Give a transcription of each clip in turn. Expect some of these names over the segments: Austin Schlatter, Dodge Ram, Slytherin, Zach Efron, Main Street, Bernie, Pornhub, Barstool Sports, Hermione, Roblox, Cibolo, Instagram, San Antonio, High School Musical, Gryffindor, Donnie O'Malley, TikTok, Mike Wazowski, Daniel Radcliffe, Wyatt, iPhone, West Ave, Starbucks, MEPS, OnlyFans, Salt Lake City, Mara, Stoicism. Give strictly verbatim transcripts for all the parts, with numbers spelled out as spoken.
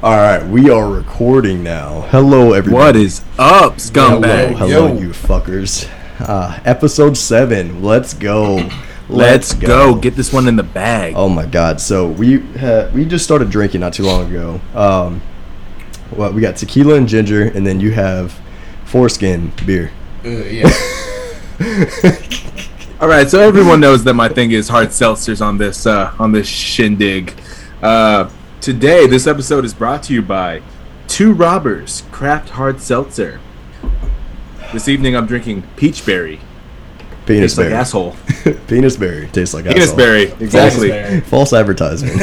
All right, we are recording now. Hello, everybody. What is up, scumbag? Hello, hello you fuckers. Uh, episode seven. Let's go. Let's, Let's go. go. Get this one in the bag. Oh my god. So we ha- we just started drinking not too long ago. Um, well, we got tequila and ginger, and then you have foreskin beer. Uh, yeah. All right. So everyone knows that my thing is hard seltzers on this uh, on this shindig. Uh, Today, this episode is brought to you by Two Robbers Craft Hard Seltzer. This evening, I'm drinking peach berry. Penis Tastes berry. Like asshole. Penis berry. Tastes like Penis asshole. Penis berry. Exactly. False, berry. False advertisement.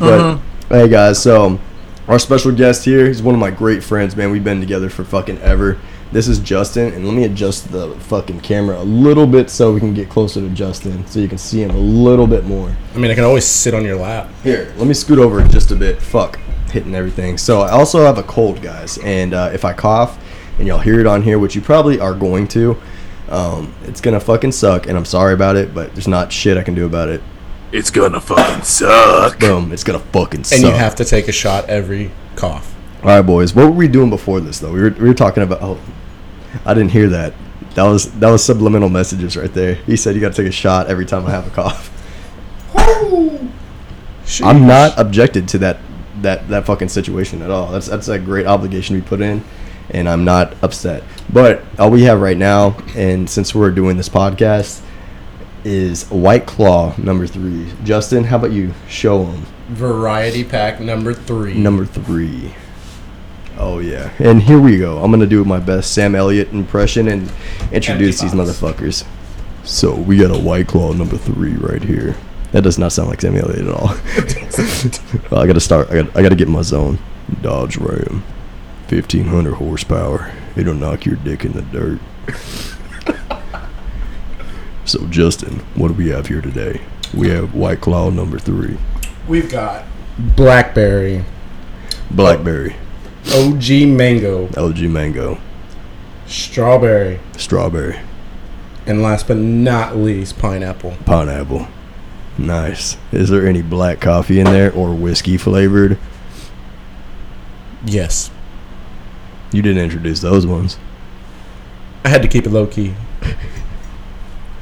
But, uh-huh. Hey, guys. So, our special guest here is one of my great friends, man. We've been together for fucking ever. This is Justin. And let me adjust the fucking camera a little bit so we can get closer to Justin so you can see him a little bit more. I mean, I can always sit on your lap. Here, let me scoot over just a bit. Fuck, hitting everything. So I also have a cold, guys. And uh, if I cough and y'all hear it on here, which you probably are going to, um, it's going to fucking suck. And I'm sorry about it, but there's not shit I can do about it. It's going to fucking suck. Boom, it's going to fucking suck. And you have to take a shot every cough. All right, boys. What were we doing before this, though? We were, we were talking about... Oh, I didn't hear that. That was that was subliminal messages right there. He said you got to take a shot every time I have a cough. I'm not objected to that, that that fucking situation at all. That's that's a great obligation we put in, and I'm not upset. But all we have right now, and since we're doing this podcast, is White Claw number three. Justin, how about you show them? Variety pack number three. Number three. Oh, yeah. And here we go. I'm going to do my best Sam Elliott impression and introduce these motherfuckers. So we got a White Claw number three right here. That does not sound like Sam Elliott at all. Well, I got to start. I got I got to get in my zone. Dodge Ram. fifteen hundred horsepower. It'll knock your dick in the dirt. So, Justin, what do we have here today? We have White Claw number three. We've got Blackberry. Blackberry. O G mango. O G mango. Strawberry. Strawberry. And last but not least, pineapple. Pineapple. Nice. Is there any black coffee in there or whiskey flavored? Yes. You didn't introduce those ones. I had to keep it low key.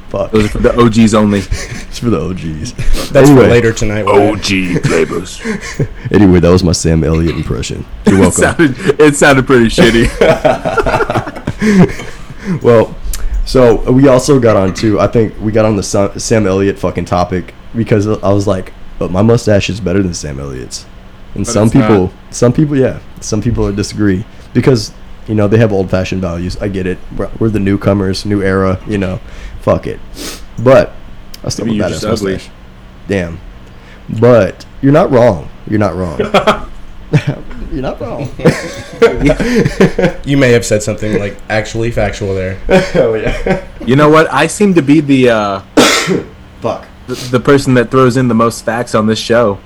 Fuck. Those are for the O Gs only. It's for the O Gs. That's anyway, for later tonight. O G flavors. Anyway, that was my Sam Elliott impression. You're welcome. It sounded, it sounded pretty shitty. Well, so we also got on to, I think we got on the Sam Elliott fucking topic because I was like, but my mustache is better than Sam Elliott's. And but some people, not. some people, yeah, some people disagree because, you know, they have old-fashioned values. I get it. We're, we're the newcomers, new era, you know. Fuck it. But I still have a badass mustache. Damn. But you're not wrong. You're not wrong. You're not wrong. You may have said something like actually factual there. Oh, yeah. You know what? I seem to be the uh, fuck the, the person that throws in the most facts on this show.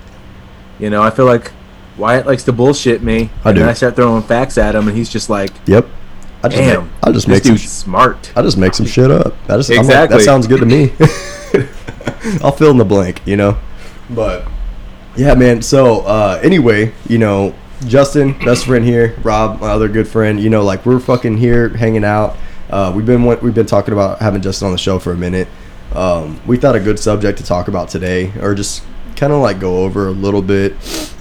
You know, I feel like Wyatt likes to bullshit me. I and do. Then I start throwing facts at him, and he's just like, "Yep." I just Damn, make, I just make some smart. I just make some shit up. I just exactly. Like, that sounds good to me. I'll fill in the blank, you know. But yeah, man. So uh, anyway, you know, Justin, best friend here, Rob, my other good friend. You know, like we're fucking here hanging out. Uh, we've been we've been talking about having Justin on the show for a minute. Um, we thought a good subject to talk about today, or just kind of like go over a little bit.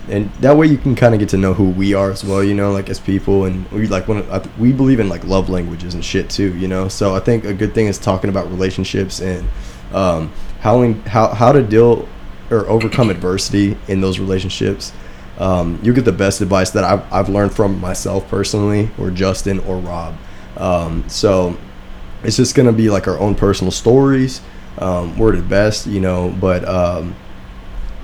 And that way you can kind of get to know who we are as well, you know, like as people. And we like when I, we believe in like love languages and shit too, you know. So I think a good thing is talking about relationships and um, how how how to deal or overcome adversity in those relationships. Um, you get the best advice that I've I've learned from myself personally, or Justin, or Rob. Um, so it's just gonna be like our own personal stories. Um, we're the best, you know, but. Um,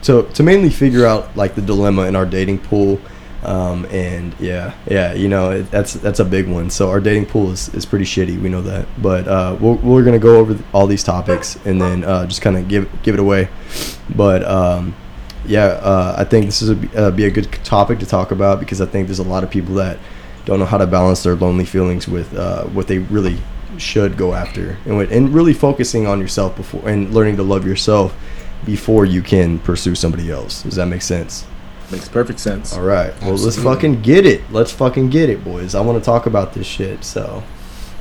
So to mainly figure out like the dilemma in our dating pool, um, and yeah, yeah, you know it, that's that's a big one. So our dating pool is, is pretty shitty, we know that. But uh, we're we're gonna go over all these topics and then uh, just kind of give give it away. But um, yeah, uh, I think this is a, uh, be a good topic to talk about because I think there's a lot of people that don't know how to balance their lonely feelings with uh, what they really should go after, and what, and really focusing on yourself before and learning to love yourself before you can pursue somebody else. Does that make sense? Makes perfect sense. All right. Well, Absolutely. Let's fucking get it. Let's fucking get it, boys. I want to talk about this shit. So,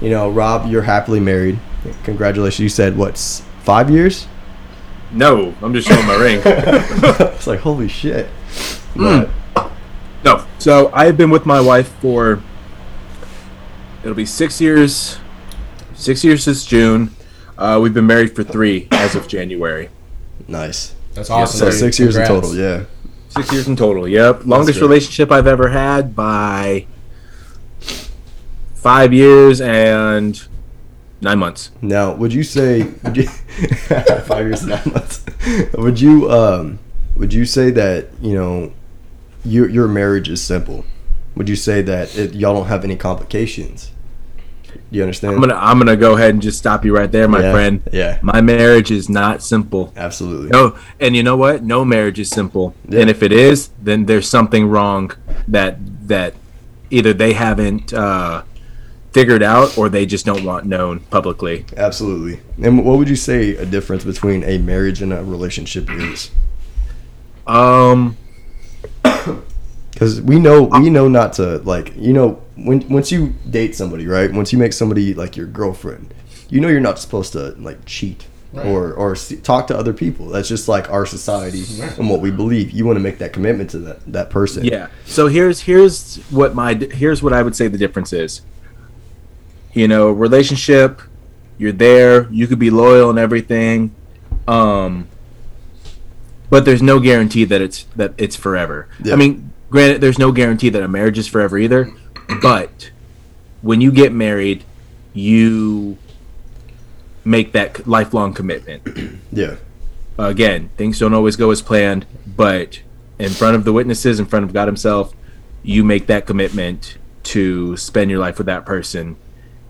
you know, Rob, you're happily married. Congratulations. You said, what, five years? No, I'm just showing my ring. It's like, holy shit. Mm. No. So I have been with my wife for, it'll be six years. Six years since June. Uh, we've been married for three as of January. Nice. That's awesome. So six years Congrats. in total, yeah. Six years in total, yep. Longest relationship I've ever had by five years and nine months. Now, would you say would you, five years and nine months? Would you um, would you say that you know your your marriage is simple? Would you say that it, y'all don't have any complications? You understand? I'm gonna I'm gonna go ahead and just stop you right there, my yeah, friend. Yeah. My marriage is not simple. Absolutely. No, and you know what? No marriage is simple. Yeah. And if it is, then there's something wrong that that either they haven't uh, figured out or they just don't want known publicly. Absolutely. And what would you say a difference between a marriage and a relationship is? Um. Because we know we know not to, like, you know, when once you date somebody, right, once you make somebody, like, your girlfriend, you know you're not supposed to, like, cheat right. or, or talk to other people. That's just, like, our society and what we believe. You want to make that commitment to that, that person. Yeah. So here's here's what my here's what I would say the difference is. You know, relationship, you're there. You could be loyal and everything. Um, but there's no guarantee that it's, that it's forever. Yeah. I mean... Granted, there's no guarantee that a marriage is forever either, but when you get married, you make that lifelong commitment. Yeah. Again, things don't always go as planned, but in front of the witnesses, in front of God himself, you make that commitment to spend your life with that person,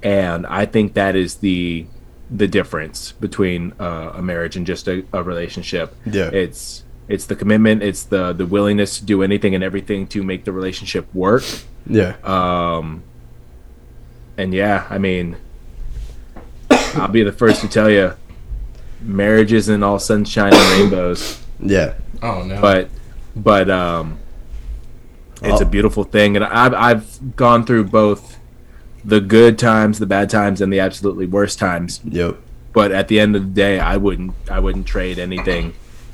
and I think that is the the difference between uh, a marriage and just a, a relationship. Yeah. It's... It's the commitment. It's the, the willingness to do anything and everything to make the relationship work. Yeah. Um. And yeah, I mean, I'll be the first to tell you, marriage isn't all sunshine and rainbows. Yeah. Oh no. But, but um, it's oh. a beautiful thing, and I've I've gone through both the good times, the bad times, and the absolutely worst times. Yep. But at the end of the day, I wouldn't I wouldn't trade anything.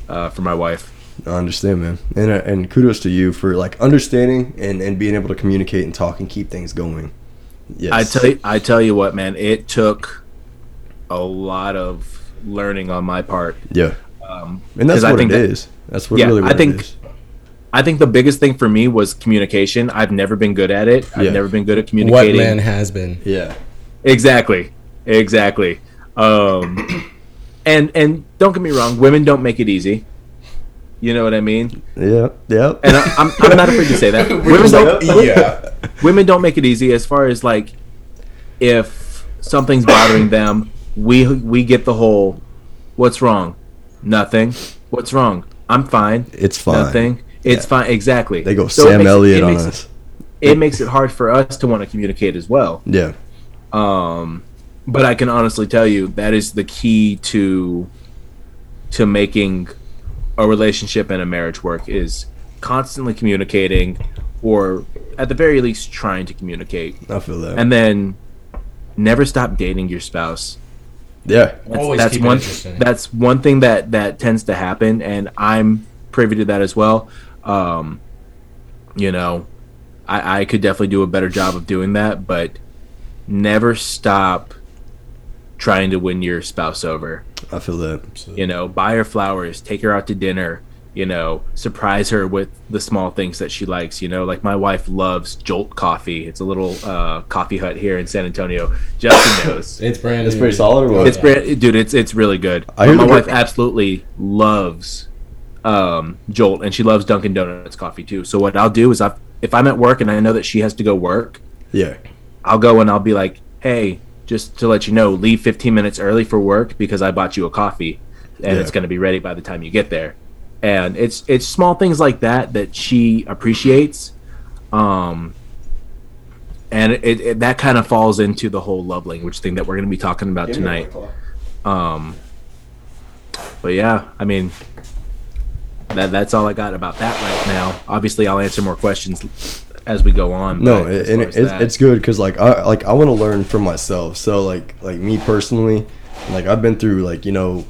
Uh, for my wife. I understand, man. And uh, and kudos to you for, like, understanding and, and being able to communicate and talk and keep things going. Yes. I tell you, I tell you what, man, it took a lot of learning on my part. Yeah. Um, and that's what I think it that, is. That's what yeah, really what I think, it is. I think the biggest thing for me was communication. I've never been good at it. I've yeah. never been good at communicating. What man has been. Yeah. Exactly. Exactly. Um And and don't get me wrong, women don't make it easy. You know what I mean? Yeah, yeah. And I, I'm I'm not afraid to say that women don't. Yeah, women don't make it easy. As far as, like, if something's bothering them, we we get the whole, what's wrong? Nothing. What's wrong? I'm fine. It's fine. Nothing. It's yeah. fine. Exactly. They go so Sam Elliott on us. It, it makes it hard for us to want to communicate as well. Yeah. Um. But I can honestly tell you that is the key to to making a relationship and a marriage work, is constantly communicating, or at the very least trying to communicate. I feel that. And then never stop dating your spouse. Yeah. That's, Always that's keep one, it interesting. That's one thing that, that tends to happen, and I'm privy to that as well. Um, you know, I, I could definitely do a better job of doing that, but never stop trying to win your spouse over. I feel that. Absolutely. You know, buy her flowers, take her out to dinner, you know, surprise her with the small things that she likes, you know, like my wife loves Jolt Coffee. It's a little uh, coffee hut here in San Antonio. Justin knows. It's brand It's pretty solid. Or it's yeah. brand, dude, it's it's really good. I my wife absolutely loves um, Jolt, and she loves Dunkin' Donuts coffee too. So what I'll do is I if I'm at work and I know that she has to go work, yeah, I'll go and I'll be like, "Hey, just to let you know, leave fifteen minutes early for work because I bought you a coffee, and yeah. it's going to be ready by the time you get there." And it's it's small things like that that she appreciates, um, and it, it that kind of falls into the whole love language thing that we're going to be talking about give tonight. Um, but yeah, I mean, that that's all I got about that right now. Obviously, I'll answer more questions as we go on. No, it, and it's, it's good because like I like I want to learn from myself. So like like me personally, like I've been through like you know,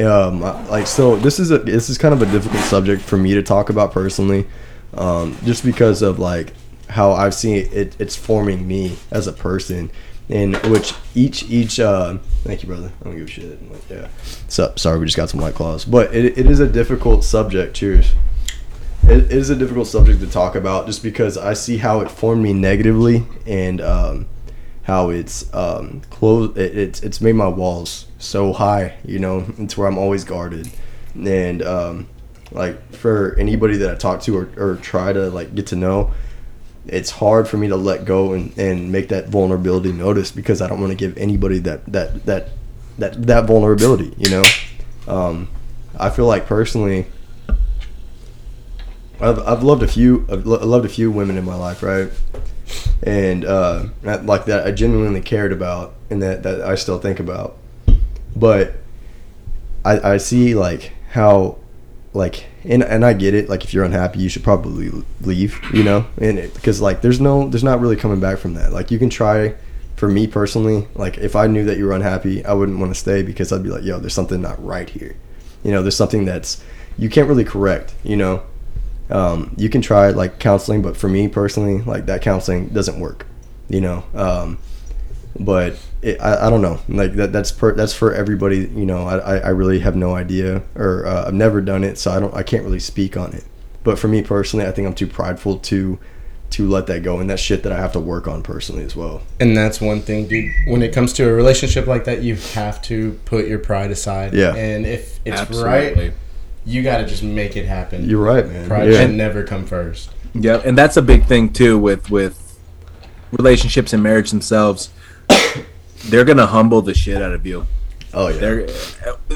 um like so this is a this is kind of a difficult subject for me to talk about personally, um just because of like how I've seen it, it it's forming me as a person. In which each each uh thank you brother, I don't give a shit. I'm like, yeah, so sorry we just got some White Claws, but it it is a difficult subject. Cheers. It is a difficult subject to talk about just because I see how it formed me negatively and um, how it's um, closed. It, it's it's made my walls so high, you know, it's where I'm always guarded. And um, like for anybody that I talk to or, or try to like get to know, it's hard for me to let go and, and make that vulnerability noticed because I don't want to give anybody that that that that that vulnerability, you know. Um, I feel like personally. I've I've loved a few I've loved a few women in my life, right? And uh, like that I genuinely cared about and that, that I still think about. But I I see like how like and and I get it, like if you're unhappy you should probably leave, you know? And it, because like there's no there's not really coming back from that. Like you can try. For me personally, like if I knew that you were unhappy, I wouldn't want to stay because I'd be like, yo, there's something not right here. You know, there's something that's you can't really correct, you know? Um, you can try like counseling, but for me personally, like that counseling doesn't work, you know? Um, but it, I, I don't know, like that, that's per, that's for everybody, you know, I, I really have no idea or, uh, I've never done it. So I don't, I can't really speak on it, but for me personally, I think I'm too prideful to, to let that go. And that's shit that I have to work on personally as well. And that's one thing, dude, when it comes to a relationship like that, you have to put your pride aside. Yeah. And if it's Absolutely. Right, you got to just make it happen. You're right, man. Pride yeah. should never come first. Yeah, and that's a big thing, too, with, with relationships and marriage themselves. They're going to humble the shit out of you. Oh, yeah. They're,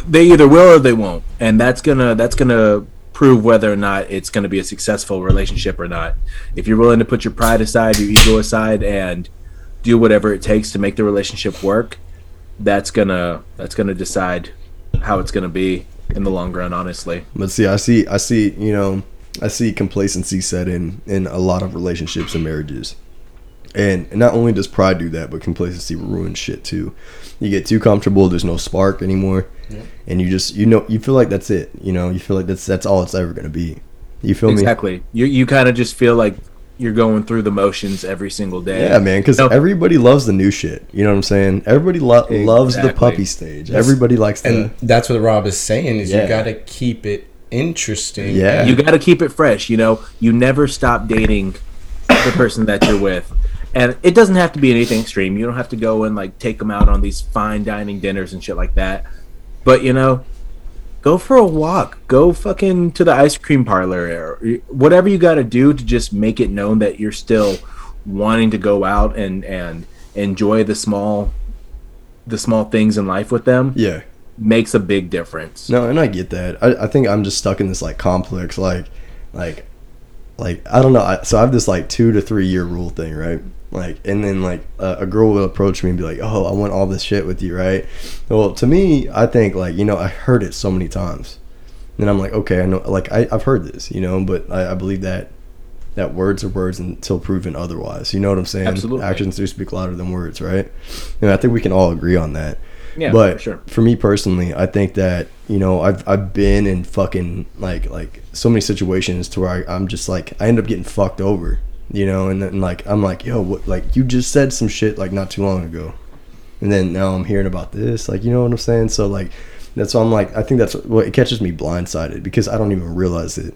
they either will or they won't. And that's going to that's gonna prove whether or not it's going to be a successful relationship or not. If you're willing to put your pride aside, your ego aside, and do whatever it takes to make the relationship work, that's going to that's gonna decide how it's going to be. In the long run, honestly. But see, I see, I see, you know, I see complacency set in in a lot of relationships and marriages. And not only does pride do that, but complacency ruins shit too. You get too comfortable. There's no spark anymore. Yeah. And you just, you know, you feel like that's it. You know, you feel like that's that's all it's ever going to be. You feel exactly. me? Exactly. You, you kind of just feel like you're going through the motions every single day. Yeah, man, because no. everybody loves the new shit. You know what I'm saying? Everybody lo- exactly. loves the puppy stage. That's, everybody likes that. And that's what Rob is saying is yeah. you got to keep it interesting. Yeah, you got to keep it fresh. You know, you never stop dating the person that you're with. And it doesn't have to be anything extreme. You don't have to go and, like, take them out on these fine dining dinners and shit like that. But, you know, go for a walk. Go fucking to the ice cream parlor or whatever you got to do to just make it known that you're still wanting to go out and, and enjoy the small the small things in life with them. Yeah. Makes a big difference. No, and I get that. I, I think I'm just stuck in this, like, complex, like, like, like I don't know. I, so I have this, like, two to three year rule thing, right? Like, and then, like, uh, a girl will approach me and be like, oh, I want all this shit with you, right? Well, to me, I think, like, you know, I heard it so many times. And I'm like, okay, I know, like, I, I've heard this, you know, but I, I believe that that words are words until proven otherwise. You know what I'm saying? Absolutely. Actions do speak louder than words, right? And I think we can all agree on that. Yeah, but for, sure. for me personally, I think that, you know, I've I've been in fucking, like, like so many situations to where I, I'm just, like, I end up getting fucked over. You know, and then, like, I'm like, yo, what, like, you just said some shit, like, not too long ago. And then now I'm hearing about this. Like, you know what I'm saying? So, like, that's why I'm like, I think that's what well, it catches me blindsided because I don't even realize it.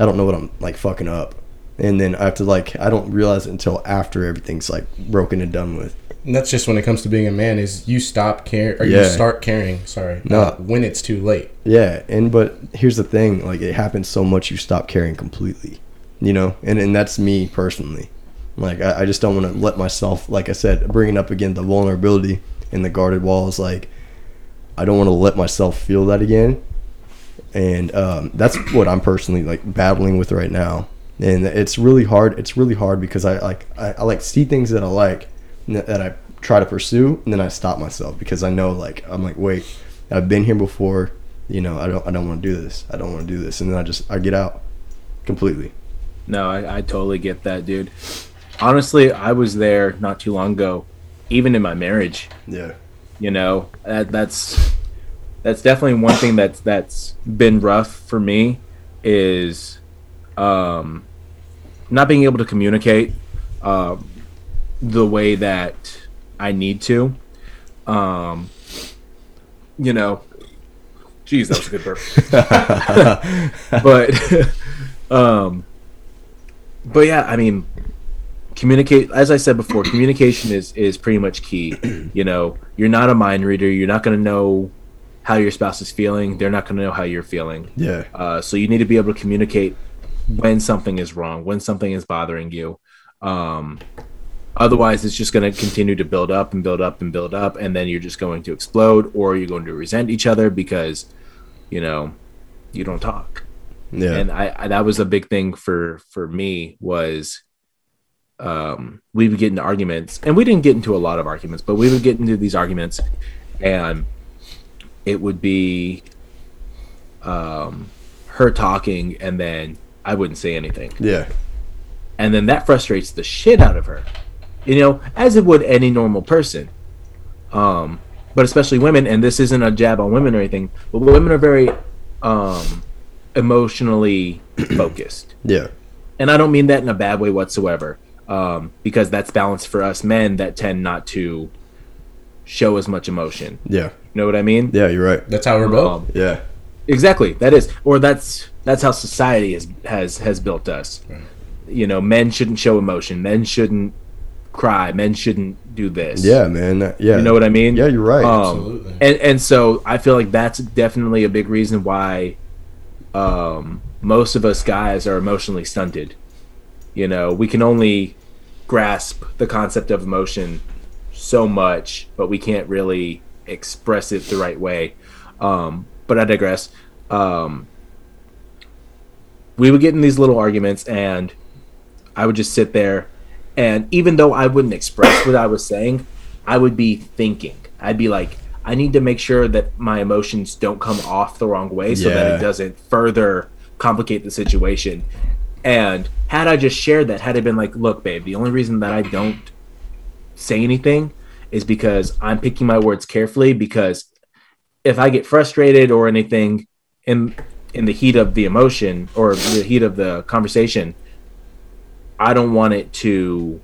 I don't know what I'm, like, fucking up. And then I have to, like, I don't realize it until after everything's, like, broken and done with. And that's just when it comes to being a man is you stop caring or yeah. you start caring, sorry, no. when it's too late. Yeah. And, but here's the thing, like, it happens so much you stop caring completely. You know, and, and that's me personally. Like, I, I just don't want to let myself, like I said, bringing up again the vulnerability and the guarded walls. Like, I don't want to let myself feel that again. And um, that's what I'm personally, like, battling with right now. And it's really hard. It's really hard because I, like, I, I like, see things that I like that I try to pursue. And then I stop myself because I know, like, I'm like, wait, I've been here before. you know, I don't I don't want to do this. I don't want to do this. And then I just I get out completely. No, I, I totally get that, dude. Honestly, I was there not too long ago, even in my marriage. Yeah. You know, that, that's that's definitely one thing that's that's been rough for me is um, not being able to communicate uh, the way that I need to. Um, you know, geez, that was a good burp. but, um, but yeah, I mean, communicate, as I said before, communication is, is pretty much key. You know, you're not a mind reader. You're not going to know how your spouse is feeling. They're not going to know how you're feeling. Yeah. Uh, so you need to be able to communicate when something is wrong, when something is bothering you. Um, Otherwise, it's just going to continue to build up and build up and build up, and then you're just going to explode, or you're going to resent each other because, you know, you don't talk. Yeah. And I, I that was a big thing for, for me was um, we would get into arguments, and we didn't get into a lot of arguments, but we would get into these arguments, and it would be um, her talking, and then I wouldn't say anything. Yeah. And then that frustrates the shit out of her. You know, as it would any normal person, um, but especially women. And this isn't a jab on women or anything, but women are very um, emotionally focused. Yeah, and I don't mean that in a bad way whatsoever, um, because that's balanced for us men that tend not to show as much emotion. Yeah, you know what I mean? Yeah, you're right. That's how we're both. Um, yeah, exactly. That is, or that's that's how society has has has built us. Right. You know, men shouldn't show emotion. Men shouldn't cry. Men shouldn't do this. Yeah, man. Yeah, you know what I mean? Yeah, you're right. Um, Absolutely. And and so I feel like that's definitely a big reason why um, most of us guys are emotionally stunted. You know, we can only grasp the concept of emotion so much, but we can't really express it the right way. Um, but I digress. Um, we would get in these little arguments, and I would just sit there. And even though I wouldn't express what I was saying, I would be thinking. I'd be like, I need to make sure that my emotions don't come off the wrong way so yeah. that it doesn't further complicate the situation. And had I just shared that, had I been like, look, babe, the only reason that I don't say anything is because I'm picking my words carefully, because if I get frustrated or anything in in the heat of the emotion or the heat of the conversation, I don't want it to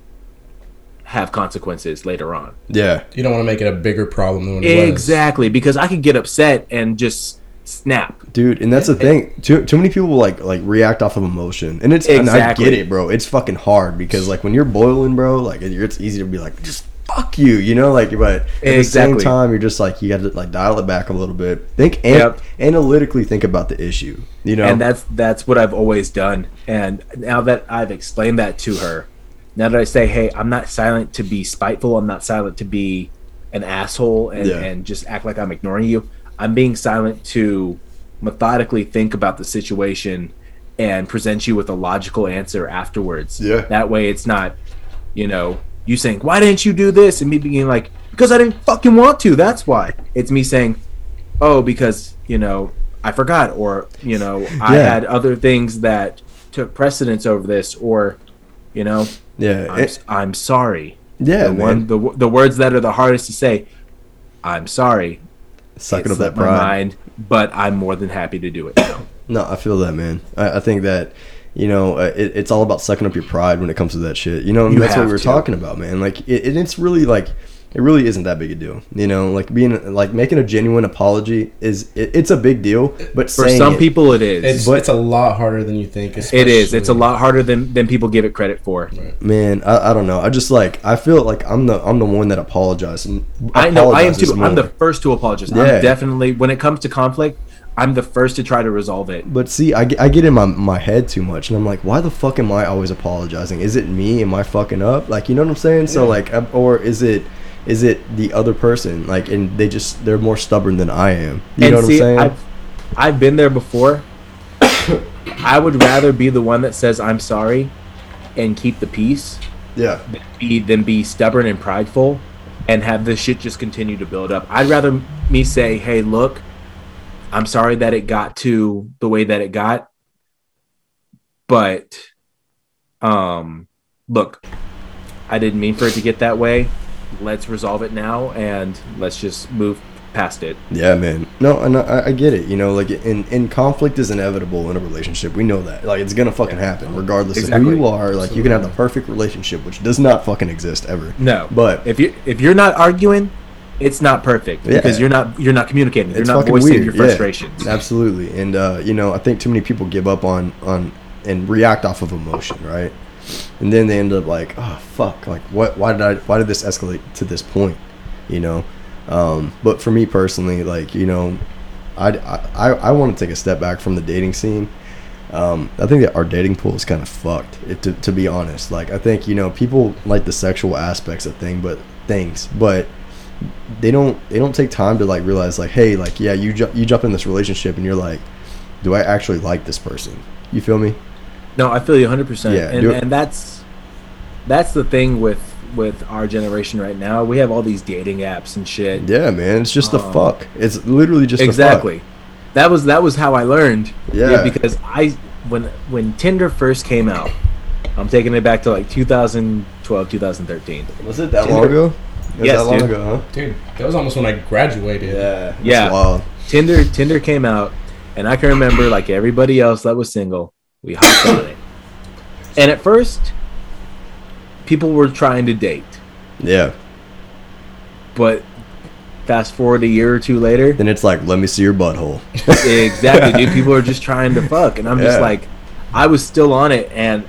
have consequences later on. Yeah. You don't want to make it a bigger problem than what it was. Exactly, because I could get upset and just snap. Dude, and that's the thing. Too too many people like like react off of emotion. And it's exactly. And I get it, bro. It's fucking hard because like when you're boiling, bro, like it's easy to be like, just fuck you, you know, like, but at exactly. the same time you're just like, you got to like dial it back a little bit. Think an- yep. analytically think about the issue, you know. And that's that's what I've always done. And now that I've explained that to her, now that I say, hey, I'm not silent to be spiteful, I'm not silent to be an asshole and, yeah. and just act like I'm ignoring you. I'm being silent to methodically think about the situation and present you with a logical answer afterwards. Yeah. That way it's not, you know, you saying, why didn't you do this? And me being like, because I didn't fucking want to. That's why. It's me saying, oh, because, you know, I forgot. Or, you know, yeah. I had other things that took precedence over this. Or, you know, yeah, I'm, it, I'm sorry. Yeah, the one the, the words that are the hardest to say, I'm sorry. Sucking up that pride. My mind, but I'm more than happy to do it now. No, I feel that, man. I, I think that. You know, it, it's all about sucking up your pride when it comes to that shit. You know, and you that's what we were to. talking about, man. Like, it, it, it's really like, it really isn't that big a deal. You know, like being, like making a genuine apology is, it, it's a big deal. But for some it, people, it is. It's, but it's a lot harder than you think. It is. It's a lot harder than, than people give it credit for. Right. Man, I, I don't know. I just like, I feel like I'm the I'm the one that apologizes. I know. I am too. More. I'm the first to apologize. Yeah. I'm definitely when it comes to conflict. I'm the first to try to resolve it. But see, I get, I get in my, my head too much, and I'm like, why the fuck am I always apologizing? Is it me? Am I fucking up? Like, you know what I'm saying? Yeah. So like, or is it is it the other person? Like, and they just, they're more stubborn than I am. You and know what see, I'm saying? I've, I've been there before. I would rather be the one that says I'm sorry and keep the peace yeah. than be, than be stubborn and prideful and have this shit just continue to build up. I'd rather me say, hey, look, I'm sorry that it got to the way that it got, but um, look, I didn't mean for it to get that way. Let's resolve it now, and let's just move past it. Yeah, man. No, and I, I get it. You know, like, in, in conflict is inevitable in a relationship. We know that. Like, it's gonna fucking happen, regardless exactly. of who you are. Like, Absolutely. You can have the perfect relationship, which does not fucking exist ever. No, but if you if you're not arguing, it's not perfect yeah. because you're not you're not communicating. You're it's not voicing weird. your frustrations. Yeah, absolutely, and uh, you know, I think too many people give up on on and react off of emotion, right? And then they end up like, oh fuck, like what? Why did I? Why did this escalate to this point? You know. Um, but for me personally, like, you know, I, I, I want to take a step back from the dating scene. Um, I think that our dating pool is kind of fucked, it, to, to be honest. Like, I think, you know, people like the sexual aspects of thing, but things, but they don't, they don't take time to like realize like, hey, like, yeah, you jump, you jump in this relationship and you're like, do I actually like this person? You feel me? No, I feel you one hundred percent. Yeah, and, and that's, that's the thing with. with our generation right now. We have all these dating apps and shit. Yeah, man, it's just um, the fuck. It's literally just exactly. The fuck. That was that was how I learned. Yeah. yeah, because I when when Tinder first came out, I'm taking it back to like two thousand twelve, two thousand thirteen. Was it that Tinder? long ago? It yes, was that long dude. ago, huh? Dude, that was almost when I graduated. Yeah, yeah. Wild. Tinder Tinder came out, and I can remember, like everybody else that was single, we hopped on it. And at first, people were trying to date. Yeah. But fast forward a year or two later. Then it's like, let me see your butthole. Exactly, dude. People are just trying to fuck. And I'm yeah. just like, I was still on it. And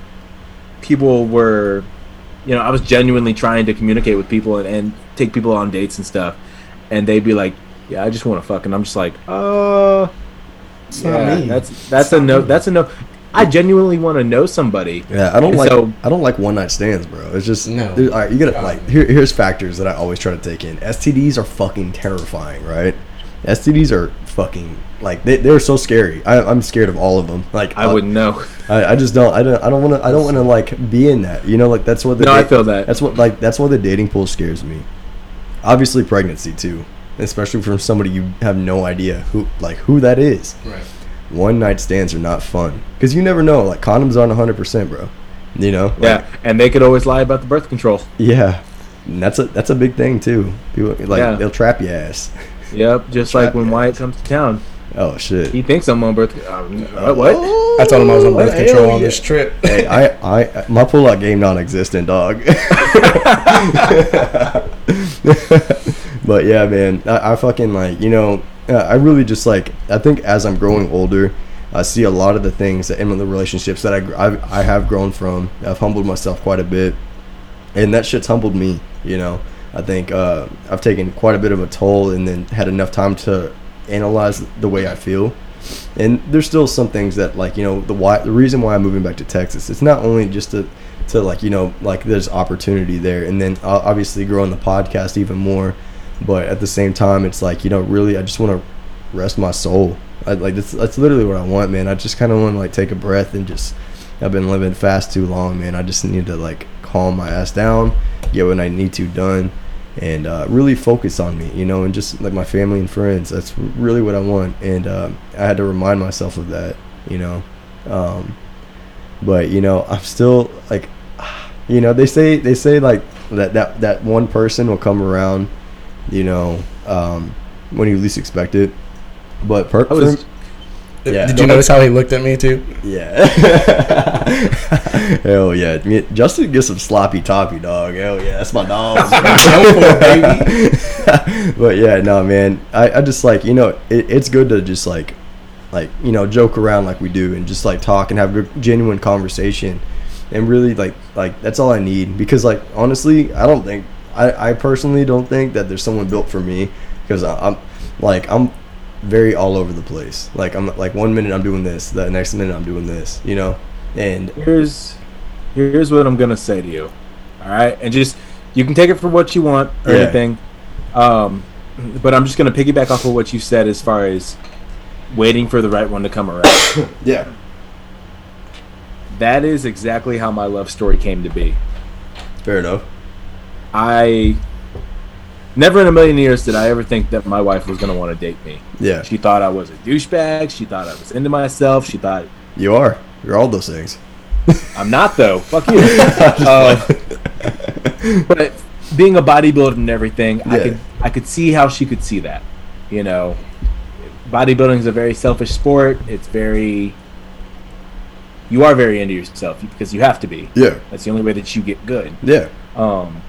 people were, you know, I was genuinely trying to communicate with people and, and take people on dates and stuff. And they'd be like, yeah, I just want to fuck. And I'm just like, uh, it's yeah, not me. That's, that's a no. Me. That's a no. I genuinely want to know somebody. Yeah, I don't and like so, I don't like one night stands, bro. It's just no. All right, you gotta like here. Here's factors that I always try to take in. S T Ds are fucking terrifying, right? S T Ds are fucking like they they're so scary. I, I'm scared of all of them. Like I, I wouldn't know. I, I just don't. I don't. I don't want to. I don't want to like be in that. You know, like that's what. The no, da- I feel that. That's what like that's why the dating pool scares me. Obviously, pregnancy too, especially from somebody you have no idea who like who that is. Right. One night stands are not fun because you never know. Like condoms aren't one hundred percent, bro. You know. Like, yeah, and they could always lie about the birth control. Yeah, and that's a that's a big thing too. People like yeah. they'll trap your ass. Yep, just like when ass. Wyatt comes to town. Oh shit. He thinks I'm on birth. Um, uh, what? Oh, I told him I was on birth control on yeah. this trip. Hey, I I my pullout game non-existent, dog. But yeah, man, I, I fucking like you know. Yeah, I really just like I think as I'm growing older, I see a lot of the things that in the relationships that I, I I have grown from. I've humbled myself quite a bit, and that shit's humbled me. You know, I think uh, I've taken quite a bit of a toll, and then had enough time to analyze the way I feel. And there's still some things that like you know the why the reason why I'm moving back to Texas. It's not only just to to like you know like there's opportunity there, and then uh, obviously growing the podcast even more. But at the same time, it's like, you know, really, I just want to rest my soul. I, like, that's, that's literally what I want, man. I just kind of want to, like, take a breath and just, I've been living fast too long, man. I just need to, like, calm my ass down, get what I need to done, and uh, really focus on me, you know, and just, like, my family and friends. That's really what I want. And uh, I had to remind myself of that, you know. Um, but, you know, I'm still, like, you know, they say, they say like, that, that, that one person will come around. You know, um, when you least expect it. But per- I was, yeah. Did you notice how he looked at me too? Yeah. Hell yeah. Justin gets some sloppy toppy, dog. Hell yeah, that's my dog. But yeah, no, man. I, I just like you know, it, it's good to just like, like you know, joke around like we do and just like talk and have a genuine conversation, and really like like that's all I need because like honestly, I don't think. I, I personally don't think that there's someone built for me because I'm like I'm very all over the place. Like I'm like one minute I'm doing this, the next minute I'm doing this, you know. And here's here's what I'm gonna say to you, all right? And just you can take it for what you want or yeah. anything, um, but I'm just gonna piggyback off of what you said as far as waiting for the right one to come around. Yeah, that is exactly how my love story came to be. Fair enough. I Never in a million years did I ever think that my wife was going to want to date me. Yeah. She thought I was a douchebag. She thought I was into myself. She thought... You are. You're all those things. I'm not, though. Fuck you. uh, but being a bodybuilder and everything, yeah. I could I could see how she could see that. You know, bodybuilding is a very selfish sport. It's very... You are very into yourself because you have to be. Yeah. That's the only way that you get good. Yeah. Um.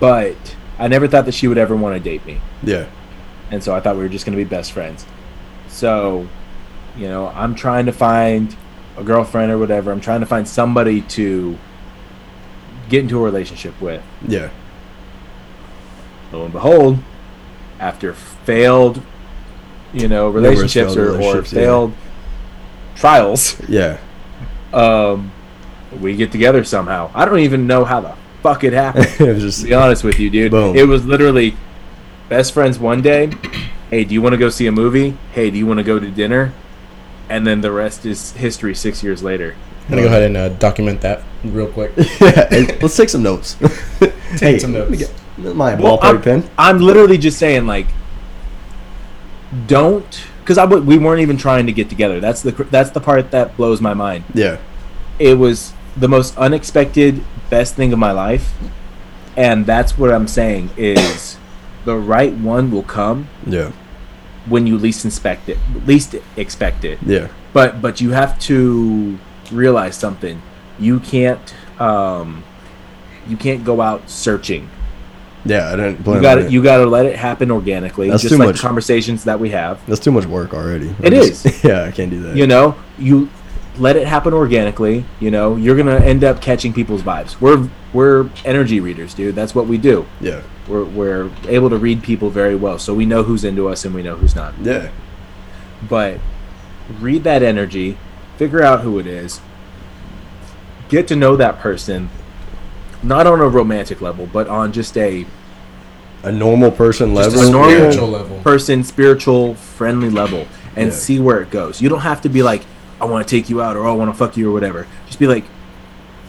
But... I never thought that she would ever want to date me. Yeah. And so I thought we were just going to be best friends. So, you know, I'm trying to find a girlfriend or whatever. I'm trying to find somebody to get into a relationship with. Yeah. Lo and behold, after failed, you know, relationships, failed or, relationships or failed yeah. trials. Yeah. Um, we get together somehow. I don't even know how the fuck it happened. It was just, to be honest with you, dude. Boom. It was literally best friends one day. Hey, do you want to go see a movie? Hey, do you want to go to dinner? And then the rest is history six years later. I'm going to go ahead and uh, document that real quick. Yeah, let's take some notes. take hey, some notes. Get my well, ballpoint I'm, pen. I'm literally just saying, like, don't... Because I w- we weren't even trying to get together. That's the That's the part that blows my mind. Yeah. It was the most unexpected... best thing of my life, and that's what I'm saying is the right one will come yeah when you least expect it least expect it yeah but but you have to realize something. You can't um you can't go out searching. Yeah, I don't blame you. Gotta you gotta let it happen organically. That's just too like much. The conversations that we have, that's too much work already. It just, is yeah I can't do that. You know, you let it happen organically. You know, you're gonna end up catching people's vibes. We're we're energy readers, dude. That's what we do. Yeah, we're we're able to read people very well, so we know who's into us and we know who's not. Yeah, but read that energy, figure out who it is, get to know that person, not on a romantic level, but on just a a normal person just level, a normal spiritual level, person spiritual friendly level, and yeah. see where it goes. You don't have to be like, I want to take you out, or I want to fuck you, or whatever. Just be like,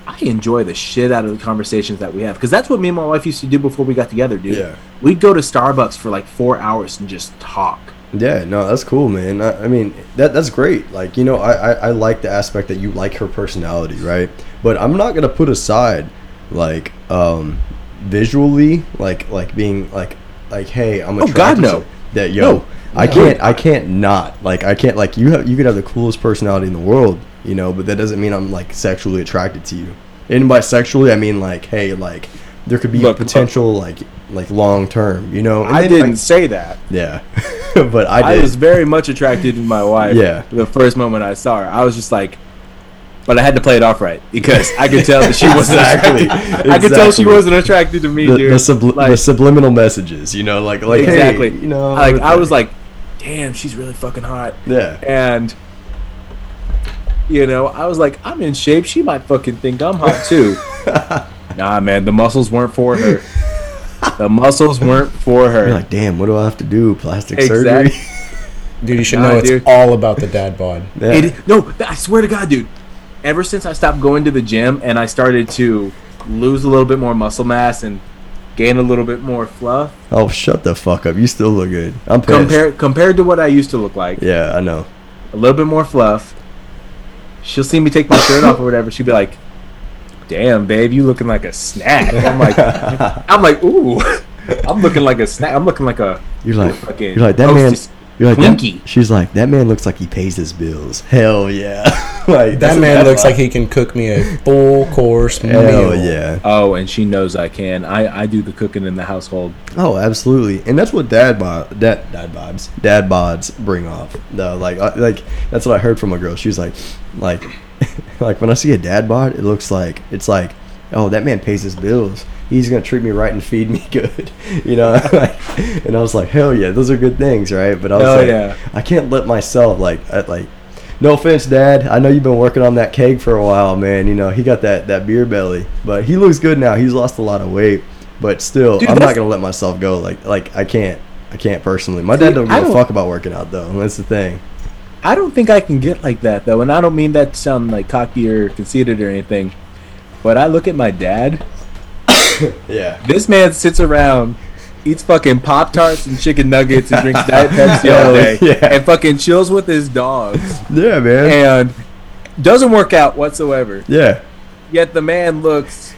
I enjoy the shit out of the conversations that we have. Because that's what me and my wife used to do before we got together, dude. Yeah. We'd go to Starbucks for like four hours and just talk. Yeah, no, that's cool, man. I, I mean, that that's great. Like, you know, I, I, I like the aspect that you like her personality, right? But I'm not going to put aside, like, um, visually, like, like being like, like, hey, I'm attracted. Oh, God, no. That, yo. No. I can't I can't not like I can't like you have you could have the coolest personality in the world, you know, but that doesn't mean I'm like sexually attracted to you. And by sexually I mean like, hey, like there could be look, a potential look. like like long term, you know. And I didn't I, say that. Yeah. But I did. I was very much attracted to my wife. Yeah. The first moment I saw her, I was just like, but I had to play it off right because I could tell that she wasn't exactly. Exactly. I could tell she wasn't attracted to me, the, dude. The, subli- like, the subliminal messages, you know, like like exactly. Hey, you know, like I was like, damn, she's really fucking hot. Yeah. And, you know, I was like, I'm in shape. She might fucking think I'm hot, too. Nah, man, the muscles weren't for her. The muscles weren't for her. You're like, damn, what do I have to do? Plastic exactly. surgery? Dude, you should nah, know it's dude. all about the dad bod. Yeah. It, no, I swear to God, dude. Ever since I stopped going to the gym and I started to lose a little bit more muscle mass and gain a little bit more fluff. Oh, shut the fuck up. You still look good. I'm pissed. Compared, compared to what I used to look like. Yeah, I know. A little bit more fluff. She'll see me take my shirt off or whatever. She'll be like, damn, babe, you looking like a snack. I'm like, I'm like, ooh. I'm looking like a snack. I'm looking like a You're like, fucking you're like that man. You're like, that, she's like, that man looks like he pays his bills. Hell yeah. Like that man looks like he can cook me a full course meal. Hell yeah. Oh, and she knows I can. I, I do the cooking in the household. Oh, absolutely. And that's what dad bod, dad, dad vibes, dad bods bring off. No, like I, like that's what I heard from a girl. She was like, like, like when I see a dad bod, it looks like it's like, oh, that man pays his bills. He's going to treat me right and feed me good, you know? And I was like, hell yeah, those are good things, right? But I was hell like, yeah. I can't let myself, like, I, like, no offense, Dad. I know you've been working on that keg for a while, man. You know, he got that, that beer belly. But he looks good now. He's lost a lot of weight. But still, dude, I'm not going to let myself go. Like, like I can't. I can't personally. My dude, dad don't give don't, a fuck about working out, though. That's the thing. I don't think I can get like that, though. And I don't mean that to sound, like, cocky or conceited or anything. But I look at my dad... Yeah. This man sits around, eats fucking Pop-Tarts and chicken nuggets and drinks Diet Pepsi all day. Yeah. And fucking chills with his dogs. Yeah, man. And doesn't work out whatsoever. Yeah. Yet the man looks...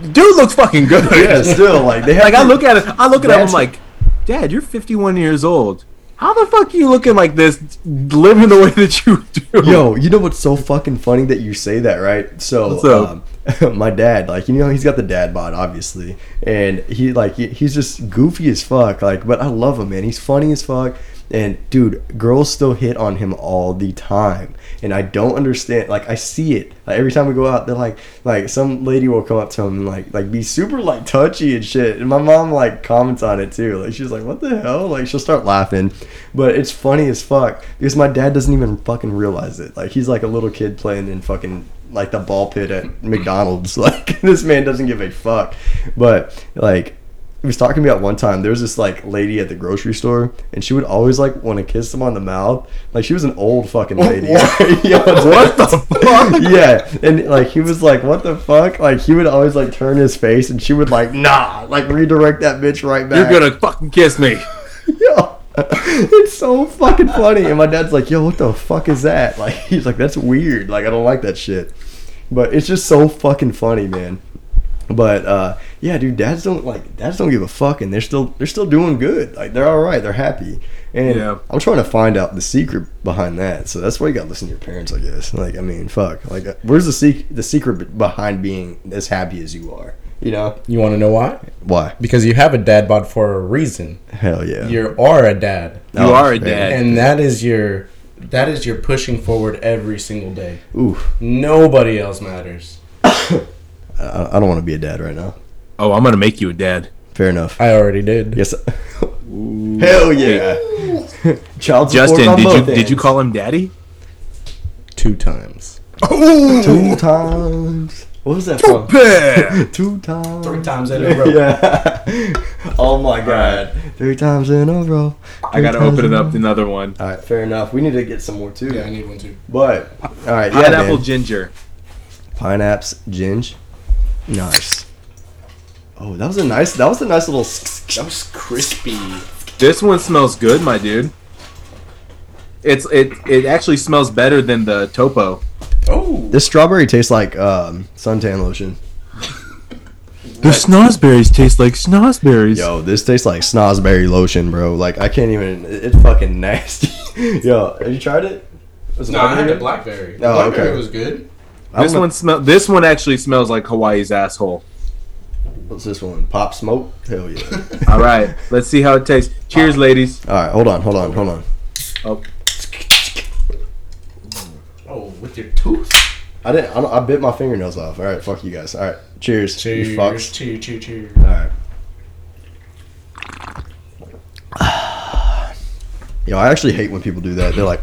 Dude looks fucking good. Yeah, still. Like, they have like I look at it, I look at him, I'm like, Dad, you're fifty-one years old. How the fuck are you looking like this, living the way that you do? Yo, you know what's so fucking funny that you say that, right? So, um, my dad, like, you know, he's got the dad bod, obviously. And he, like, he, he's just goofy as fuck. Like, but I love him, man. He's funny as fuck. And, dude, girls still hit on him all the time. And I don't understand. Like, I see it. Like, every time we go out, they're like, like, some lady will come up to him and, like, like be super, like, touchy and shit. And my mom, like, comments on it, too. Like, she's like, what the hell? Like, she'll start laughing. But it's funny as fuck because my dad doesn't even fucking realize it. Like, he's like a little kid playing in fucking like the ball pit at McDonald's. Like, this man doesn't give a fuck. But like, he was talking about one time there was this like lady at the grocery store and she would always like want to kiss him on the mouth. Like, she was an old fucking lady. What? Yo, what the fuck? Yeah. And like, he was like, what the fuck? Like, he would always like turn his face and she would like, nah, like redirect that bitch right back. You're gonna fucking kiss me. Yo. It's so fucking funny. And my dad's like, yo, what the fuck is that? Like, he's like, that's weird. Like, I don't like that shit. But it's just so fucking funny, man. But uh yeah, dude, dads don't like dads don't give a fuck, and they're still they're still doing good. Like, they're all right, they're happy. And yeah. I'm trying to find out the secret behind that. So that's why you gotta listen to your parents, I guess. Like, I mean, fuck. Like, where's the sec- the secret behind being as happy as you are? You know, you want to know why? Why? Because you have a dad bod for a reason. Hell yeah! You are a dad. You oh, are a dad, and that is your that is your pushing forward every single day. Ooh, nobody else matters. I, I don't want to be a dad right now. Oh, I'm gonna make you a dad. Fair enough. I already did. Yes. Ooh. Hell yeah! Child support. Justin, did you did you call him daddy? Two times. Oh, two times. What was that from? Two times. Three times in a row. Yeah. Oh my god. Right. Three times in a row. Three I gotta open it up another one. Alright, fair enough. We need to get some more too. Yeah, I need one too. But alright, yeah. Pineapple man. Ginger. Pineapps ginger. Nice. Oh, that was a nice that was a nice little that was crispy. This one smells good, my dude. It's it it actually smells better than the Topo. Oh. This strawberry tastes like um, suntan lotion. The snozberries taste like snozberries. Yo, this tastes like snozberry lotion, bro. Like, I can't even... It's fucking nasty. Yo, have you tried it? Was no, I had the blackberry. Oh, blackberry okay. was good. This one, smell, this one actually smells like Hawaii's asshole. What's this one? Pop smoke? Hell yeah. All right. Let's see how it tastes. Cheers, Pop. Ladies. All right. Hold on. Hold on. Hold on. Oh. Oh, with your tooth? I didn't. I, I bit my fingernails off. All right, fuck you guys. All right, cheers. Cheers. You fucks. Cheers. Cheers. Cheers. All right. Yo, I actually hate when people do that. They're like,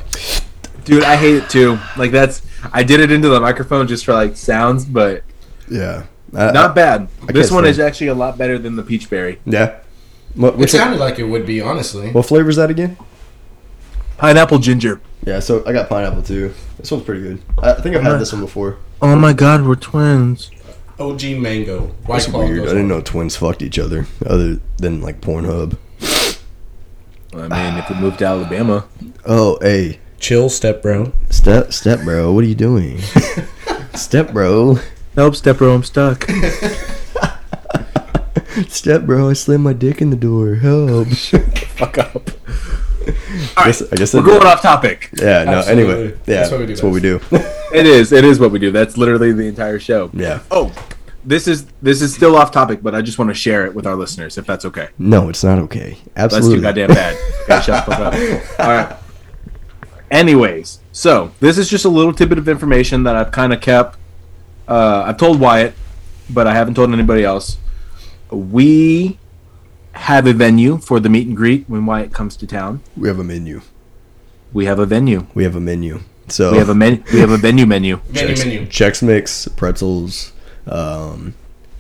dude, I hate it too. Like that's. I did it into the microphone just for like sounds, but yeah, I, not bad. I, I this one is actually a lot better than the peach berry. Yeah. What, it sounded like it would be, honestly. What flavor is that again? Pineapple ginger. Yeah, so I got pineapple too. This one's pretty good. I think I've had this one before. Oh my god, we're twins. O G mango. White Claw. That's weird. I didn't know twins fucked each other, other than like Pornhub. I mean, if we moved to Alabama. Oh, hey. Chill, step bro. Step, step bro. What are you doing? Step bro. Nope, step bro. I'm stuck. Step bro. I slammed my dick in the door. Help. Shut the fuck up. All right. I guess we're going off topic. Yeah, no, absolutely. Anyway. Yeah, that's what we do. That's what we do. It is. It is what we do. That's literally the entire show. Yeah. Oh, this is this is still off topic, but I just want to share it with our listeners, if that's okay. No, it's not okay. Absolutely. That's too goddamn bad. Gotta shut the fuck up. All right. Anyways, so this is just a little tidbit of information that I've kind of kept. Uh, I've told Wyatt, but I haven't told anybody else. We... have a venue for the meet and greet when Wyatt comes to town. We have a menu. We have a venue. We have a menu. So we have a menu. We have a venue menu. Venue menu. Chex Mix, pretzels, um,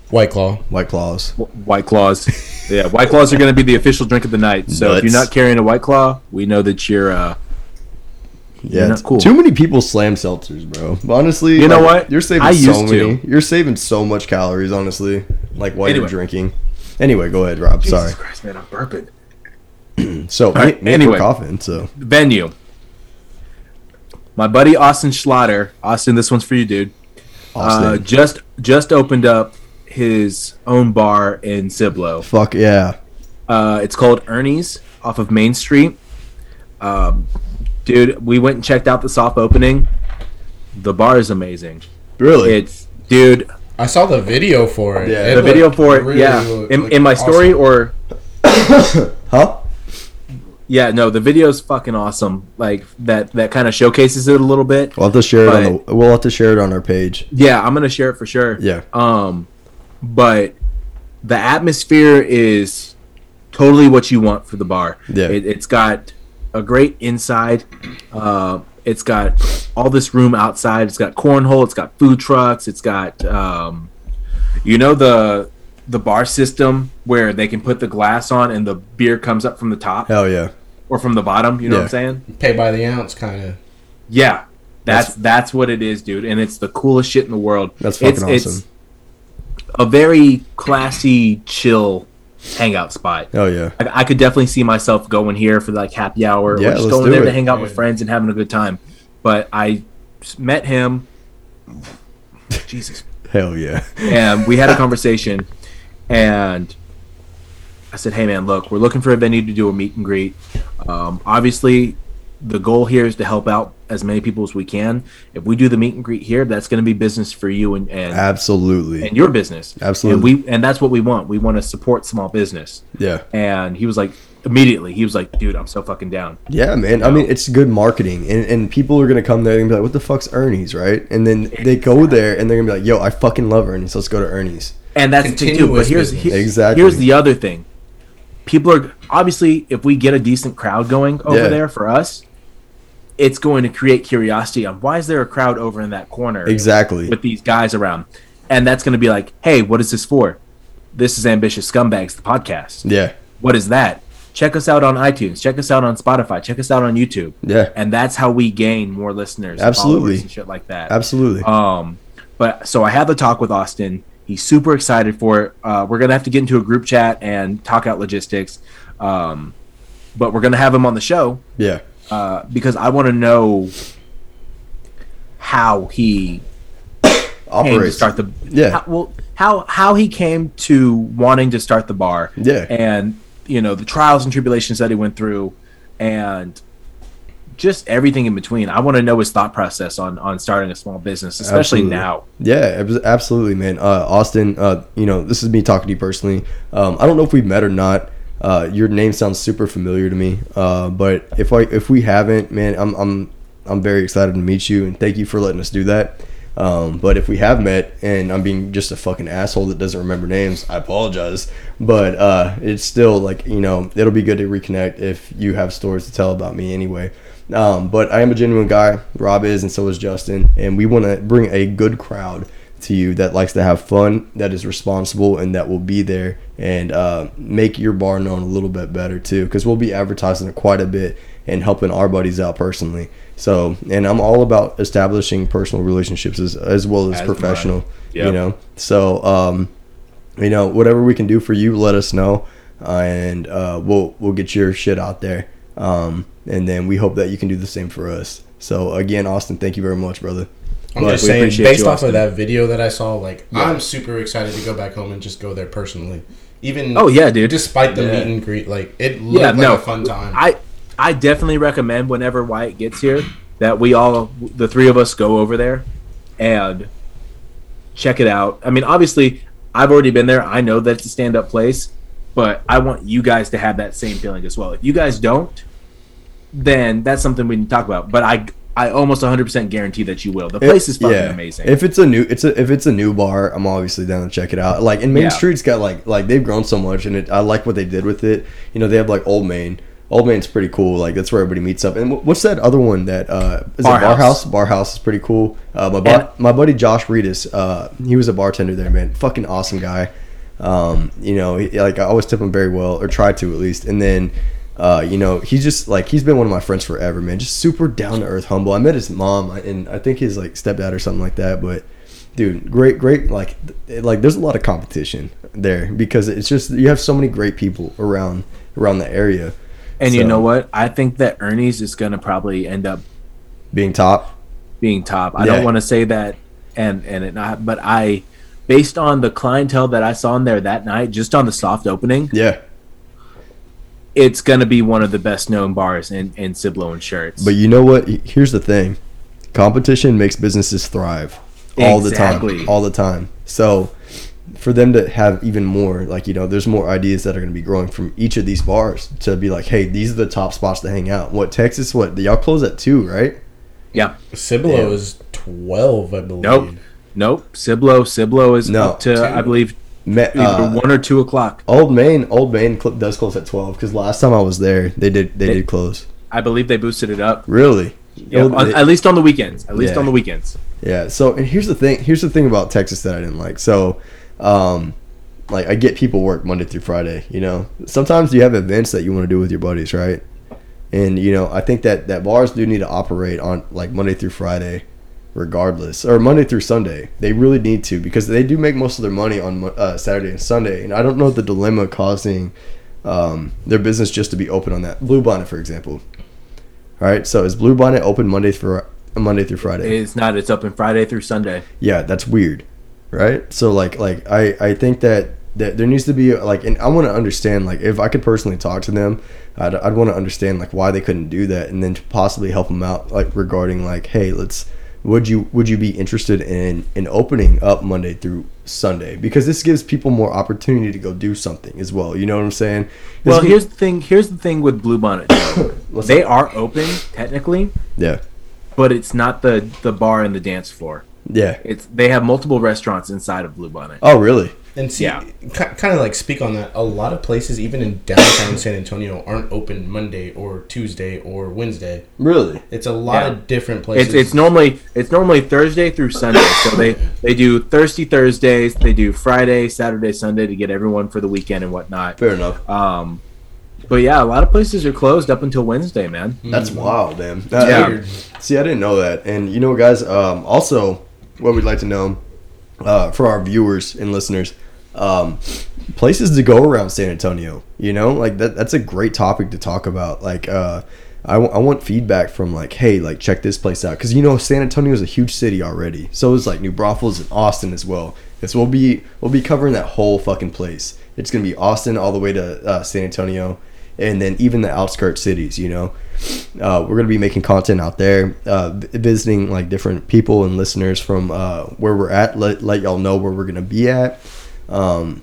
White Claw, White Claws, White Claws. Yeah, White Claws are going to be the official drink of the night. So Nuts. If you're not carrying a White Claw, we know that you're. Uh, yeah, you're cool. Too many people slam seltzers, bro. Honestly, you know what? You're saving I used so many. To. You're saving so much calories, honestly. like while anyway. you're drinking. Anyway, go ahead, Rob. Jesus Sorry. Christ, man, I'm burping. So, right, man, anyway, coughing, so venue. My buddy Austin Schlatter, Austin, this one's for you, dude. Austin uh, just just opened up his own bar in Cibolo. Fuck yeah! Uh, it's called Ernie's off of Main Street. Um, dude, we went and checked out the soft opening. The bar is amazing. Really? It's dude. I saw the video for it. Yeah, it the video for it. Really yeah, in, in my awesome. story or huh? Yeah, no, the video's fucking awesome. Like that, that kind of showcases it a little bit. We'll have to share but, it on the. We'll have to share it on our page. Yeah, I'm gonna share it for sure. Yeah. Um, but the atmosphere is totally what you want for the bar. Yeah. It, it's got a great inside. Uh, it's got all this room outside. It's got cornhole. It's got food trucks. It's got um, you know the. the bar system where they can put the glass on and the beer comes up from the top. Hell yeah. Or from the bottom, you know yeah. what I'm saying? You pay by the ounce kind of. Yeah. That's, that's that's what it is, dude. And it's the coolest shit in the world. That's fucking it's, awesome. It's a very classy, chill hangout spot. Oh yeah. I, I could definitely see myself going here for like happy hour yeah, or just going there it. to hang out yeah. with friends and having a good time. But I met him. Jesus. Hell yeah. And we had a conversation. And I said, hey, man, look, we're looking for a venue to do a meet and greet. Um, obviously, the goal here is to help out as many people as we can. If we do the meet and greet here, that's going to be business for you and, and absolutely and your business. Absolutely. And, we, and that's what we want. We want to support small business. Yeah. And he was like, immediately, he was like, dude, I'm so fucking down. Yeah, man. You know? I mean, it's good marketing. And, and people are going to come there and be like, what the fuck's Ernie's, right? And then they go there and they're going to be like, yo, I fucking love Ernie's. Let's go to Ernie's. And that's the thing, too. But here's here's, exactly. here's the other thing. People are obviously, if we get a decent crowd going over yeah. there for us, it's going to create curiosity on why is there a crowd over in that corner? Exactly. With these guys around. And that's going to be like, hey, what is this for? This is Ambitious Scumbags, the podcast. Yeah. What is that? Check us out on iTunes. Check us out on Spotify. Check us out on YouTube. Yeah. And that's how we gain more listeners. Absolutely. And shit like that. Absolutely. Um, but so I had the talk with Austin. He's super excited for it. Uh, we're going to have to get into a group chat and talk out logistics. Um, but we're going to have him on the show. Yeah. Uh, because I want to know how he operates. Came to start the, yeah. How, well, how, how he came to wanting to start the bar. Yeah. And, you know, the trials and tribulations that he went through and just everything in between. I want to know his thought process on, on starting a small business, especially absolutely. now. Yeah, absolutely, man. Uh, Austin, uh, you know, this is me talking to you personally. Um, I don't know if we've met or not. Uh, your name sounds super familiar to me. Uh, but if I if we haven't, man, I'm I'm I'm very excited to meet you and thank you for letting us do that. Um, but if we have met and I'm being just a fucking asshole that doesn't remember names, I apologize. But uh, it's still like, you know, it'll be good to reconnect if you have stories to tell about me anyway. Um, but I am a genuine guy. Rob is, and so is Justin. And we want to bring a good crowd to you that likes to have fun, that is responsible, and that will be there and uh, make your bar known a little bit better too. Because we'll be advertising it quite a bit and helping our buddies out personally. So, and I'm all about establishing personal relationships as, as well as, as professional. Yep. You know, so um, you know, whatever we can do for you, let us know, uh, and uh, we'll we'll get your shit out there. Um, and then we hope that you can do the same for us. So again, Austin, thank you very much, brother. I'm but just saying, based you, off Austin. of that video that I saw, like yeah. I'm super excited to go back home and just go there personally. Even oh yeah, dude. Despite the yeah. meet and greet, like it looked yeah, like no, a fun time. I I definitely recommend whenever Wyatt gets here that we all, the three of us, go over there and check it out. I mean, obviously, I've already been there. I know that it's a stand-up place. But I want you guys to have that same feeling as well. If you guys don't, then that's something we can talk about. But I, I almost one hundred percent guarantee that you will. The place if, is fucking yeah. amazing. If it's a new, it's a if it's a new bar, I'm obviously down to check it out. Like, and Main yeah. Street's got like like they've grown so much, and it, I like what they did with it. You know, they have like Old Main. Old Main's pretty cool. Like that's where everybody meets up. And what's that other one that uh, is Bar House. Bar House? Bar House is pretty cool. Uh, my bar, my buddy Josh Reedus, uh, he was a bartender there, man. Fucking awesome guy. Um, you know, he, like I always tip him very well, or try to at least. And then, uh, you know, he's just like he's been one of my friends forever, man. Just super down to earth, humble. I met his mom and I think his like stepdad or something like that. But dude, great, great. Like, like there's a lot of competition there because it's just you have so many great people around around the area. And so, you know what? I think that Ernie's is going to probably end up being top. Being top. I yeah. don't want to say that, and and it not, but I, based on the clientele that I saw in there that night, just on the soft opening, yeah, it's going to be one of the best known bars in in Cibolo and Shirts. But you know what? Here's the thing: competition makes businesses thrive all exactly. the time, all the time. So for them to have even more, like, you know, there's more ideas that are going to be growing from each of these bars to be like, hey, these are the top spots to hang out. What, Texas? What, y'all close at two, right? Yeah. Cibolo is twelve, I believe. Nope. Nope. Cibolo, Cibolo is no. up to, two. I believe, Me- uh, one or two o'clock. Old Main, Old Main cl- does close at twelve because last time I was there, they did, they, they did close. I believe they boosted it up. Really? Yeah. Old, on, they, at least on the weekends. At least yeah. on the weekends. Yeah. So, and here's the thing. Here's the thing about Texas that I didn't like. So, um, like, I get people work Monday through Friday. You know, sometimes you have events that you want to do with your buddies, right? And, you know, I think that, that bars do need to operate on, like, Monday through Friday regardless. Or Monday through Sunday. They really need to because they do make most of their money on uh, Saturday and Sunday. And I don't know the dilemma causing um, their business just to be open on that. Blue Bonnet, for example. All right, so is Blue Bonnet open Monday through, Monday through Friday? It's not. It's open Friday through Sunday. Yeah, that's weird, right? So, like, like I, I think that... that there needs to be, like, and I want to understand, like, if I could personally talk to them, I'd, I'd want to understand, like, why they couldn't do that, and then to possibly help them out, like, regarding, like, hey, let's, would you would you be interested in, in opening up Monday through Sunday? Because this gives people more opportunity to go do something as well. You know what I'm saying? This well, can, here's the thing. Here's the thing with Blue Bonnet. They up? are open technically. Yeah. But it's not the the bar and the dance floor. Yeah. It's they have multiple restaurants inside of Blue Bonnet. Oh, really? And see, yeah. kind of like speak on that. A lot of places, even in downtown San Antonio, aren't open Monday or Tuesday or Wednesday. Really, it's a lot yeah. of different places. It's, it's normally it's normally Thursday through Sunday. So they, they do Thirsty Thursdays, they do Friday, Saturday, Sunday to get everyone for the weekend and whatnot. Fair enough. Um, but yeah, a lot of places are closed up until Wednesday, man. That's mm-hmm. wild, man. That's yeah. weird. See, I didn't know that. And you know, guys, um, also what we'd like to know uh, for our viewers and listeners. Um, places to go around San Antonio, you know, like that, that's a great topic to talk about. Like, uh, I, w- I want feedback from like, hey, like check this place out. Cause you know, San Antonio is a huge city already. So it's like New Braunfels and Austin as well. And so we'll be, we'll be covering that whole fucking place. It's going to be Austin all the way to uh, San Antonio. And then even the outskirt cities, you know, uh, we're going to be making content out there, uh, visiting like different people and listeners from, uh, where we're at, let, let y'all know where we're going to be at. Um,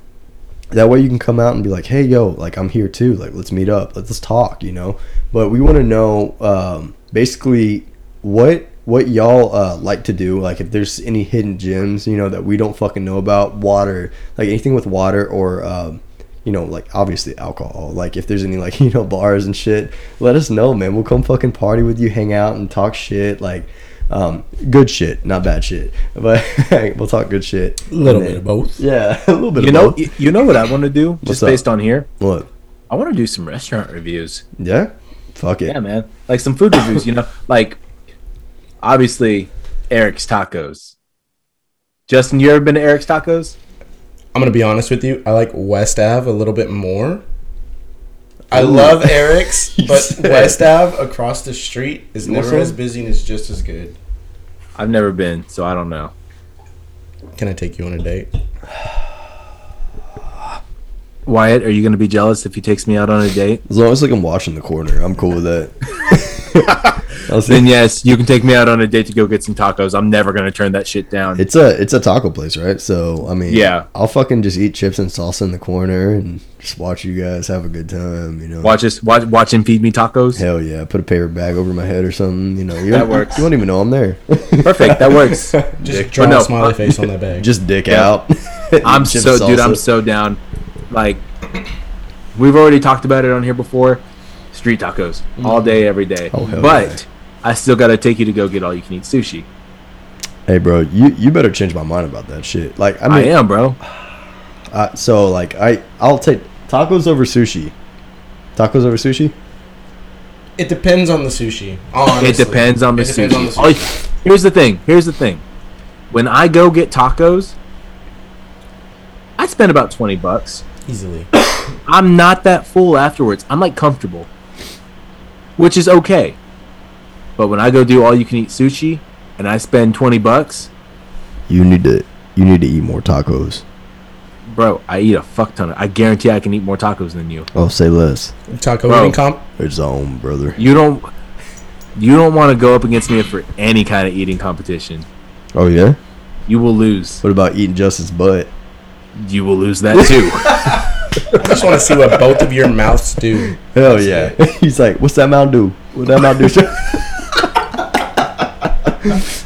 that way you can come out and be like, hey, yo, like I'm here too. Like, let's meet up. Let's, let's talk, you know, but we want to know, um, basically what, what y'all, uh, like to do. Like if there's any hidden gems, you know, that we don't fucking know about water, like anything with water or, um, you know, like obviously alcohol, like if there's any like, you know, bars and shit, let us know, man. We'll come fucking party with you, hang out and talk shit. Like, Um, good shit, not bad shit, but we'll talk good shit. A little then, bit of both. Yeah, a little bit you of know, both. You know, you know what I want to do? What's just up? Based on here? What? I want to do some restaurant reviews. Yeah? Fuck it. Yeah, man. Like some food reviews, you know? Like, obviously, Eric's Tacos. Justin, you ever been to Eric's Tacos? I'm going to be honest with you. I like West Ave a little bit more. I love Eric's, but West Ave across the street is never as busy and it's just as good. I've never been, so I don't know. Can I take you on a date? Wyatt, are you going to be jealous if he takes me out on a date? As long as like, I'm watching the corner, I'm cool with that. Then yes, you can take me out on a date to go get some tacos. I'm never going to turn that shit down. It's a it's a taco place, right? So, I mean, yeah. I'll fucking just eat chips and salsa in the corner and just watch you guys have a good time, you know. Watch us watch watch him feed me tacos. Hell yeah, put a paper bag over my head or something, you know. You that works. You won't even know I'm there. Perfect, that works. Just dick. draw no. a smiley face on that bag. Just dick yeah. out. I'm so salsa. dude, I'm so down. Like we've already talked about it on here before. Street tacos all day, every day. Oh, hell but yeah. I still gotta take you to go get all you can eat sushi. Hey, bro, you, you better change my mind about that shit. Like I mean, I am, bro. Uh, so like I I'll take tacos over sushi. Tacos over sushi. It depends on the sushi. Honestly. It depends on the it depends sushi. On the sushi. Here's the thing. Here's the thing. when I go get tacos, I spend about twenty bucks. Easily. I'm not that full afterwards. I'm like comfortable, which is okay. But when I go do all you can eat sushi and I spend twenty bucks, you need to you need to eat more tacos. Bro, I eat a fuck ton of, I guarantee I can eat more tacos than you. Oh, say less. Taco eating comp? It's on, brother. You don't you don't want to go up against me for any kind of eating competition. Oh yeah? You will lose. What about eating Justin's butt? You will lose that too. I just want to see what both of your mouths do. Hell yeah. He's like, what's that mouth do? What that mouth do?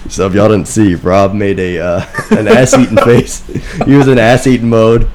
So if y'all didn't see, Rob made a uh, an ass-eating face. He was in ass-eating mode.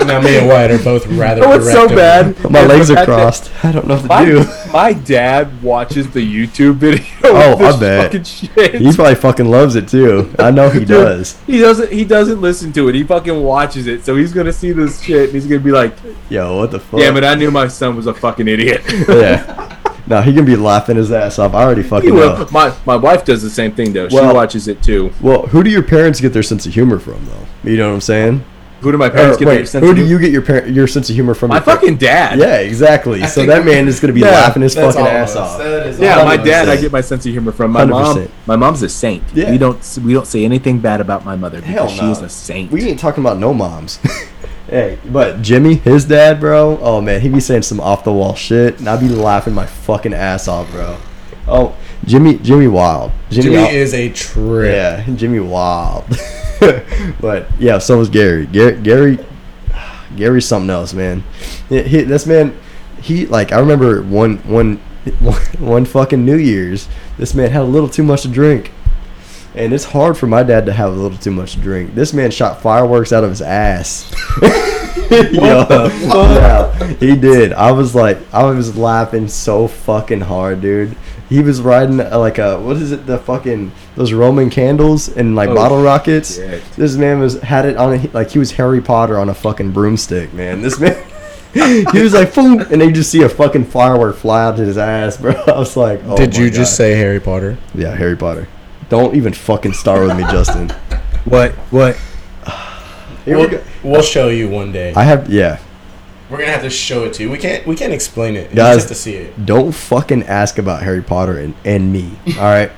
Now me and Wyatt are both rather oh, it's so bad. Over. My legs are crossed. I don't know what my, to do. My dad watches the YouTube video. Oh, I bet. He probably fucking loves it too. I know he Dude, does. He doesn't. He doesn't listen to it. He fucking watches it. So he's gonna see this shit and he's gonna be like, "Yo, what the fuck?" Yeah, but I knew my son was a fucking idiot. Yeah. No, he can be laughing his ass off. I already fucking know. My my wife does the same thing though. Well, she watches it too. Well, who do your parents get their sense of humor from though? You know what I'm saying? Who do my parents or, get wait, their sense? Who of do humor? You get your par- your sense of humor from? My fucking dad. Yeah, exactly. I so that man is gonna be yeah, laughing his fucking ass off. Yeah, my dad. I get my sense of humor from my one hundred percent. Mom. My mom's a saint. Yeah. We don't we don't say anything bad about my mother because Hell no. she's a saint. We ain't talking about no moms. Hey, but Jimmy, his dad, bro, oh, man, he be saying some off-the-wall shit, and I be laughing my fucking ass off, bro. Oh, Jimmy Jimmy Wild. Jimmy, Jimmy is a trip. Yeah, Jimmy Wild. But, yeah, so was Gary. Gary, Gary, Gary's something else, man. He, he, this man, he, like, I remember one, one, one, one fucking New Year's, this man had a little too much to drink. And it's hard for my dad to have a little too much to drink. This man shot fireworks out of his ass. Yo, yeah, he did. I was like, I was laughing so fucking hard, dude. He was riding like a, what is it? The fucking, those Roman candles and like oh, bottle rockets. Shit. This man was, had it on, a, like he was Harry Potter on a fucking broomstick, man. This man. He was like, boom, and they just see a fucking firework fly out to his ass, bro. I was like, oh Did my you just God. Say Harry Potter? Yeah, Harry Potter. Don't even fucking start with me, Justin. What? What? Here we'll, we go. We'll show you one day. I have, yeah. We're gonna have to show it to you. We can't. We can't explain it. Guys, just to see it. Don't fucking ask about Harry Potter and, and me. All right.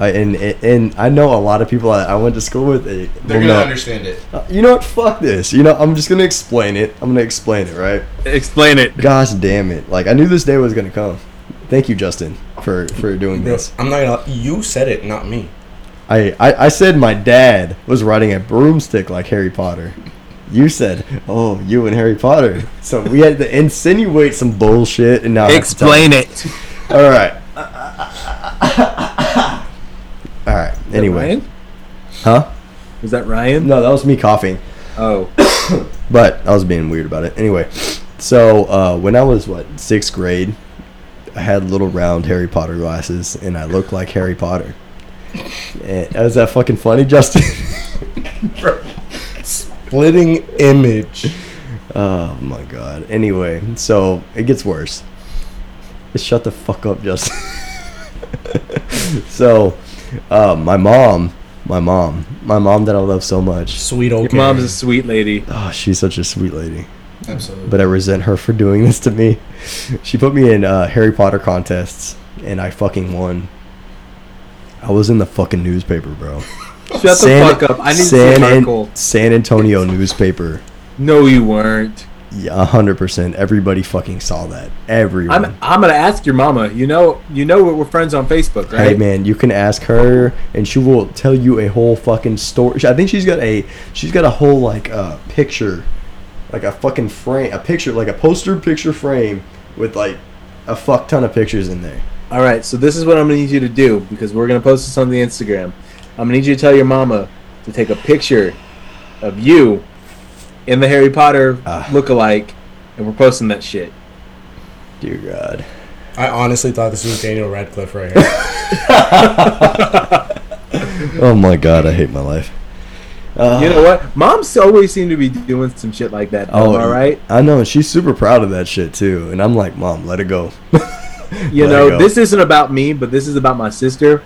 I, and, and and I know a lot of people I, I went to school with. They're gonna not, understand it. Uh, you know what? Fuck this. You know, I'm just gonna explain it. I'm gonna explain it. Right. Explain it. Gosh damn it! Like I knew this day was gonna come. Thank you, Justin, for, for doing this. I'm not gonna, you said it, not me. I, I, I said my dad was riding a broomstick like Harry Potter. You said, oh, you and Harry Potter. So we had to insinuate some bullshit and now explain it. All right. All right. Is anyway. Ryan? Huh? Was that Ryan? No, that was me coughing. Oh. But I was being weird about it. Anyway. So uh, when I was, what, sixth grade, I had little round Harry Potter glasses, and I looked like Harry Potter. And, is that fucking funny, Justin? Splitting image. Oh, my God. Anyway, so it gets worse. Just shut the fuck up, Justin. So, uh, my mom, my mom, my mom that I love so much. Sweet old Your mom's a sweet lady. Oh, she's such a sweet lady. Absolutely. But I resent her for doing this to me. She put me in uh, Harry Potter contests, and I fucking won. I was in the fucking newspaper, bro. Shut San, the fuck up. I need San, to see an, San Antonio newspaper. No, you weren't. Yeah, one hundred percent. Everybody fucking saw that. Everyone. I'm, I'm going to ask your mama. You know you know we're friends on Facebook, right? Hey, man, you can ask her, and she will tell you a whole fucking story. I think she's got a, she's got a whole, like, uh, picture like a fucking frame, a picture, like a poster picture frame with like a fuck ton of pictures in there. All right, so this is what I'm going to need you to do because we're going to post this on the Instagram. I'm going to need you to tell your mama to take a picture of you in the Harry Potter uh, lookalike, and we're posting that shit. Dear God. I honestly thought this was Daniel Radcliffe right here. Oh my God, I hate my life. Uh, you know what? Moms always seem to be doing some shit like that. Oh, all right. I know, and she's super proud of that shit too. And I'm like, Mom, let it go. You let know, go. This isn't about me, but this is about my sister.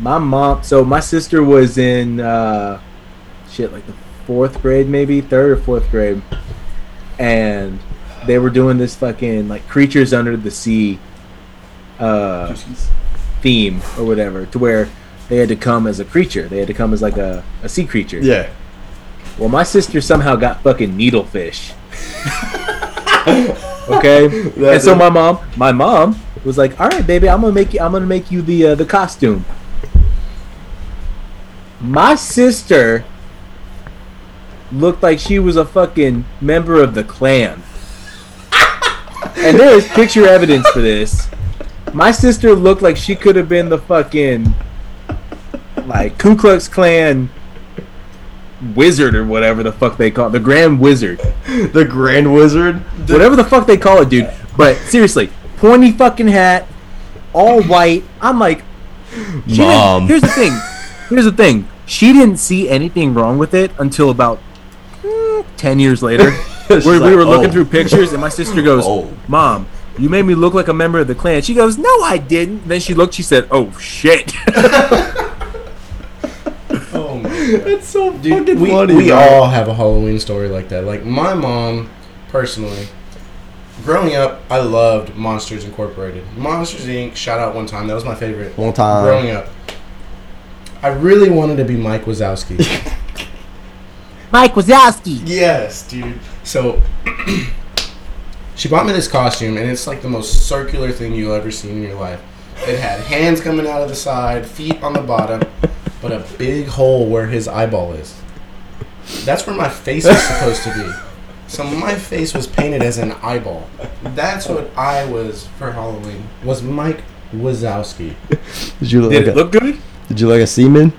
my mom, so my sister was in uh, shit like the fourth grade, maybe third or fourth grade, and they were doing this fucking like Creatures Under the Sea uh, theme or whatever, to where they had to come as a creature. They had to come as like a, a sea creature. Yeah. Well, my sister somehow got fucking needlefish. Okay. That and so my mom, my mom was like, "All right, baby, I'm gonna make you. I'm gonna make you the uh, the costume." My sister looked like she was a fucking member of the Klan. And there is picture evidence for this. My sister looked like she could have been the fucking like Ku Klux Klan wizard or whatever the fuck they call it. The Grand Wizard. The Grand Wizard? The- whatever the fuck they call it, dude. But seriously, pointy fucking hat, all white. I'm like, Mom. Here's the thing. Here's the thing. She didn't see anything wrong with it until about mm, ten years later. Where we like, were looking oh. through pictures, and my sister goes, oh. Mom, you made me look like a member of the Klan. She goes, no, I didn't. Then she looked, she said, oh, shit. Oh, my God. That's so Dude, fucking we, funny. We man. all have a Halloween story like that. Like, my mom, personally, growing up, I loved Monsters Incorporated. Monsters, Incorporated, shout out one time. That was my favorite. One time. Growing up. I really wanted to be Mike Wazowski. Mike Wazowski. Yes, dude. So, she bought me this costume, and it's like the most circular thing you'll ever see in your life. It had hands coming out of the side, feet on the bottom, but a big hole where his eyeball is. That's where my face is supposed to be. So my face was painted as an eyeball. That's what I was for Halloween. Was Mike Wazowski. Did, you look Did like it a, look good? Did you look like a seaman?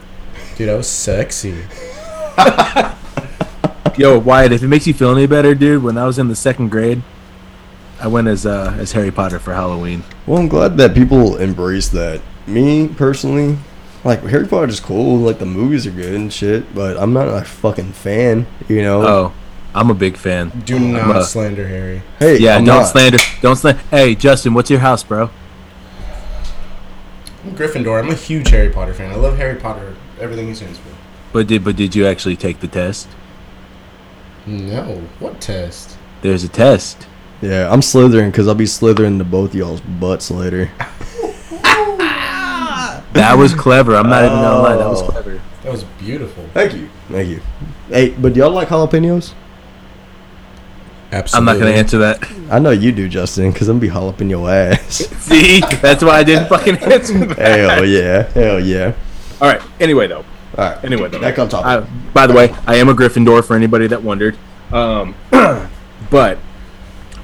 Dude, I was sexy. Yo, Wyatt, if it makes you feel any better, dude, when I was in the second grade, I went as uh, as Harry Potter for Halloween. Well, I'm glad that people embrace that. Me, personally, like, Harry Potter's cool. Like, the movies are good and shit, but I'm not a fucking fan, you know? Oh, I'm a big fan. Do not a, slander Harry. Hey, Yeah, I'm don't not. slander. Don't slander. Hey, Justin, what's your house, bro? I'm Gryffindor. I'm a huge Harry Potter fan. I love Harry Potter, everything he stands for. But did, but did you actually take the test? No. What test? There's a test. Yeah, I'm Slytherin because I'll be Slytherin to both y'all's butts later. That was clever. I'm not oh. even gonna lie. That was clever. That was beautiful. Thank you. Thank you. Hey, but do y'all like jalapenos? Absolutely. I'm not going to answer that. I know you do, Justin, because I'm going to be jalapeno ass. See? That's why I didn't fucking answer that. Hell yeah. Hell yeah. All right. Anyway, though. All right. Anyway, though. Back on topic. I, by the way, I am a Gryffindor for anybody that wondered. Um, but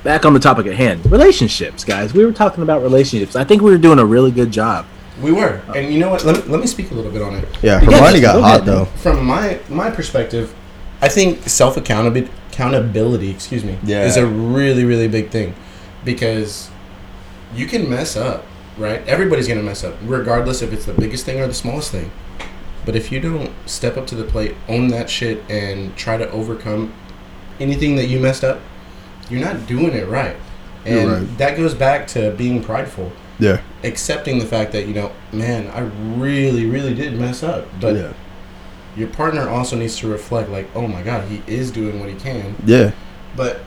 back on the topic at hand, relationships, guys. We were talking about relationships. I think we were doing a really good job. We were. Uh, and you know what? Let me, let me speak a little bit on it. Yeah. Hermione got hot, bit, though. From my, my perspective, I think self-accountability accountability, excuse me, yeah. is a really, really big thing because you can mess up, right? Everybody's going to mess up, regardless if it's the biggest thing or the smallest thing. But if you don't step up to the plate, own that shit, and try to overcome anything that you messed up, you're not doing it right. And right. that goes back to being prideful. Yeah. Accepting the fact that, you know, man, I really, really did mess up. But yeah. your partner also needs to reflect, like, oh, my God, he is doing what he can. Yeah. But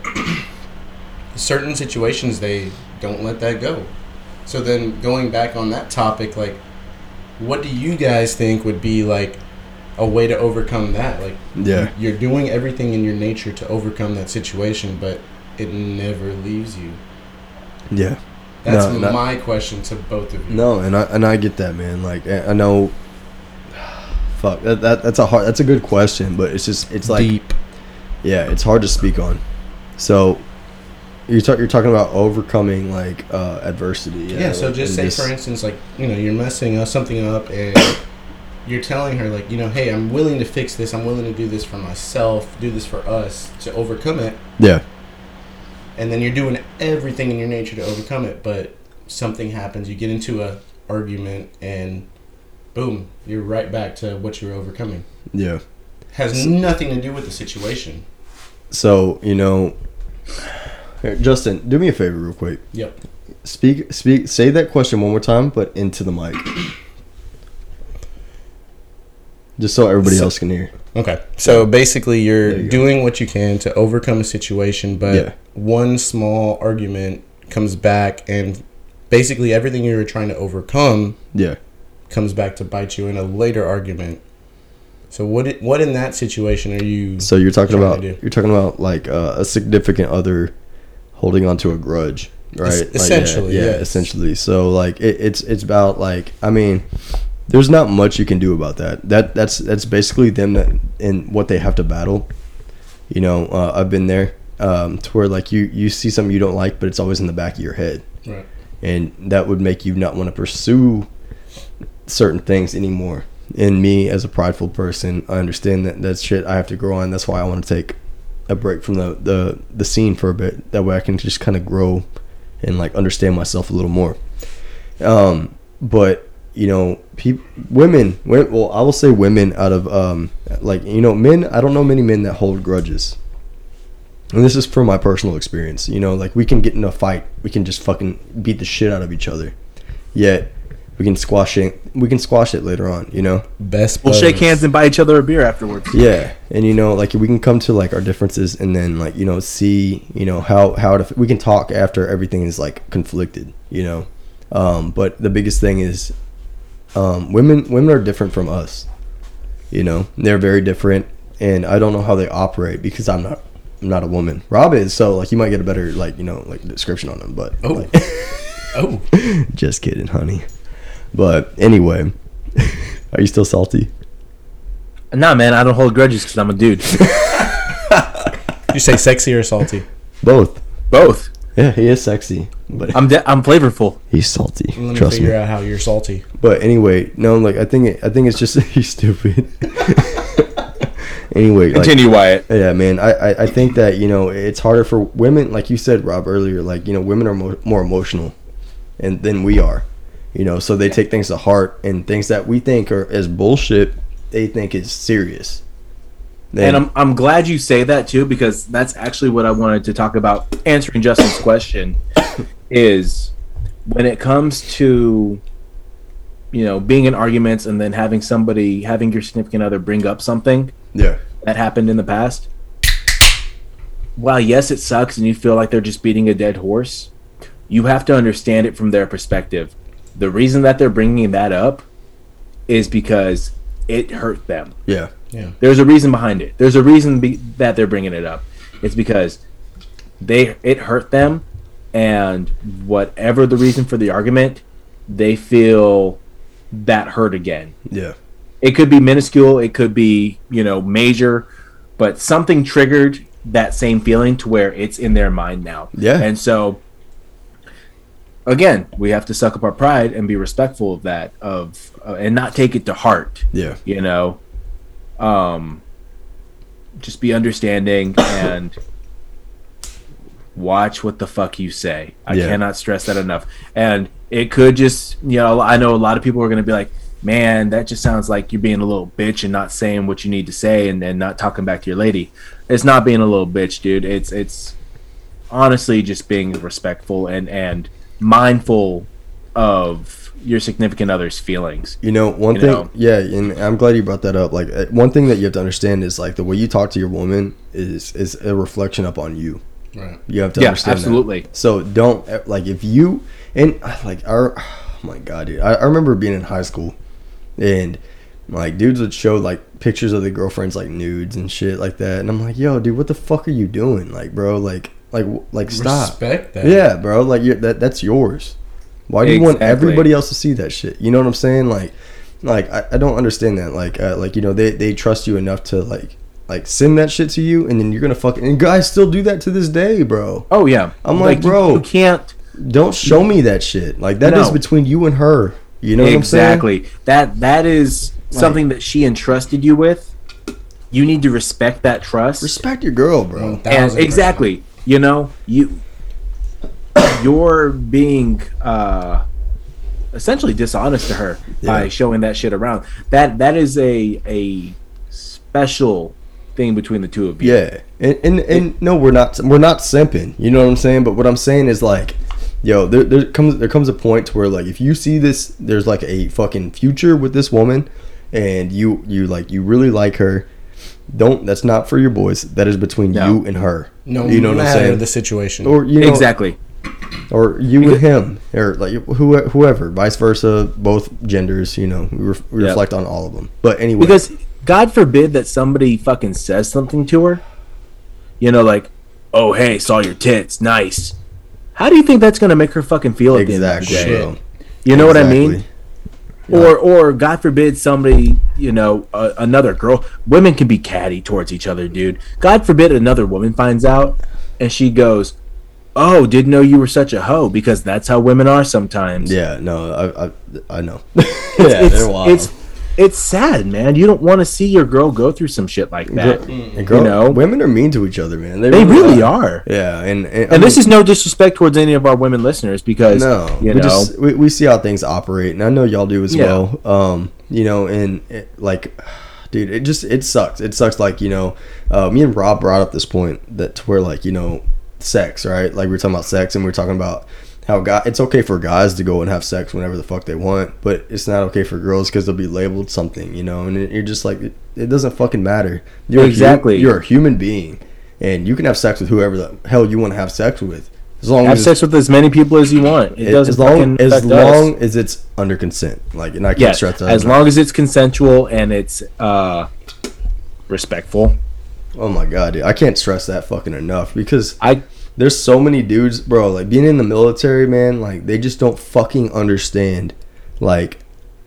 certain situations, they don't let that go. So then going back on that topic, like, what do you guys think would be, like, a way to overcome that? Like, yeah. you're doing everything in your nature to overcome that situation, but it never leaves you. Yeah. That's no, my not, question to both of you. No, and I, and I get that, man. Like, I know... Fuck, that, that that's a hard, that's a good question, but it's just, it's like, deep. Yeah, it's hard to speak on. So, you're, ta- you're talking about overcoming, like, uh, adversity. Yeah, yeah so like, just say, just, for instance, like, you know, you're messing something up, and you're telling her, like, you know, hey, I'm willing to fix this, I'm willing to do this for myself, do this for us, to overcome it. Yeah. And then you're doing everything in your nature to overcome it, but something happens, you get into an argument, and... boom, you're right back to what you're overcoming. Yeah. Has nothing to do with the situation. So, you know, here, Justin, do me a favor real quick. Yep. Speak, speak, say that question one more time, but into the mic. Just so everybody so, else can hear. Okay. So basically you're you doing what you can to overcome a situation, but yeah. one small argument comes back and basically everything you were trying to overcome yeah. comes back to bite you in a later argument. So what it, what in that situation are you So you're talking about you're talking about like uh, a significant other holding on to a grudge, right? Es- essentially. Like, yeah, yeah, yeah, essentially. So like it, it's it's about like I mean there's not much you can do about that. That that's that's basically them that, and what they have to battle. You know, uh, I've been there um, to where like you, you see something you don't like, but it's always in the back of your head, right? And that would make you not want to pursue certain things anymore. And me as a prideful person, I understand that that shit I have to grow on. That's why I want to take a break from the the, the scene for a bit. That way I can just kind of grow and like understand myself a little more. Um, but. You know, people, women, women. Well, I will say women out of um, like you know, men. I don't know many men that hold grudges, and this is from my personal experience. You know, like we can get in a fight, we can just fucking beat the shit out of each other. Yet we can squash it. We can squash it later on. You know, best. We'll shake hands and buy each other a beer afterwards. Yeah, and you know, like we can come to like our differences, and then like you know, see you know how how it, we can talk after everything is like conflicted. You know, um, but the biggest thing is. Um, women women are different from us, you know. They're very different, and I don't know how they operate because I'm not I'm not a woman. Rob is, so like you might get a better like you know like description on him. But oh, like, oh, just kidding, honey. But anyway, are you still salty? Nah, man, I don't hold grudges because I'm a dude. You say sexy or salty? Both. Both. Yeah, he is sexy, but I'm de- I'm flavorful. He's salty. Let me Trust figure me. out how you're salty. But anyway, no, like I think it, I think it's just he's stupid. Anyway, continue, like, Wyatt. Yeah, man, I, I, I think that you know it's harder for women, like you said, Rob, earlier. Like you know, women are more, more emotional, and than we are, you know. So they take things to heart, and things that we think are as bullshit, they think is serious. Then. And I'm I'm glad you say that too, because that's actually what I wanted to talk about. Answering Justin's question is when it comes to, you know, being in arguments and then having somebody, having your significant other bring up something yeah. that happened in the past. While yes, it sucks and you feel like they're just beating a dead horse, you have to understand it from their perspective. The reason that they're bringing that up is because it hurt them. Yeah. Yeah. There's a reason behind it. There's a reason be- that they're bringing it up. It's because they it hurt them, and whatever the reason for the argument, they feel that hurt again. Yeah. It could be minuscule. It could be, you know, major, but something triggered that same feeling to where it's in their mind now. Yeah. And so, again, we have to suck up our pride and be respectful of that, of uh, and not take it to heart. Yeah. You know. Um, just be understanding and watch what the fuck you say. I yeah. cannot stress that enough. And it could just, you know, I know a lot of people are going to be like, man, that just sounds like you're being a little bitch and not saying what you need to say and then not talking back to your lady. It's not being a little bitch, dude. It's it's honestly just being respectful and, and mindful of your significant other's feelings. You know, one you thing, know? yeah, and I'm glad you brought that up. Like, one thing that you have to understand is like the way you talk to your woman is is a reflection upon you. Right. You have to yeah, understand. Absolutely. That. So don't like if you and like our oh my god, dude. I, I remember being in high school, and like dudes would show like pictures of their girlfriends like nudes and shit like that, and I'm like, yo, dude, what the fuck are you doing, like, bro? Like, like, like, stop. Respect that. Yeah, bro. Like, you're, that that's yours. Why do you exactly. want everybody else to see that shit? You know what I'm saying? Like, like I, I don't understand that. Like, uh, like you know, they, they trust you enough to like like send that shit to you, and then you're gonna fucking and guys still do that to this day, bro. Oh yeah, I'm like, like bro, you, you can't. Don't show me that shit. Like that no. is between you and her. You know exactly. what I'm saying? Exactly. That that is like, something that she entrusted you with. You need to respect that trust. Respect your girl, bro. one thousand percent Exactly. You know you. You're being uh, essentially dishonest to her yeah. by showing that shit around. That that is a a special thing between the two of you. Yeah, and and, and it, no, we're not we're not simping. You know what I'm saying? But what I'm saying is like, yo, there there comes there comes a point to where like if you see this, there's like a fucking future with this woman, and you you like you really like her, don't. That's not for your boys. That is between no. you and her. No, you know what I'm saying. The situation, or you know, exactly, or you and him, or like who, whoever, vice versa, both genders. You know, we, ref, we yep. reflect on all of them. But anyway, because God forbid that somebody fucking says something to her. You know, like, oh hey, saw your tits, nice. How do you think that's gonna make her fucking feel at exactly. the end of the day? You know exactly. what I mean? Yeah. Or, or God forbid, somebody, you know, uh, another girl. Women can be catty towards each other, dude. God forbid another woman finds out and she goes, "Oh, didn't know you were such a hoe," because that's how women are sometimes. Yeah, no, I, I, I know. yeah, it's, they're wild. It's, it's sad, man. You don't want to see your girl go through some shit like that. And girl, you know, women are mean to each other, man. They, they really are. are. Yeah, and and, and I mean, this is no disrespect towards any of our women listeners because no, you know, we, just, we we see how things operate, and I know y'all do as yeah. well. Um, you know, and it, like, dude, it just it sucks. It sucks. Like, you know, uh, me and Rob brought up this point that to where like you know, sex, right? Like we were talking about sex, and we were talking about. How guy, it's okay for guys to go and have sex whenever the fuck they want, but it's not okay for girls because they'll be labeled something, you know. And it, you're just like, it, it doesn't fucking matter. You're exactly. A, you're a human being, and you can have sex with whoever the hell you want to have sex with, as long have as have sex with as many people as you want. It, it doesn't as long as long us. as it's under consent. Like, and I can't yes, stress that. As long as it's consensual and it's uh, respectful. Oh my god, dude! I can't stress that fucking enough because I. There's so many dudes, bro, like, being in the military, man, like, they just don't fucking understand, like,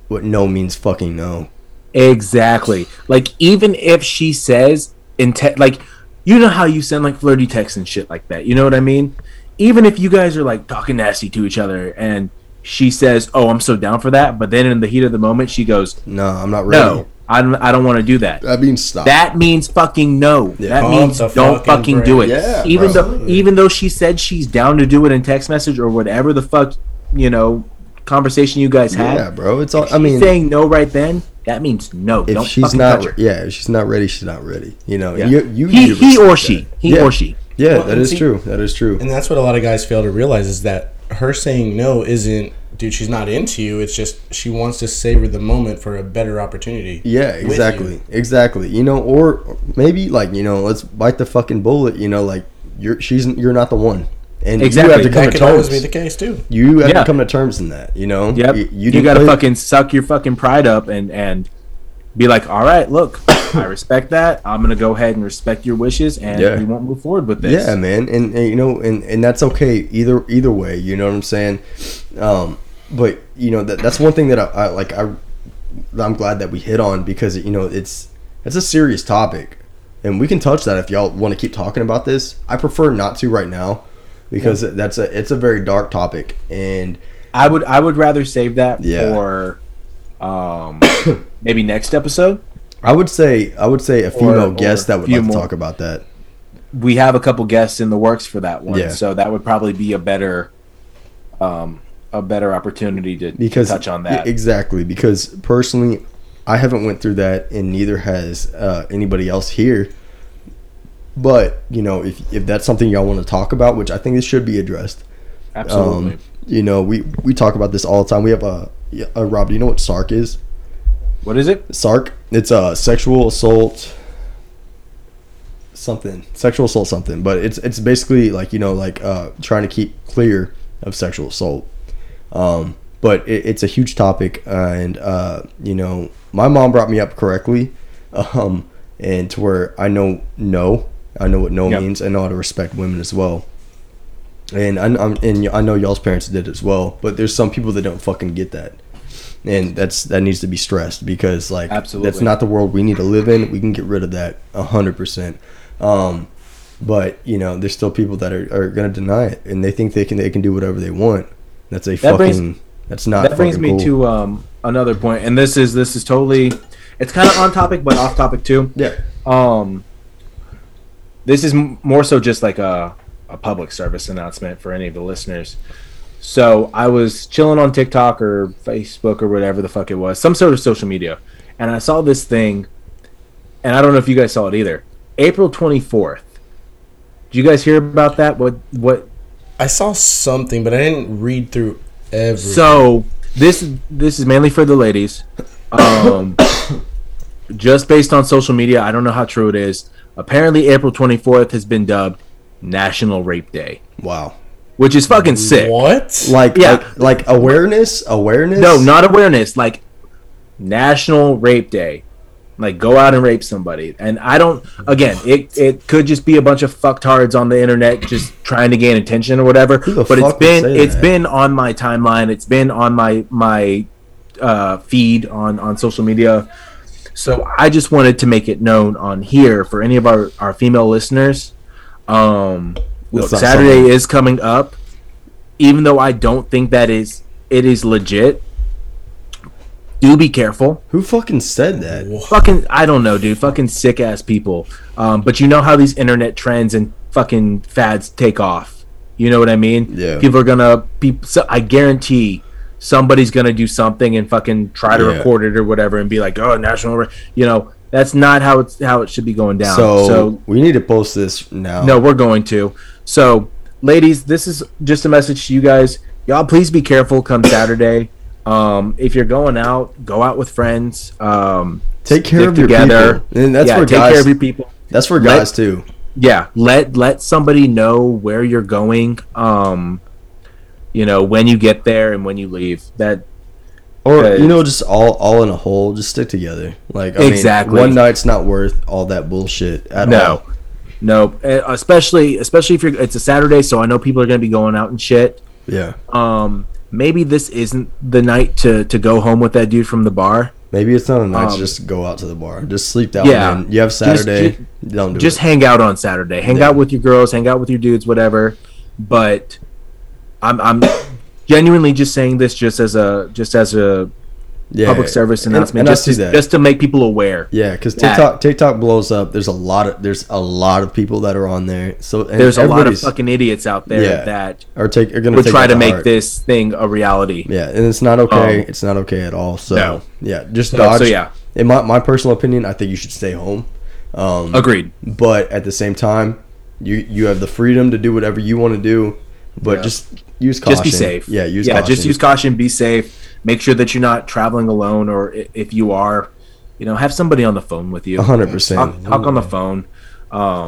what no means fucking no. Exactly. Like, even if she says, in te- like, you know how you send, like, flirty texts and shit like that, you know what I mean? Even if you guys are, like, talking nasty to each other, and she says, oh, I'm so down for that, but then in the heat of the moment, she goes, no, I'm not ready. No, I don't, I don't want to do that. That means stop. That means fucking no. Yeah. That Pump means don't fucking, fucking do it. Yeah, even bro. though even though she said she's down to do it in text message or whatever the fuck, you know, conversation you guys had. Yeah, bro. It's all. If I mean, saying no right then. That means no. If don't she's fucking not, touch her. Yeah, if she's not ready, she's not ready. You know, yeah. you, you he, he or that. she, he yeah. or she. Yeah, well, that is see, true. That is true. And that's what a lot of guys fail to realize is that her saying no isn't. Dude, she's not into you. It's just she wants to savor the moment for a better opportunity. Yeah, exactly, you. exactly. You know, or maybe like you know, let's bite the fucking bullet. You know, like you're she's you're not the one, and exactly. you have to come that to could terms. Be the case too. You have yeah. to come to terms in that. You know, yep. You, you, you got to fucking suck your fucking pride up and and be like, all right, look, I respect that. I'm gonna go ahead and respect your wishes, and yeah. we won't move forward with this. Yeah, man, and, and you know, and and that's okay either either way. You know what I'm saying? Um. But you know that that's one thing that I, I like. I I'm glad that we hit on because you know it's it's a serious topic, and we can touch that if y'all want to keep talking about this. I prefer not to right now because yeah. that's a it's a very dark topic, and I would I would rather save that yeah. for um, maybe next episode. I would say I would say a female or, guest or that would like more. to talk about that. We have a couple guests in the works for that one, yeah. so that would probably be a better. Um, a better opportunity to because, touch on that. Exactly, because personally, I haven't went through that, and neither has uh, anybody else here. But, you know, if if that's something y'all want to talk about, which I think it should be addressed. Absolutely. Um, you know, we, we talk about this all the time. We have a, a... Rob, do you know what S A R C is? What is it? S A R C. It's a sexual assault something. Sexual assault something. But it's it's basically, like, you know, like uh, trying to keep clear of sexual assault. Um, but it, it's a huge topic, uh, and uh, you know, my mom brought me up correctly, um, and to where I know no, I know what no yep. means. I know how to respect women as well, and I, I'm and I know y'all's parents did as well. But there's some people that don't fucking get that, and that's that needs to be stressed because like Absolutely. That's not the world we need to live in. We can get rid of that a hundred percent. Um, but you know, there's still people that are, are gonna deny it, and they think they can they can do whatever they want. That's a that fucking. Brings, that's not. That brings me cool. to um, another point, and this is this is totally. It's kind of on topic, but off topic too. Yeah. Um. This is m- more so just like a a public service announcement for any of the listeners. So I was chilling on TikTok or Facebook or whatever the fuck it was, some sort of social media, and I saw this thing, and I don't know if you guys saw it either. April twenty-fourth. Did you guys hear about that? What what? I saw something, but I didn't read through everything. So, this this is mainly for the ladies. Um, just based on social media, I don't know how true it is. Apparently, April twenty-fourth has been dubbed National Rape Day. Wow. Which is fucking sick. What? Like, yeah. like, like awareness? Awareness? No, not awareness. Like, National Rape Day. Like, go out and rape somebody. And I don't... Again, it, it could just be a bunch of fucktards on the internet just trying to gain attention or whatever. But it's been it's been on my timeline. It's been on my my uh, feed on, on social media. So I just wanted to make it known on here for any of our, our female listeners. Um, look, Saturday is coming up. Even though I don't think that is... It is legit. Do be careful. Who fucking said that? Fucking, I don't know, dude. Fucking sick ass people. Um, but you know how these internet trends and fucking fads take off. You know what I mean? Yeah. People are gonna. People, so I guarantee somebody's gonna do something and fucking try to yeah. record it or whatever and be like, oh, national. You know, that's not how it's how it should be going down. So, so we need to post this now. No, we're going to. So, ladies, this is just a message to you guys. Y'all, please be careful come Saturday. Um, if you're going out, go out with friends. Um, take care of your together. people, and that's yeah, for take guys, care of your people. That's for guys let, too. Yeah, let let somebody know where you're going. Um, you know when you get there and when you leave. That or uh, you know just all all in a whole. Just stick together. Like I exactly, mean, one night's not worth all that bullshit at no. all. No, no, especially especially if you're. It's a Saturday, so I know people are going to be going out and shit. Yeah. Um. Maybe this isn't the night to, to go home with that dude from the bar. Maybe it's not a night um, to just go out to the bar. Just sleep that yeah, one in. You have Saturday. Just, just, don't do just it. hang out on Saturday. Hang yeah. out with your girls. Hang out with your dudes, whatever. But I'm I'm genuinely just saying this just as a just as a yeah, public service announcement. And, and just, I see that. just to make people aware. Yeah, because TikTok TikTok blows up. There's a lot of there's a lot of people that are on there. So and there's a lot of fucking idiots out there yeah, that are take are gonna we'll take try to make heart. this thing a reality. Yeah, and it's not okay. Um, it's not okay at all. So no. yeah, just dodge. So, so yeah, in my my personal opinion, I think you should stay home. Um, Agreed. But at the same time, you you have the freedom to do whatever you want to do, but yeah. just use caution. Just be safe. Yeah, use yeah, caution. just use caution. Be safe. Make sure that you're not traveling alone, or if you are, you know, have somebody on the phone with you. one hundred percent Talk, talk on the phone, because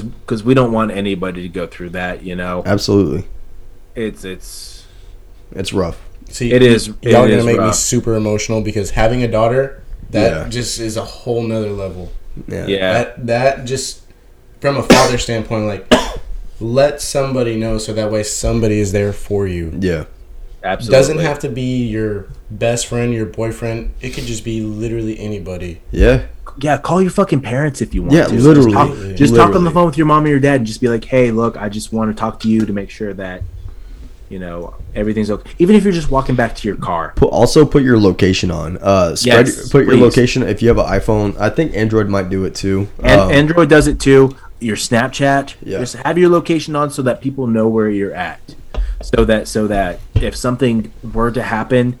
um, because we don't want anybody to go through that, you know. Absolutely. It's it's it's rough. See, it is. Y'all it are gonna make rough. me super emotional because having a daughter that yeah. just is a whole nother level. Yeah. yeah. That that just from a father standpoint, like let somebody know so that way somebody is there for you. Yeah. Absolutely. Doesn't have to be your best friend, your boyfriend. It could just be literally anybody. Yeah. Yeah, call your fucking parents if you want yeah, to. Literally. Just, talk, literally. just talk on the phone with your mom or your dad and just be like, hey, look, I just want to talk to you to make sure that, you know, everything's okay. Even if you're just walking back to your car. Put, also put your location on. Uh, spread, yes, put your please. location if you have an iPhone. I think Android might do it too. And um, Android does it too. Your Snapchat. Yeah. Just have your location on so that people know where you're at. So that so that if something were to happen,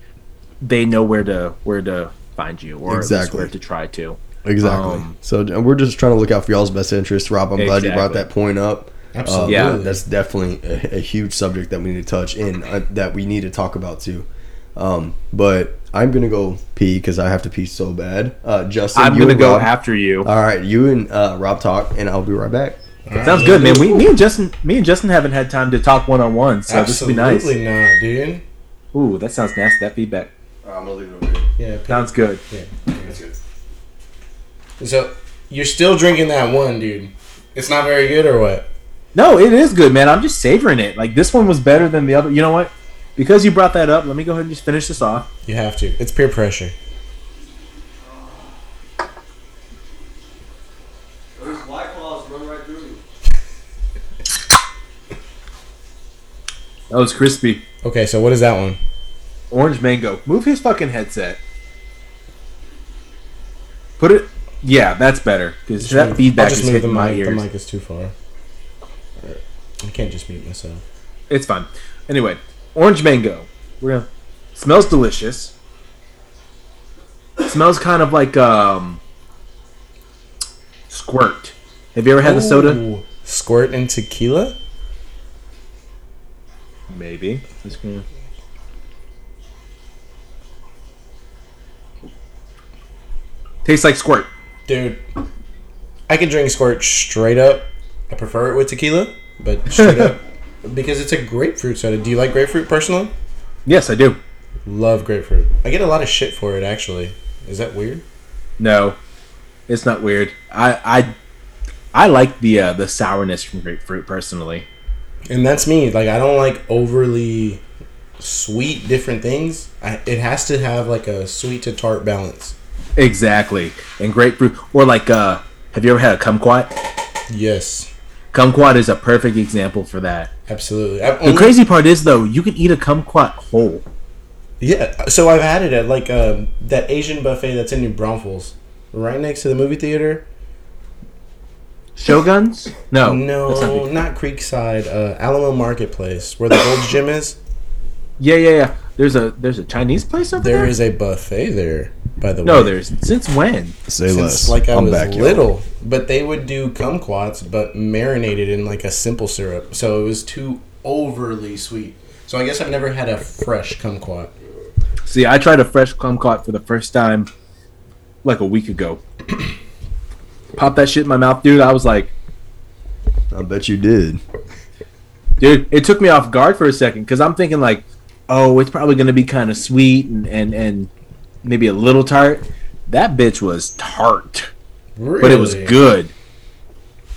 they know where to where to find you or exactly. where to try to. Exactly. Um, so we're just trying to look out for y'all's best interest, Rob. I'm exactly. glad you brought that point up. Absolutely. Um, yeah. That's definitely a, a huge subject that we need to touch in uh, that we need to talk about too. Um, but I'm gonna go pee because I have to pee so bad. Uh, Justin, I'm you gonna go Rob, after you. All right, you and uh, Rob talk, and I'll be right back. All Sounds right. good, man. We, me and Justin, me and Justin haven't had time to talk one on one, so Absolutely this would be nice. Absolutely not, dude. Ooh, that sounds nasty. That feedback. Uh, I'm gonna leave it over here. Yeah, sounds good. Yeah, that's good. So you're still drinking that one, dude? It's not very good, or what? No, it is good, man. I'm just savoring it. Like this one was better than the other. You know what? Because you brought that up, let me go ahead and just finish this off. You have to. It's peer pressure. That was crispy. Okay, so what is that one? Orange mango. Move his fucking headset. Put it... Yeah, that's better. Because that move, feedback is hitting my mic, ears. The mic is too far. Right. I can't just mute myself. It's fine. Anyway, orange mango. We're gonna... Smells delicious. Smells kind of like, um... Squirt. Have you ever had oh, the soda? Squirt and tequila? Maybe. It's gonna... Tastes like squirt. Dude, I can drink squirt straight up. I prefer it with tequila, but straight up. Because it's a grapefruit soda. Do you like grapefruit personally? Yes, I do. Love grapefruit. I get a lot of shit for it, actually. Is that weird? No, it's not weird. I I, I like the uh, the sourness from grapefruit, personally. And that's me. Like, I don't like overly sweet different things. I, it has to have, like, a sweet to tart balance. Exactly. And grapefruit, or like, uh, have you ever had a kumquat? Yes. Kumquat is a perfect example for that. Absolutely. Only... The crazy part is, though, you can eat a kumquat whole. Yeah, so I've had it at, like, uh, that Asian buffet that's in New Braunfels, right next to the movie theater. Shoguns? No. No, not, not Creekside. Uh, Alamo Marketplace, where the Gold's Gym is. Yeah, yeah, yeah. There's a there's a Chinese place over there? There is a buffet there, by the no, way. No, there's... Since when? Say Since, less. like, I I'm was back, little. Yo. But they would do kumquats, but marinated in, like, a simple syrup. So it was too overly sweet. So I guess I've never had a fresh kumquat. See, I tried a fresh kumquat for the first time, like, a week ago. Pop that shit in my mouth, dude. I was like... I bet you did. Dude, it took me off guard for a second, because I'm thinking, like, oh, it's probably going to be kind of sweet and, and, and maybe a little tart. That bitch was tart. Really? But it was good.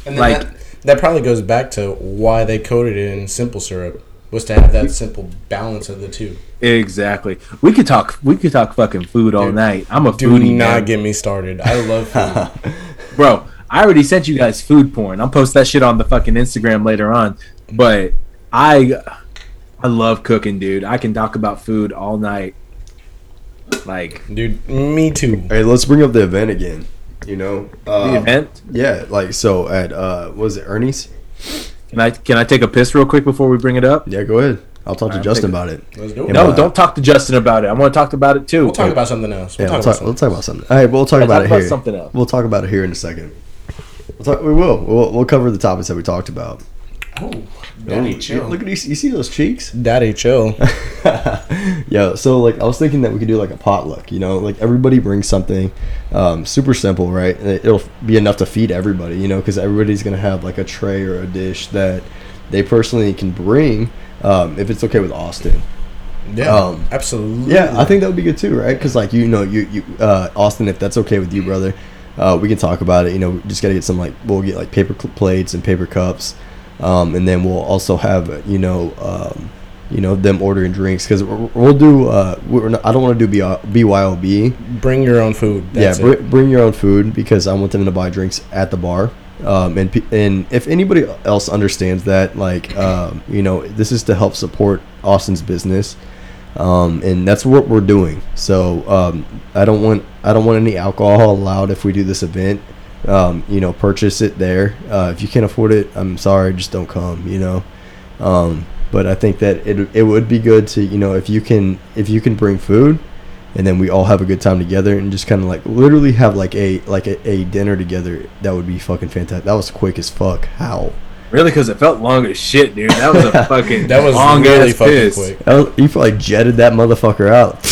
And then like, that, that probably goes back to why they coated it in simple syrup, was to have that simple balance of the two. Exactly. We could talk We could talk fucking food all Dude, night. I'm a foodie. Do not man. get me started. I love food. Bro, I already sent you guys food porn. I'll post that shit on the fucking Instagram later on. But I... I love cooking, dude. I can talk about food all night. Like, dude, me too. Hey, let's bring up the event again. You know, uh, the event. Yeah, like so at uh, what was it, Ernie's? Can I can I take a piss real quick before we bring it up? Yeah, go ahead. I'll talk all to right, Justin about it. Let's do it. No, don't talk to Justin about it. I want to talk about it too. We'll talk about something else. We'll yeah, talk we'll, about talk, something. we'll talk about something. All right, we'll talk I'll about talk it about here. Something else. We'll talk about it here in a second. We'll talk, we will. We'll we'll cover the topics that we talked about. Oh, daddy oh, chill. Look at these. You see those cheeks? Daddy chill. Yo, so like I was thinking that we could do like a potluck, you know, like everybody brings something, um, super simple, right? And it'll be enough to feed everybody, you know, because everybody's going to have like a tray or a dish that they personally can bring, um, if it's okay with Austin. Yeah, um, absolutely. Yeah, I think that would be good too, right? Because like, you know, you, you uh, Austin, if that's okay with you, brother, uh, we can talk about it. You know, we just got to get some like, we'll get like paper plates and paper cups. Um, and then we'll also have, you know, um, you know, them ordering drinks, because we'll do. Uh, we're not, I don't want to do B Y O B. Bring your own food. That's yeah, br- it. Bring your own food, because I want them to buy drinks at the bar. Um, and and if anybody else understands that, like, um, you know, this is to help support Austin's business, um, and that's what we're doing. So um, I don't want I don't want any alcohol allowed if we do this event. Um, you know, purchase it there. Uh, if you can't afford it, I'm sorry, just don't come, you know. Um, but I think that it it would be good to, you know, if you can if you can bring food, and then we all have a good time together and just kind of like literally have like a like a, a dinner together. That would be fucking fantastic. That was quick as fuck. How? Really? Because it felt long as shit, dude. That was a fucking that was long really ass fucking piss. Quick. Was, you like jetted that motherfucker out.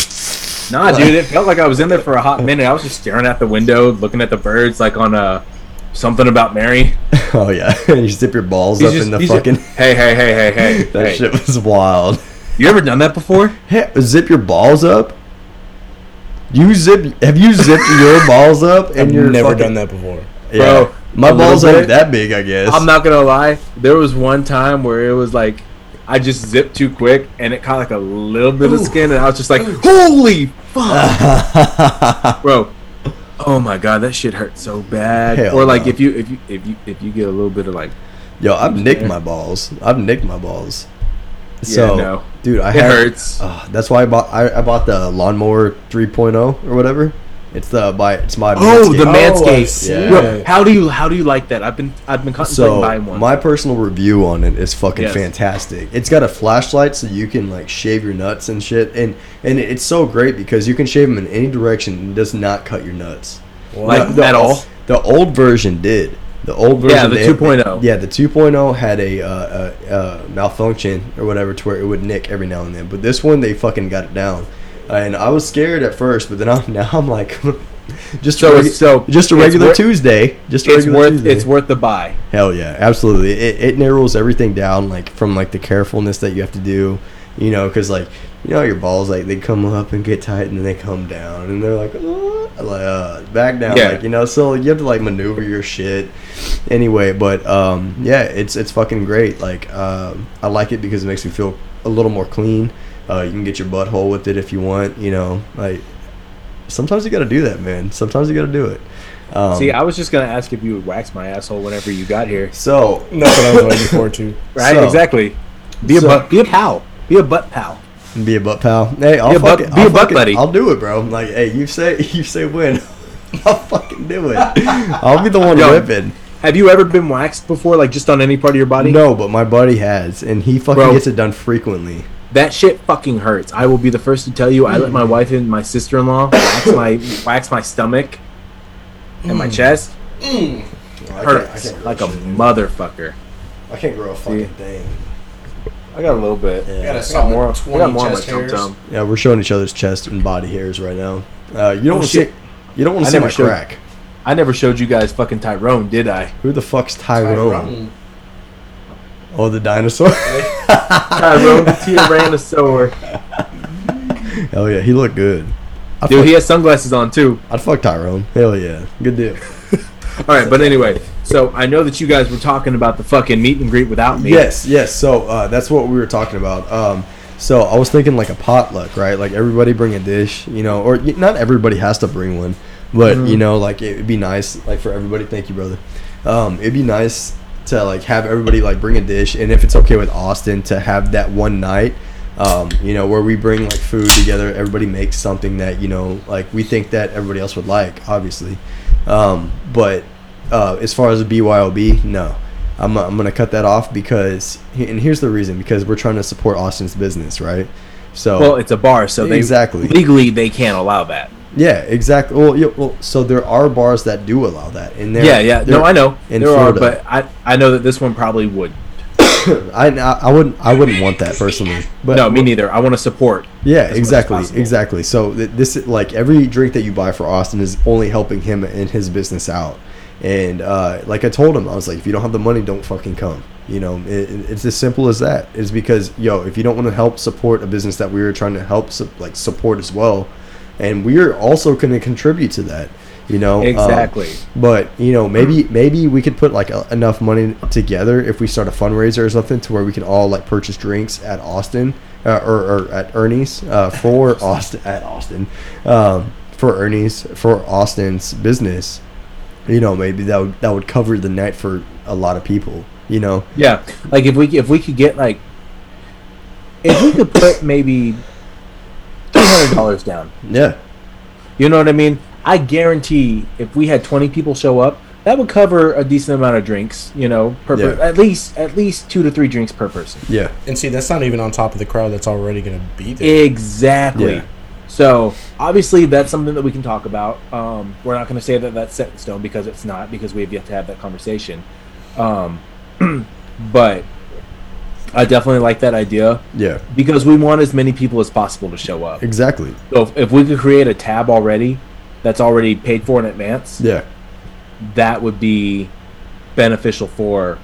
Nah, dude, it felt like I was in there for a hot minute. I was just staring out the window, looking at the birds, like on a Something About Mary. Oh yeah, you zip your balls he's up just, in the fucking. Just, hey, hey, hey, hey, hey! That hey. shit was wild. You ever done that before? Hey, zip your balls up. You zip? Have you zipped your balls up? And I've you're never fucking... done that before, yeah. Bro. My balls aren't that big, I guess. I'm not gonna lie. There was one time where it was like. I just zipped too quick, and it caught like a little bit of skin, and I was just like, holy fuck. Bro, oh my god, that shit hurt so bad. Hell or like no. if you if you if you if you get a little bit of like, yo, I've nicked there. my balls. I've nicked my balls. So, yeah, no. dude, I it had, hurts. Uh, that's why I bought I, I bought the Lawnmower three point oh or whatever. It's the by it's my oh Manscaped. the Manscaped. Oh, yeah. Bro, how do you how do you like that? I've been I've been contemplating so buying one. My personal review on it is fucking yes. fantastic. It's got a flashlight, so you can like shave your nuts and shit, and and it's so great because you can shave them in any direction and it does not cut your nuts. Wow. Like the, at all. The old version did. The old version. Yeah, the two point oh. Yeah, the two point oh had a uh, uh, uh, malfunction or whatever to where it would nick every now and then, but this one they fucking got it down. And I was scared at first, but then I'm, now I'm like, Just so, a regu- so just a regular worth, Tuesday. Just a it's regular worth, Tuesday. It's worth the buy. Hell yeah, absolutely. It, it narrows everything down, like from like the carefulness that you have to do, you know, because like you know your balls like they come up and get tight and then they come down and they're like oh, like uh, back down, yeah. like you know. So you have to like maneuver your shit anyway. But um, yeah, it's it's fucking great. Like uh, I like it because it makes me feel a little more clean. Uh, you can get your butthole with it if you want, you know, like. Sometimes you got to do that, man. Sometimes you got to do it. Um, See, I was just going to ask if you would wax my asshole whenever you got here. So that's what I was waiting for, too. Right? So, exactly. Be a so, butt. Be a pal. Be a butt pal. Be a butt pal. Hey, I'll be a butt, it, be I'll a butt it, buddy. I'll do it, bro. I'm like, hey, you say you say when? I'll fucking do it. I'll be the one Yo, ripping. Have you ever been waxed before, like just on any part of your body? No, but my buddy has, and he fucking bro. gets it done frequently. That shit fucking hurts. I will be the first to tell you. I let my wife and my sister-in-law wax my wax my stomach and mm. my chest. Mm. It hurts I can't, I can't like a shit, motherfucker. I can't grow a fucking See? thing. I got a little bit. Yeah. I got a solid more, twenty I got more chest hairs. Tum-tum. Yeah, we're showing each other's chest and body hairs right now. Uh, you don't oh, want to see. You don't want to see my showed, crack. I never showed you guys fucking Tyrone, did I? Who the fuck's Tyrone? Tyrone. Oh, the dinosaur. Tyrone the Tyrannosaur. Hell yeah, he looked good. I'd Dude, fuck, he has sunglasses on too. I'd fuck Tyrone. Hell yeah, good deal. All right, but anyway, so I know that you guys were talking about the fucking meet and greet without me. Yes, yes. So uh, that's what we were talking about. Um, so I was thinking like a potluck, right? Like everybody bring a dish, you know, or not everybody has to bring one, but mm. you know, like it'd be nice, like for everybody. Thank you, brother. Um, it'd be nice. To like have everybody like bring a dish, and if it's okay with Austin to have that one night, um, you know, where we bring like food together, everybody makes something that you know, like we think that everybody else would like, obviously. Um, but uh, as far as the B Y O B, no, I'm I'm gonna cut that off because, and here's the reason, because we're trying to support Austin's business, right? So well, it's a bar, so they, exactly legally they can't allow that. Yeah, exactly. Well, yeah, well, so there are bars that do allow that, and there. Yeah, yeah. No, I know there Florida. are, but I, I know that this one probably would. I, I wouldn't I wouldn't want that personally. But no, me neither. I want to support. Yeah, exactly, exactly. So th- this is, like every drink that you buy for Austin is only helping him and his business out. And uh, like I told him, I was like, if you don't have the money, don't fucking come. You know, it, it's as simple as that. It's because yo, if you don't want to help support a business that we were trying to help su- like support as well. And we're also going to contribute to that, you know. Exactly. Um, but you know, maybe maybe we could put like a, enough money together if we start a fundraiser or something to where we can all like purchase drinks at Austin uh, or, or at Ernie's uh, for Austin at Austin um, for Ernie's for Austin's business. You know, maybe that would, that would cover the night for a lot of people. You know. Yeah, like if we if we could get like if we could put maybe. three hundred dollars down. Yeah. You know what I mean? I guarantee if we had twenty people show up, that would cover a decent amount of drinks, you know, per yeah. per, at least at least two to three drinks per person. Yeah. And see, that's not even on top of the crowd that's already going to be there. Exactly. Yeah. So, obviously, that's something that we can talk about. Um, we're not going to say that that's set in stone because it's not, because we have yet to have that conversation. Um, but... I definitely like that idea. Yeah. Because we want as many people as possible to show up. Exactly. So if, if we could create a tab already that's already paid for in advance, yeah, that would be beneficial for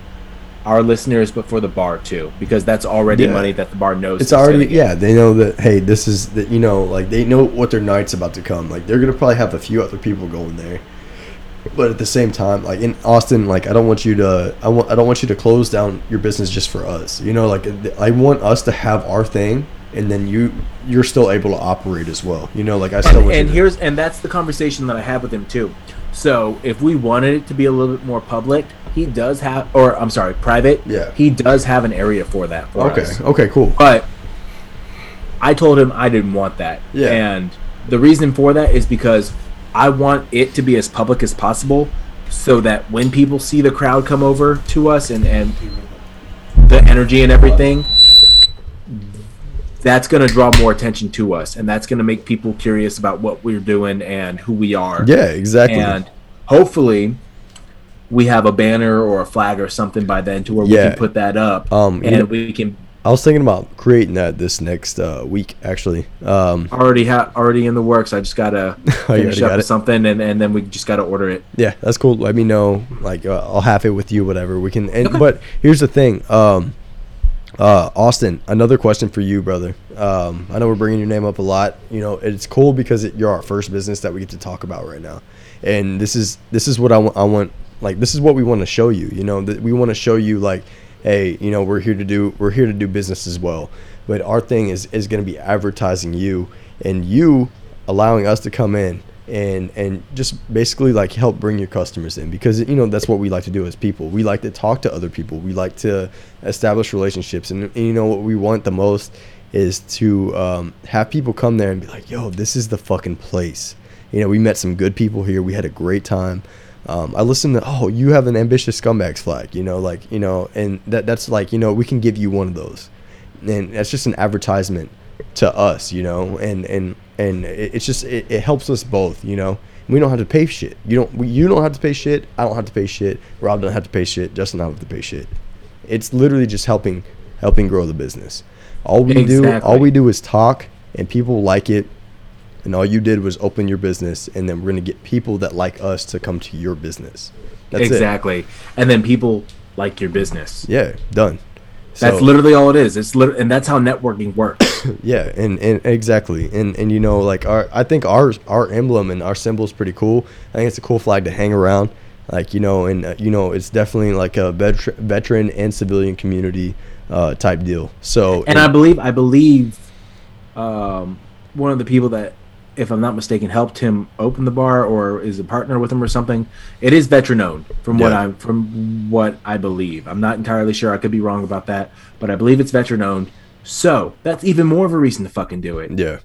our listeners, but for the bar too, because that's already yeah. money that the bar knows. It's already, yeah, they know that, hey, this is, that you know, like they know what their night's about to come. Like they're going to probably have a few other people going there. But at the same time, like in Austin, like I don't want you to, I want, I don't want you to close down your business just for us. You know, like I want us to have our thing, and then you, you're still able to operate as well. You know, like I still. And, want and you here's, to. and that's the conversation that I have with him too. So if we wanted it to be a little bit more public, he does have, or I'm sorry, private. Yeah. He does have an area for that. For okay. Us. Okay. Cool. But I told him I didn't want that. Yeah. And the reason for that is because. I want it to be as public as possible so that when people see the crowd come over to us and, and the energy and everything, that's going to draw more attention to us. And that's going to make people curious about what we're doing and who we are. Yeah, exactly. And hopefully we have a banner or a flag or something by then to where yeah. we can put that up um, and you know, we can I was thinking about creating that this next uh, week, actually. Um, already ha- already in the works. I just gotta finish up with something, and, and then we just gotta order it. Yeah, that's cool. Let me know. Like, uh, I'll half it with you, whatever we can. And okay. But here's the thing, um, uh, Austin. Another question for you, brother. Um, I know we're bringing your name up a lot. You know, it's cool because it, you're our first business that we get to talk about right now, and this is this is what I, w- I want. Like, this is what we want to show you. You know, th- we want to show you like. Hey, you know, we're here to do we're here to do business as well, but our thing is is going to be advertising you and you allowing us to come in and and just basically like help bring your customers in, because you know that's what we like to do as people. We like to talk to other people. We like to establish relationships, and, and you know what we want the most is to um, have people come there and be like, yo, this is the fucking place. You know, we met some good people here. We had a great time. Um, I listened to, oh, you have an ambitious scumbags flag, you know, like, you know, and that that's like, you know, we can give you one of those. And that's just an advertisement to us, you know, and, and, and it, it's just, it, it helps us both, you know, we don't have to pay shit. You don't, we, you don't have to pay shit. I don't have to pay shit. Rob doesn't have to pay shit. Justin doesn't have to pay shit. It's literally just helping, helping grow the business. All we exactly. do, all we do is talk, and people like it. And all you did was open your business, and then we're going to get people that like us to come to your business. That's exactly. It. And then people like your business. Yeah, done. So, that's literally all it is. It's lit- and that's how networking works. Yeah, and, and exactly. And and you know, like our, I think our our emblem and our symbol is pretty cool. I think it's a cool flag to hang around. Like, you know, and uh, you know, it's definitely like a vet- veteran and civilian community uh, type deal. So and, and I believe I believe um, one of the people that, if I'm not mistaken, helped him open the bar or is a partner with him or something. It is veteran owned from yeah. what I from what I believe. I'm not entirely sure. I could be wrong about that, but I believe it's veteran owned. So that's even more of a reason to fucking do it. Yeah.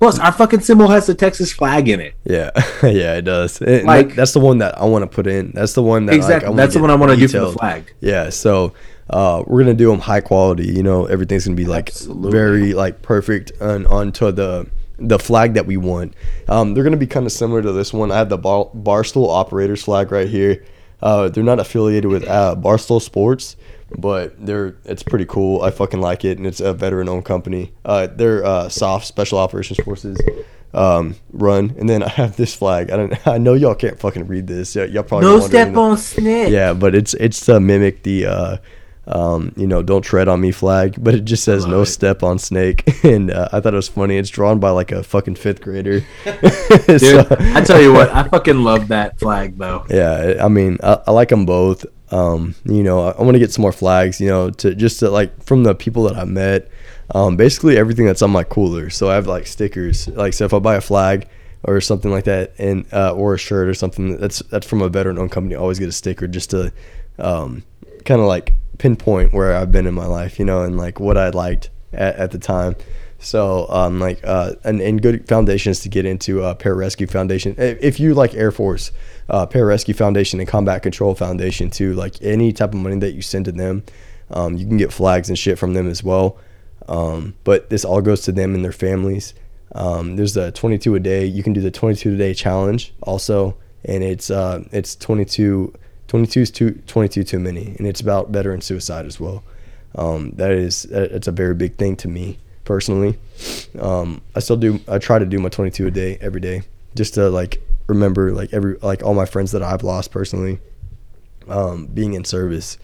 Plus, our fucking symbol has the Texas flag in it. Yeah, yeah, it does. It, like that's the one that I want to put in. That's the one that exactly. Like, I that's the one I want to do for the flag. Yeah. So. Uh, we're gonna do them high quality. You know, everything's gonna be like Absolutely. very like perfect and onto the. the flag that we want. Um, they're going to be kind of similar to this one. I have the bar- Barstool Operators flag right here. Uh, they're not affiliated with uh, Barstool Sports, but they're it's pretty cool. I fucking like it, and it's a veteran-owned company. Uh, they're uh, soft Special Operations Forces um, run. And then I have this flag. I don't. I know y'all can't fucking read this. Y- y'all probably no step on snitch. Yeah, but it's it's to mimic the. Uh, Um, you know, don't tread on me flag, but it just says no it. step on snake. And uh, I thought it was funny. It's drawn by like a fucking fifth grader. Dude, so, I tell you what, I fucking love that flag though. Yeah, I mean, I, I like them both. Um, you know, I, I want to get some more flags. You know, to just to, like from the people that I met. Um, basically everything that's on my cooler. So I have like stickers. Like, so if I buy a flag or something like that, and uh, or a shirt or something, that's that's from a veteran-owned company. I always get a sticker just to um, kind of like. pinpoint where I've been in my life, you know, and like what I liked at, at the time. So um like uh and, and good foundations to get into. uh Pararescue Foundation, if you like Air Force, uh Pararescue Foundation and Combat Control Foundation too. Like any type of money that you send to them, um you can get flags and shit from them as well. Um but this all goes to them and their families. Um there's the twenty-two a day. You can do the twenty-two a day challenge also, and it's uh it's twenty-two twenty-two is too, twenty-two too many, and it's about veteran suicide as well. Um, that is, it's a very big thing to me personally. Um, I still do, I try to do my twenty-two a day every day, just to like remember like every like all my friends that I've lost personally, um, being in service.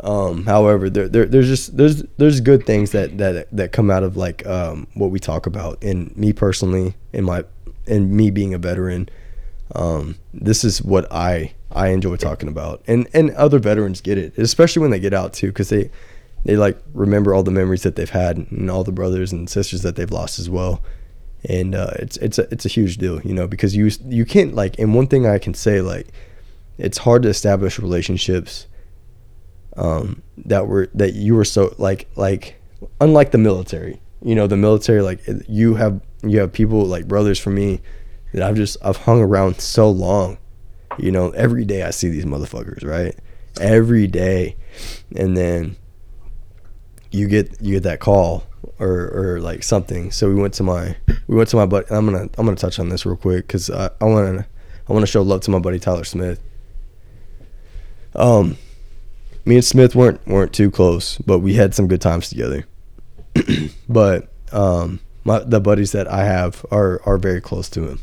Um, however, there, there there's just there's there's good things that that that come out of like um, what we talk about, and me personally, and my and me being a veteran. Um, this is what I. I enjoy talking about, and and other veterans get it, especially when they get out too, because they they like remember all the memories that they've had and all the brothers and sisters that they've lost as well. And uh it's it's a, it's a huge deal, you know, because you you can't like, and one thing I can say, like, it's hard to establish relationships um that were that you were so like like unlike the military, you know, the military, like you have you have people like brothers for me that I've just I've hung around so long. You know, every day I see these motherfuckers, right? Every day. And then you get you get that call or or like something. So we went to my we went to my buddy. I'm gonna I'm gonna touch on this real quick because I I wanna I wanna show love to my buddy Tyler Smith. Um, me and Smith weren't weren't too close, but we had some good times together. But um, my, the buddies that I have are are very close to him.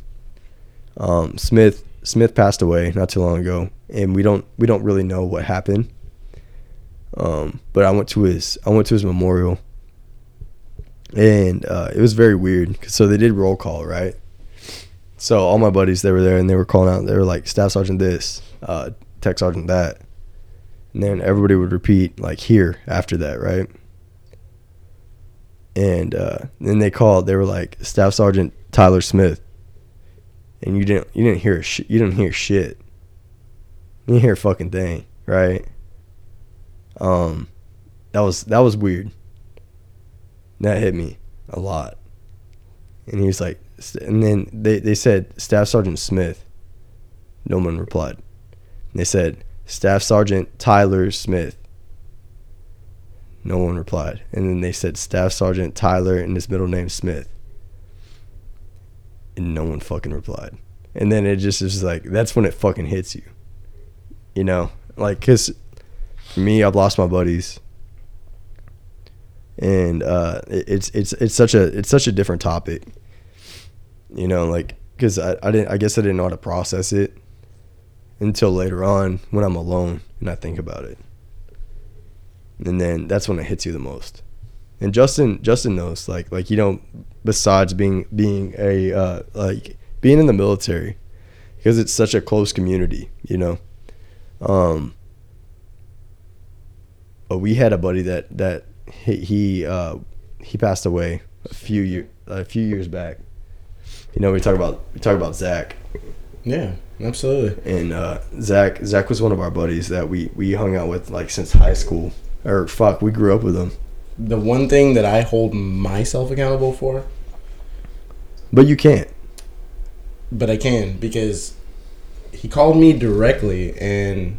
Um, Smith Smith passed away not too long ago, and we don't we don't really know what happened. Um, but I went to his I went to his memorial, and uh, it was very weird. So they did roll call, right? So all my buddies, they were there, and they were calling out. They were like, Staff Sergeant this, uh, Tech Sergeant that. And then everybody would repeat, like, here after that, right? And uh, then they called. They were like, Staff Sergeant Tyler Smith. And you didn't you didn't hear a sh- you didn't hear shit. You didn't hear a fucking thing, right? Um, that was that was weird. That hit me a lot. And he was like, and then they, they said Staff Sergeant Smith. No one replied. And they said Staff Sergeant Tyler Smith. No one replied. And then they said Staff Sergeant Tyler and his middle name Smith. And no one fucking replied. And then it just is like, that's when it fucking hits you. You know? Like, because for me, I've lost my buddies. And uh, it, it's it's it's such a it's such a different topic. You know, like, because I, I didn't I guess I didn't know how to process it until later on when I'm alone and I think about it. And then that's when it hits you the most. And Justin Justin knows, like like you know, besides being being a uh, like being in the military, because it's such a close community, you know. Um, but we had a buddy that that he he, uh, he passed away a few year a few years back. You know, we talk about we talk about Zach. Yeah, absolutely. And uh, Zach Zach was one of our buddies that we we hung out with like since high school, or fuck, we grew up with him. The one thing that I hold myself accountable for. But you can't. But I can, because he called me directly, and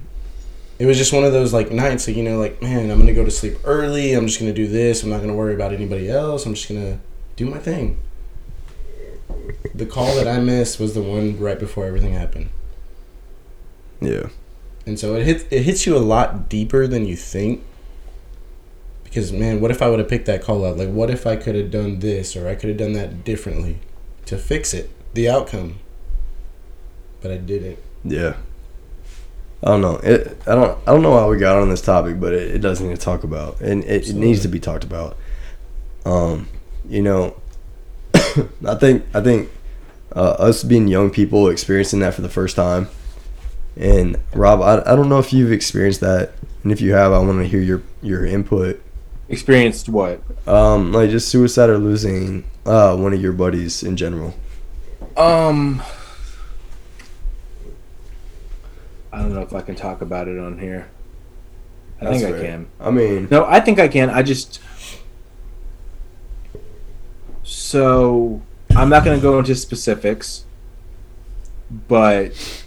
it was just one of those like nights, like, you know, like, man, I'm going to go to sleep early. I'm just going to do this. I'm not going to worry about anybody else. I'm just going to do my thing. The call that I missed was the one right before everything happened. Yeah. And so it hits, it hits you a lot deeper than you think. Because, man, what if I would have picked that call out? Like, what if I could have done this, or I could have done that differently to fix it, the outcome? But I didn't. Yeah. I don't know. It, I don't I don't know how we got on this topic, but it, it does need to talk about. And it, it needs to be talked about. Um, you know, I think, I think uh, us being young people experiencing that for the first time. And, Rob, I, I don't know if you've experienced that. And if you have, I want to hear your, your input. Experienced what? Um, like just suicide or losing uh, one of your buddies in general. Um, I don't know if I can talk about it on here. I That's think right. I can. I mean, no, I think I can. I just so I'm not going to go into specifics, but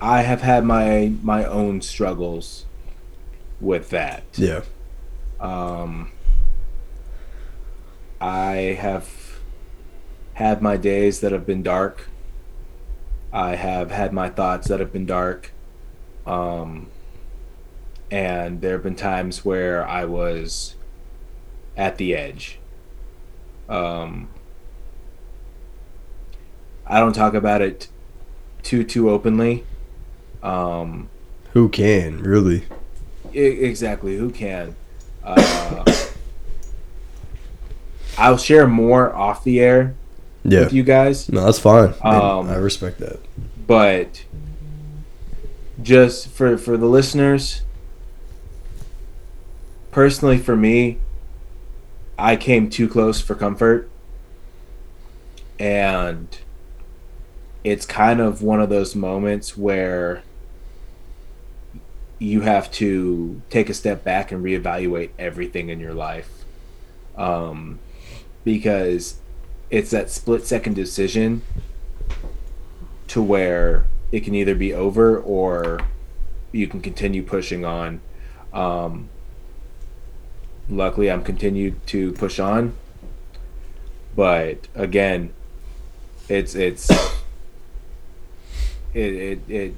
I have had my my own struggles with that. Yeah. Um, I have had my days that have been dark. I have had my thoughts that have been dark. Um, and there have been times where I was at the edge. Um, I don't talk about it too, too openly. Um, who can, really? I- exactly, who can? Uh, I'll share more off the air yeah. with you guys. No, that's fine. Um, I respect that. But just for, for the listeners, personally for me, I came too close for comfort. And it's kind of one of those moments where you have to take a step back and reevaluate everything in your life, um, because it's that split second decision to where it can either be over or you can continue pushing on. Um, luckily, I'm continued to push on, but again, it's it's it it. it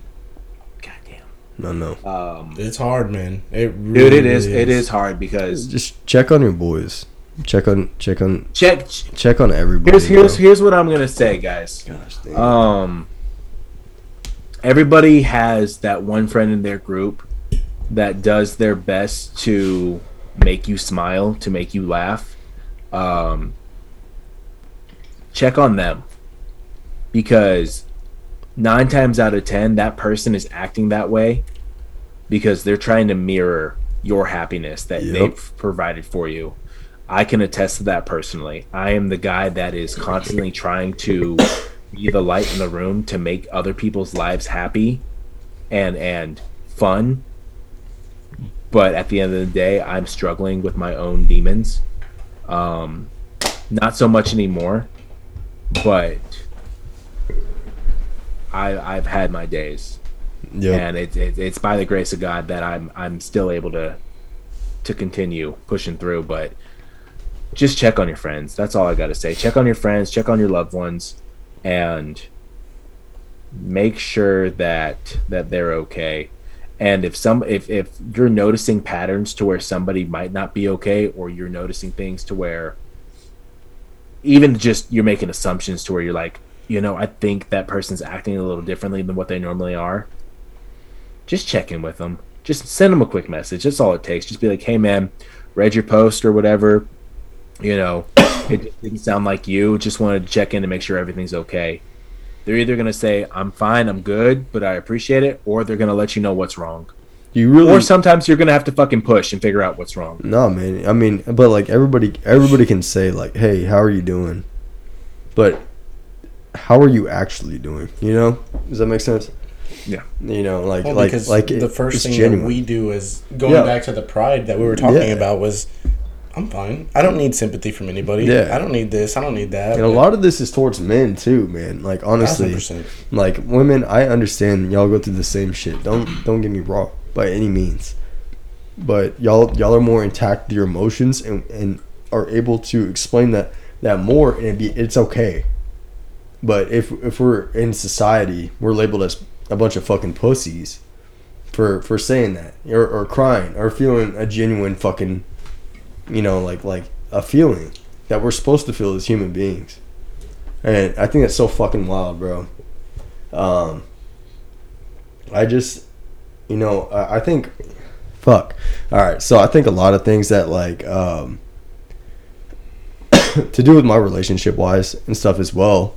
No, no. Um, it's hard, man. It really, dude, it is, really is. It is hard because just check on your boys. Check on, check on, check, check on everybody. Here's here's bro. here's what I'm gonna say, guys. Gosh, dang. Um, everybody has that one friend in their group that does their best to make you smile, to make you laugh. Um, check on them, because nine times out of ten, that person is acting that way because they're trying to mirror your happiness that yep. they've provided for you. I can attest to that personally. I am the guy that is constantly trying to be the light in the room to make other people's lives happy and and fun. But at the end of the day, I'm struggling with my own demons. Um, not so much anymore, but I, I've had my days. Yep. And it, it, it's by the grace of God that I'm I'm still able to to continue pushing through, but just check on your friends. That's all I got to say. Check on your friends, check on your loved ones, and make sure that that they're okay. And if some if, if you're noticing patterns to where somebody might not be okay, or you're noticing things to where even just you're making assumptions to where you're like, you know, I think that person's acting a little differently than what they normally are, just check in with them. Just send them a quick message. That's all it takes. Just be like, hey, man, read your post or whatever. You know, it didn't sound like you. Just wanted to check in to make sure everything's okay. They're either going to say, I'm fine, I'm good, but I appreciate it, or they're going to let you know what's wrong. You really... Or sometimes you're going to have to fucking push and figure out what's wrong. No, man. I mean, but, like, everybody everybody can say, like, hey, how are you doing? But how are you actually doing? You know? Does that make sense? Yeah. You know, like, well, like, because like the first thing genuine. that we do is going yeah. back to the pride that we were talking yeah. about was... I'm fine. I don't need sympathy from anybody. Yeah. I don't need this. I don't need that. And a lot of this is towards men too, man. Like honestly, one hundred percent Like women, I understand y'all go through the same shit. Don't don't get me wrong by any means, but y'all y'all are more intact to your emotions and, and are able to explain that, that more and be, it's okay. But if if we're in society, we're labeled as a bunch of fucking pussies for for saying that or or crying or feeling a genuine fucking. You know, like like a feeling that we're supposed to feel as human beings, and I think that's so fucking wild, bro. Um, I just, you know, I, I think, fuck. All right, so I think a lot of things that like um, to do with my relationship wise and stuff as well.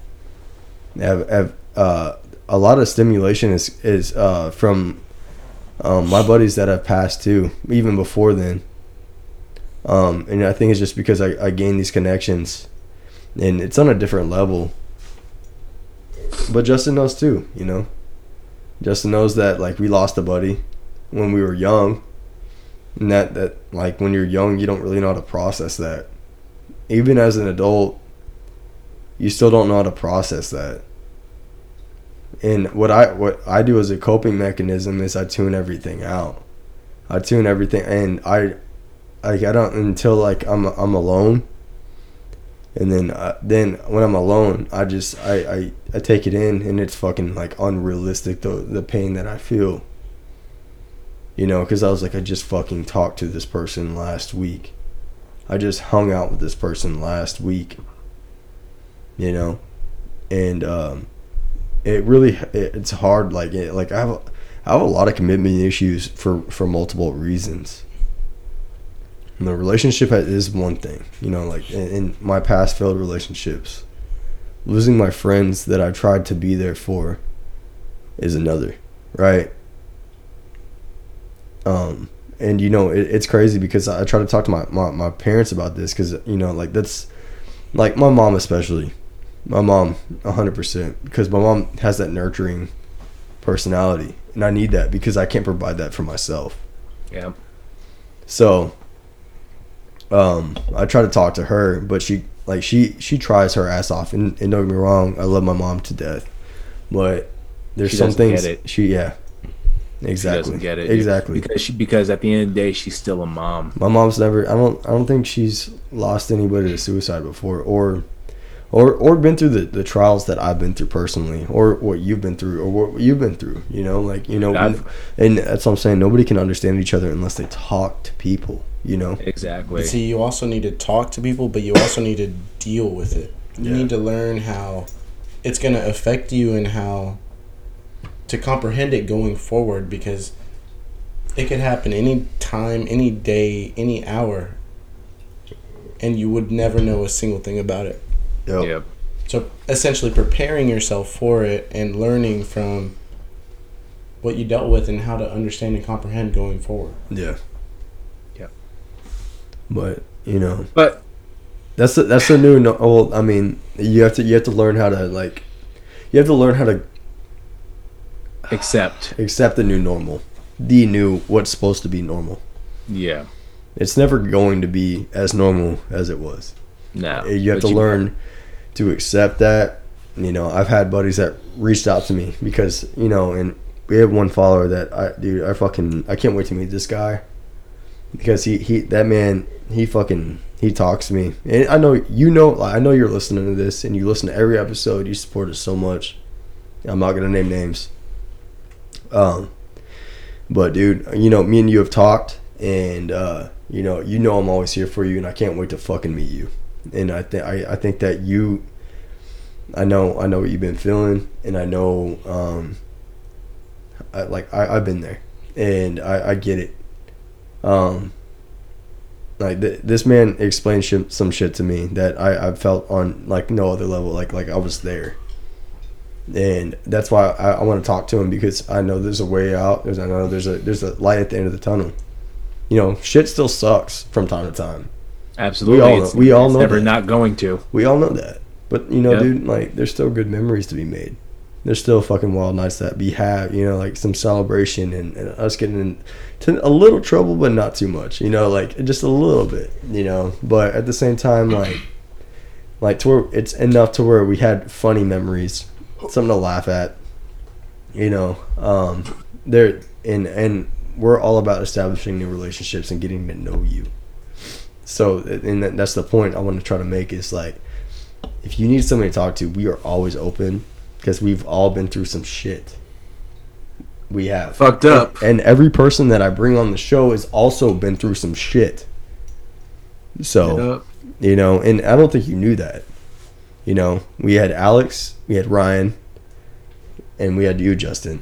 Have have uh, a lot of stimulation is is uh, from um, my buddies that have passed too, even before then. Um, and I think it's just because I, I gained these connections, and it's on a different level. But Justin knows too, you know. Justin knows that like we lost a buddy when we were young, and that, that like when you're young you don't really know how to process that. Even as an adult, you still don't know how to process that. And what I what I do as a coping mechanism is I tune everything out. I tune everything, and I. Like I don't until like I'm I'm alone, and then uh, then when I'm alone, I just I, I, I take it in, and it's fucking like unrealistic the the pain that I feel. You know, because I was like I just fucking talked to this person last week, I just hung out with this person last week. You know, and um, it really it, it's hard like it, like I have I have a lot of commitment issues for, for multiple reasons. The relationship is one thing, you know, like in, in my past failed relationships, losing my friends that I tried to be there for is another, right? Um, and, you know, it, it's crazy because I try to talk to my, my, my parents about this because, you know, like that's like my mom, especially my mom, one hundred percent because my mom has that nurturing personality and I need that because I can't provide that for myself. Yeah. So... Um, I try to talk to her, but she like she, she tries her ass off, and, and don't get me wrong, I love my mom to death, but there's she some things get it. she yeah exactly she doesn't get it exactly because she, because at the end of the day she's still a mom. My mom's never I don't I don't think she's lost anybody to suicide before or or or been through the, the trials that I've been through personally, or what you've been through, or what you've been through, you know, like, you know, I've, and that's what I'm saying. Nobody can understand each other unless they talk to people, you know? Exactly. But see, you also need to talk to people, but you also need to deal with it. You yeah. need to learn how it's going to affect you and how to comprehend it going forward, because it could happen any time, any day, any hour, and you would never know a single thing about it. Yep. Yep. So essentially preparing yourself for it and learning from what you dealt with and how to understand and comprehend going forward. Yeah. Yeah. But, you know. But that's the, that's the new no- well, I mean, you have to you have to learn how to like you have to learn how to accept accept the new normal. The new what's supposed to be normal. Yeah. It's never going to be as normal as it was. No. You have to you learn know. to accept that. You know, I've had buddies that reached out to me because, you know, and we have one follower that I dude, I fucking I can't wait to meet this guy. Because he, he that man, he fucking he talks to me. And I know you know I know you're listening to this and you listen to every episode, you support us so much. I'm not gonna name names. Um But dude, you know, me and you have talked and uh, you know, you know I'm always here for you and I can't wait to fucking meet you. And I think I think that you I know I know what you've been feeling, and I know um I like I, I've been there and I, I get it. Um like th- this man explained sh- some shit to me that I, I felt on like no other level, like like I was there. And that's why I, I want to talk to him, because I know there's a way out. There's I know there's a there's a light at the end of the tunnel. You know, shit still sucks from time to time. Absolutely, we all know, we all it's know never that. Not going to. We all know that. But you know, yep. dude, like there's still good memories to be made. There's still fucking wild nights that we have. You know, like some celebration and, and us getting into a little trouble, but not too much. You know, like just a little bit. You know, but at the same time, like like to where it's enough to where we had funny memories. Something to laugh at, you know. Um, there and and we're all about establishing new relationships and getting to know you. So, and that's the point I want to try to make is like, if you need somebody to talk to, we are always open because we've all been through some shit. We have fucked up, and, and every person that I bring on the show has also been through some shit. So, you know, and I don't think you knew that. You know, we had Alex, we had Ryan, and we had you, Justin.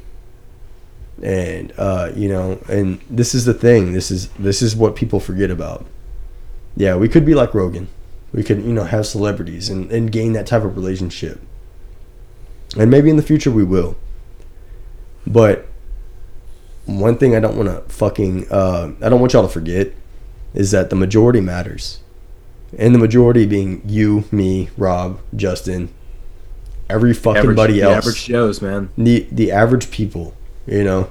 And uh, you know, and this is the thing. This is this is what people forget about. Yeah, we could be like Rogan. We could, you know, have celebrities and, and gain that type of relationship. And maybe in the future we will. But one thing I don't want to fucking uh, I don't want y'all to forget is that the majority matters. And the majority being you, me, Rob, Justin, every fucking average, buddy else. The average shows, man. The, the average people, you know.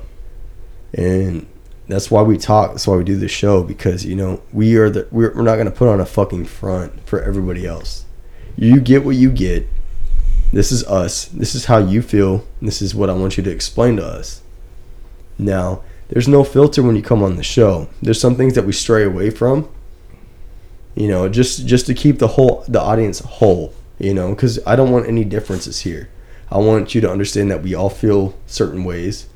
And that's why we talk. That's why we do this show. Because, you know, we are the, we're, we're not going to put on a fucking front for everybody else. You get what you get. This is us. This is how you feel. This is what I want you to explain to us. Now, there's no filter when you come on the show. There's some things that we stray away from. You know, just, just to keep the whole the audience whole, you know, because I don't want any differences here. I want you to understand that we all feel certain ways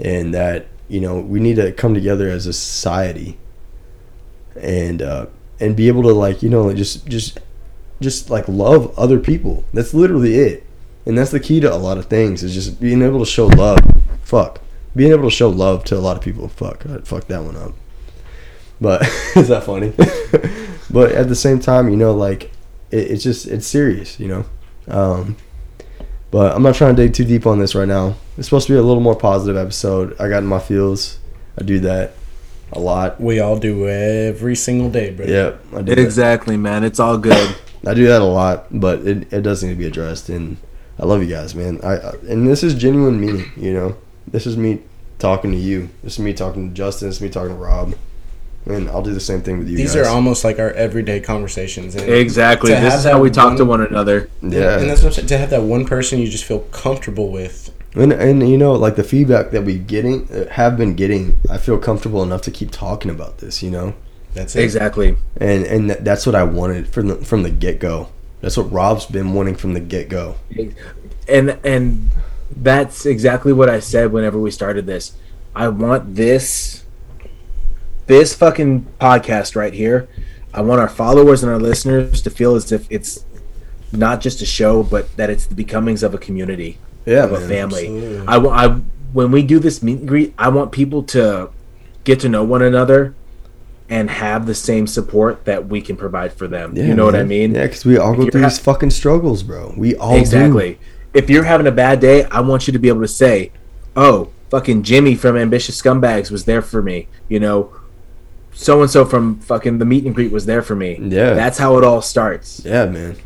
and that, you know, we need to come together as a society and uh, and be able to, like, you know, just, just, just like, love other people. That's literally it. And that's the key to a lot of things is just being able to show love. Fuck. Being able to show love to a lot of people. Fuck. I fucked that one up. But is that funny? But at the same time, you know, like, it, it's just, it's serious, you know. Um, but I'm not trying to dig too deep on this right now. It's supposed to be a little more positive episode. I got in my feels. I do that a lot. We all do every single day, bro. Yep. I do exactly, that. man. It's all good. I do that a lot, but it, it does need to be addressed. And I love you guys, man. I, I And this is genuine me, you know. This is me talking to you. This is me talking to Justin. This is me talking to Rob. And I'll do the same thing with you These guys. These are almost like our everyday conversations. And exactly. This is how we talk one, to one another. Yeah. And that's what I'm saying. To have that one person you just feel comfortable with. And, and you know, like the feedback that we getting, have been getting, I feel comfortable enough to keep talking about this, you know? That's it. Exactly. And and that's what I wanted from the, from the get-go. That's what Rob's been wanting from the get-go. And and that's exactly what I said whenever we started this. I want this this fucking podcast right here. I want our followers and our listeners to feel as if it's not just a show, but that it's the becomings of a community, yeah, of man, a family. I, I, when we do this meet and greet, I want people to get to know one another and have the same support that we can provide for them. Yeah, you know man. What I mean? Yeah, because we all go through ha- these fucking struggles, bro. We all exactly. do. If you're having a bad day, I want you to be able to say, oh, fucking Jimmy from Ambitious Scumbags was there for me. You know, so-and-so from fucking the meet and greet was there for me. Yeah. That's how it all starts. Yeah, man.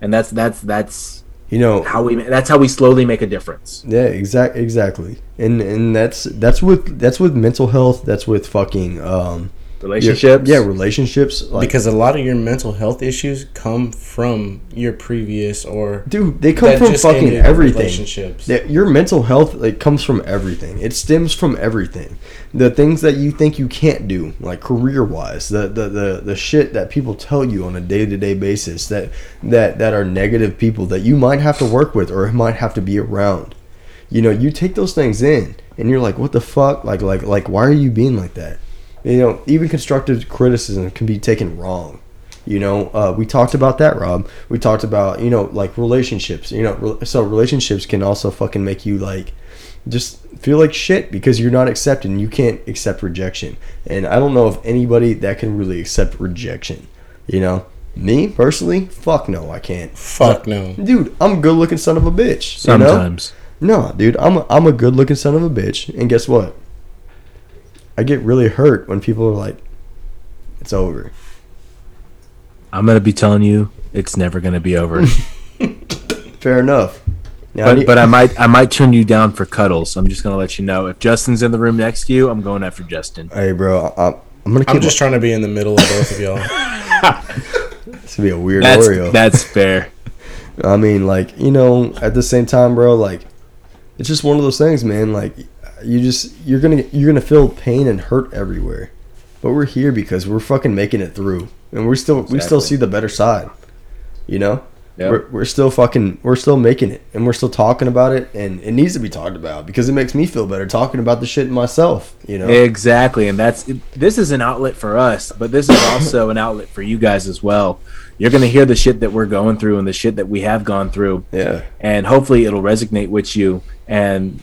And that's that's that's you know how we that's how we slowly make a difference. Yeah, exact exactly. And and that's that's with that's with mental health. That's with fucking um, relationships. Your, yeah, relationships. Like, because a lot of your mental health issues come from your previous or dude, they come from fucking everything. Relationships. Yeah, your mental health like comes from everything. It stems from everything. The things that you think you can't do, like career wise, the, the, the, the shit that people tell you on a day to day basis that, that that are negative people that you might have to work with or might have to be around. You know, you take those things in and you're like, what the fuck? Like like like why are you being like that? You know, even constructive criticism can be taken wrong. You know, uh, we talked about that, Rob. We talked about, you know, like relationships. You know, re- so relationships can also fucking make you like just feel like shit because you're not accepted and you can't accept rejection. And I don't know of anybody that can really accept rejection. You know, me personally, fuck no, I can't. Fuck no, dude. I'm a good looking son of a bitch. Sometimes, you know? No, dude. I'm a, I'm a good looking son of a bitch. And guess what? I get really hurt when people are like, "It's over." I'm gonna be telling you, it's never gonna be over. Fair enough. Now, but, I need- but I might I might turn you down for cuddles. I'm just gonna let you know. If Justin's in the room next to you, I'm going after Justin. Hey, bro, I'm, I'm gonna. Keep I'm just my- trying to be in the middle of both of y'all. This would be a weird that's, Oreo. That's fair. I mean, like you know, at the same time, bro, like it's just one of those things, man. Like you just you're gonna you're gonna feel pain and hurt everywhere, but we're here because we're fucking making it through. And we're still exactly. we still see the better side, you know. Yep. We're we're still fucking we're still making it, and we're still talking about it, and it needs to be talked about because it makes me feel better talking about the shit myself, you know. Exactly, and that's this is an outlet for us, but this is also an outlet for you guys as well. You're gonna hear the shit that we're going through and the shit that we have gone through, yeah. And hopefully, it'll resonate with you and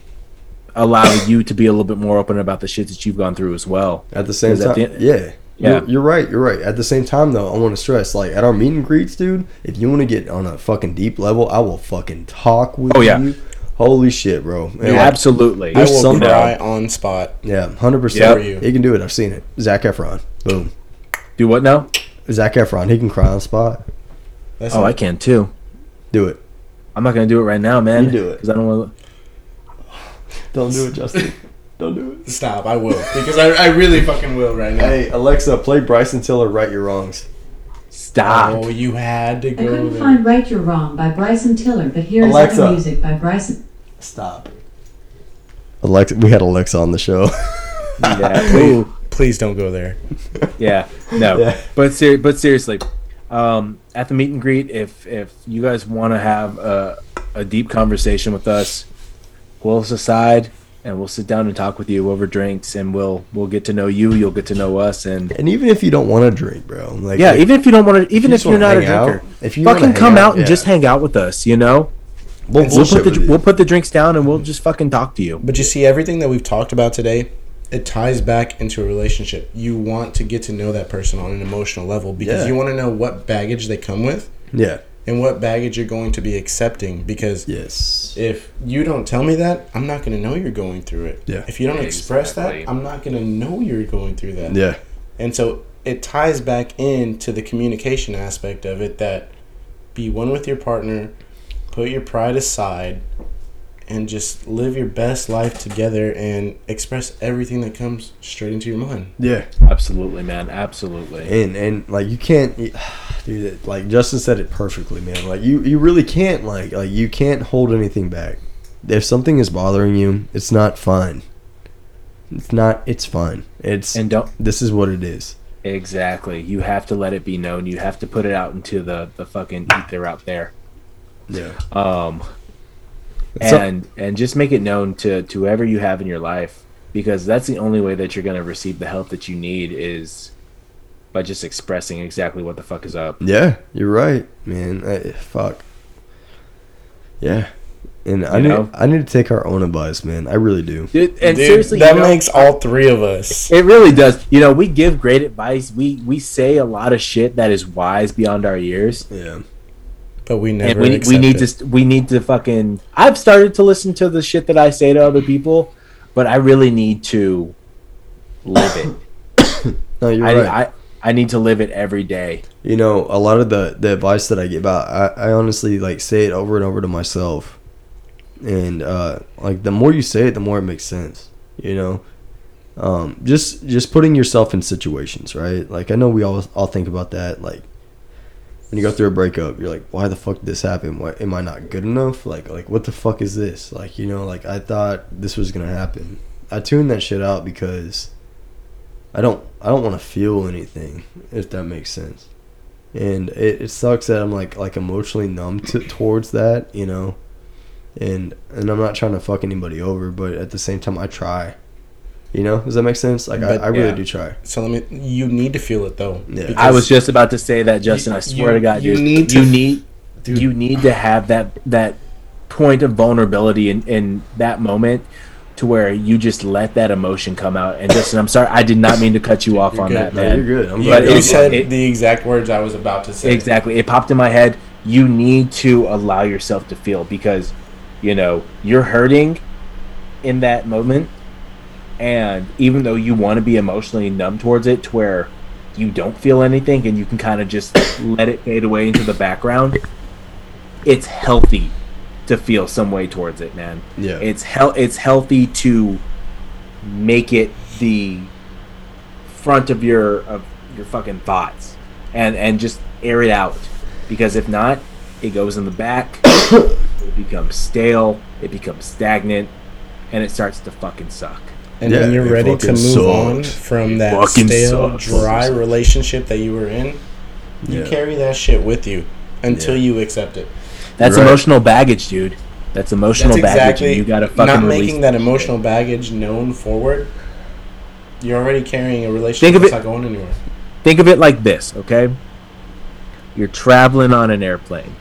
allow you to be a little bit more open about the shit that you've gone through as well. At the same time, the, yeah. Yeah. You're, you're right. You're right. At the same time, though, I want to stress, like, at our meet and greets, dude, if you want to get on a fucking deep level, I will fucking talk with oh, yeah. you. Holy shit, bro. Man, yeah, like, absolutely. I will cry on spot. Yeah, one hundred percent. Yep. He can do it. I've seen it. Zach Efron. Boom. Do what now? Zach Efron. He can cry on spot. That's oh, it. I can, too. Do it. I'm not going to do it right now, man. You do it. Because I don't want to... Don't do it, Justin. Don't do it. Stop, I will. Because I, I really fucking will right now. Hey, Alexa, play Bryson Tiller, Right Your Wrongs. Stop. Oh, you had to go I couldn't there. Find Right Your Wrong by Bryson Tiller, but here's Alexa. Other music by Bryson. Stop. Alexa, we had Alexa on the show. Yeah, please, please don't go there. Yeah, no. Yeah. But ser- but seriously, um, at the meet and greet, if, if you guys want to have a, a deep conversation with us, pull us aside. And we'll sit down and talk with you over drinks, and we'll we'll get to know you. You'll get to know us, and and even if you don't want to drink, bro, like yeah, like, even if you don't want to, even you if you're not a drinker, out, if you fucking come out, out and yeah. just hang out with us, you know, we'll we'll put the, we'll put the drinks down and we'll just fucking talk to you. But you see, everything that we've talked about today, it ties back into a relationship. You want to get to know that person on an emotional level because yeah. you want to know what baggage they come with. Yeah. And what baggage you're going to be accepting because yes. if you don't tell me that, I'm not going to know you're going through it. Yeah. If you don't exactly. express that, I'm not going to know you're going through that. Yeah. And so it ties back into the communication aspect of it that be one with your partner, put your pride aside, and just live your best life together and express everything that comes straight into your mind. Yeah. Absolutely, man. Absolutely. And, and like, you can't... You, dude, like, Justin said it perfectly, man. Like, you, you really can't, like, like, you can't hold anything back. If something is bothering you, it's not fine. It's not... It's fine. It's... And don't... This is what it is. Exactly. You have to let it be known. You have to put it out into the, the fucking ether out there. Yeah. Um, and so- and just make it known to, to whoever you have in your life, because that's the only way that you're going to receive the help that you need is by just expressing exactly what the fuck is up. Yeah, you're right, man. I, fuck. Yeah. And I you need know? I need to take our own advice, man. I really do. Dude, and Dude, seriously, that you know, makes all three of us. It really does. You know, we give great advice. We we say a lot of shit that is wise beyond our years. Yeah, but we never. And we we need it. to we need to fucking. I've started to listen to the shit that I say to other people, but I really need to live it. No, you're I, right. I, I need to live it every day. You know, a lot of the, the advice that I give out, I, I honestly like say it over and over to myself. And uh, like the more you say it, the more it makes sense. You know, um, just just putting yourself in situations, right? Like I know we all all think about that. Like when you go through a breakup, you're like, why the fuck did this happen? Why am I not good enough? Like like what the fuck is this? Like you know, like I thought this was gonna happen. I tune that shit out because I don't I don't want to feel anything, if that makes sense. And it, it sucks that I'm like like emotionally numb to, towards that. You know. And and I'm not trying to fuck anybody over, but at the same time, I try. You know, does that make sense? Like but, I, I really yeah. do try. So let me. You need to feel it though. Yeah. I was just about to say that, Justin. You, I swear you, to God, you dude, need to, you need dude. you need to have that that point of vulnerability in, in that moment, to where you just let that emotion come out. And Justin, I'm sorry, I did not mean to cut you off you're on good. that, man. No, you're good. I'm but you it, said it, the exact words I was about to say. Exactly. It popped in my head. You need to allow yourself to feel because. You know, you're hurting in that moment, and even though you want to be emotionally numb towards it to where you don't feel anything and you can kind of just let it fade away into the background, it's healthy to feel some way towards it, man. Yeah. It's hel- it's healthy to make it the front of your of your fucking thoughts and, and just air it out, because if not, it goes in the back. It becomes stale. It becomes stagnant, and it starts to fucking suck. And yeah, when you're ready to move sucked. on from that stale, sucked. dry relationship that you were in, you yeah. carry that shit with you until yeah. you accept it. That's right. Emotional baggage, dude. That's emotional That's baggage. Exactly, and you gotta fucking not making that emotional shit. baggage known forward. You're already carrying a relationship that's not going anywhere. Think of it like this, okay? You're traveling on an airplane.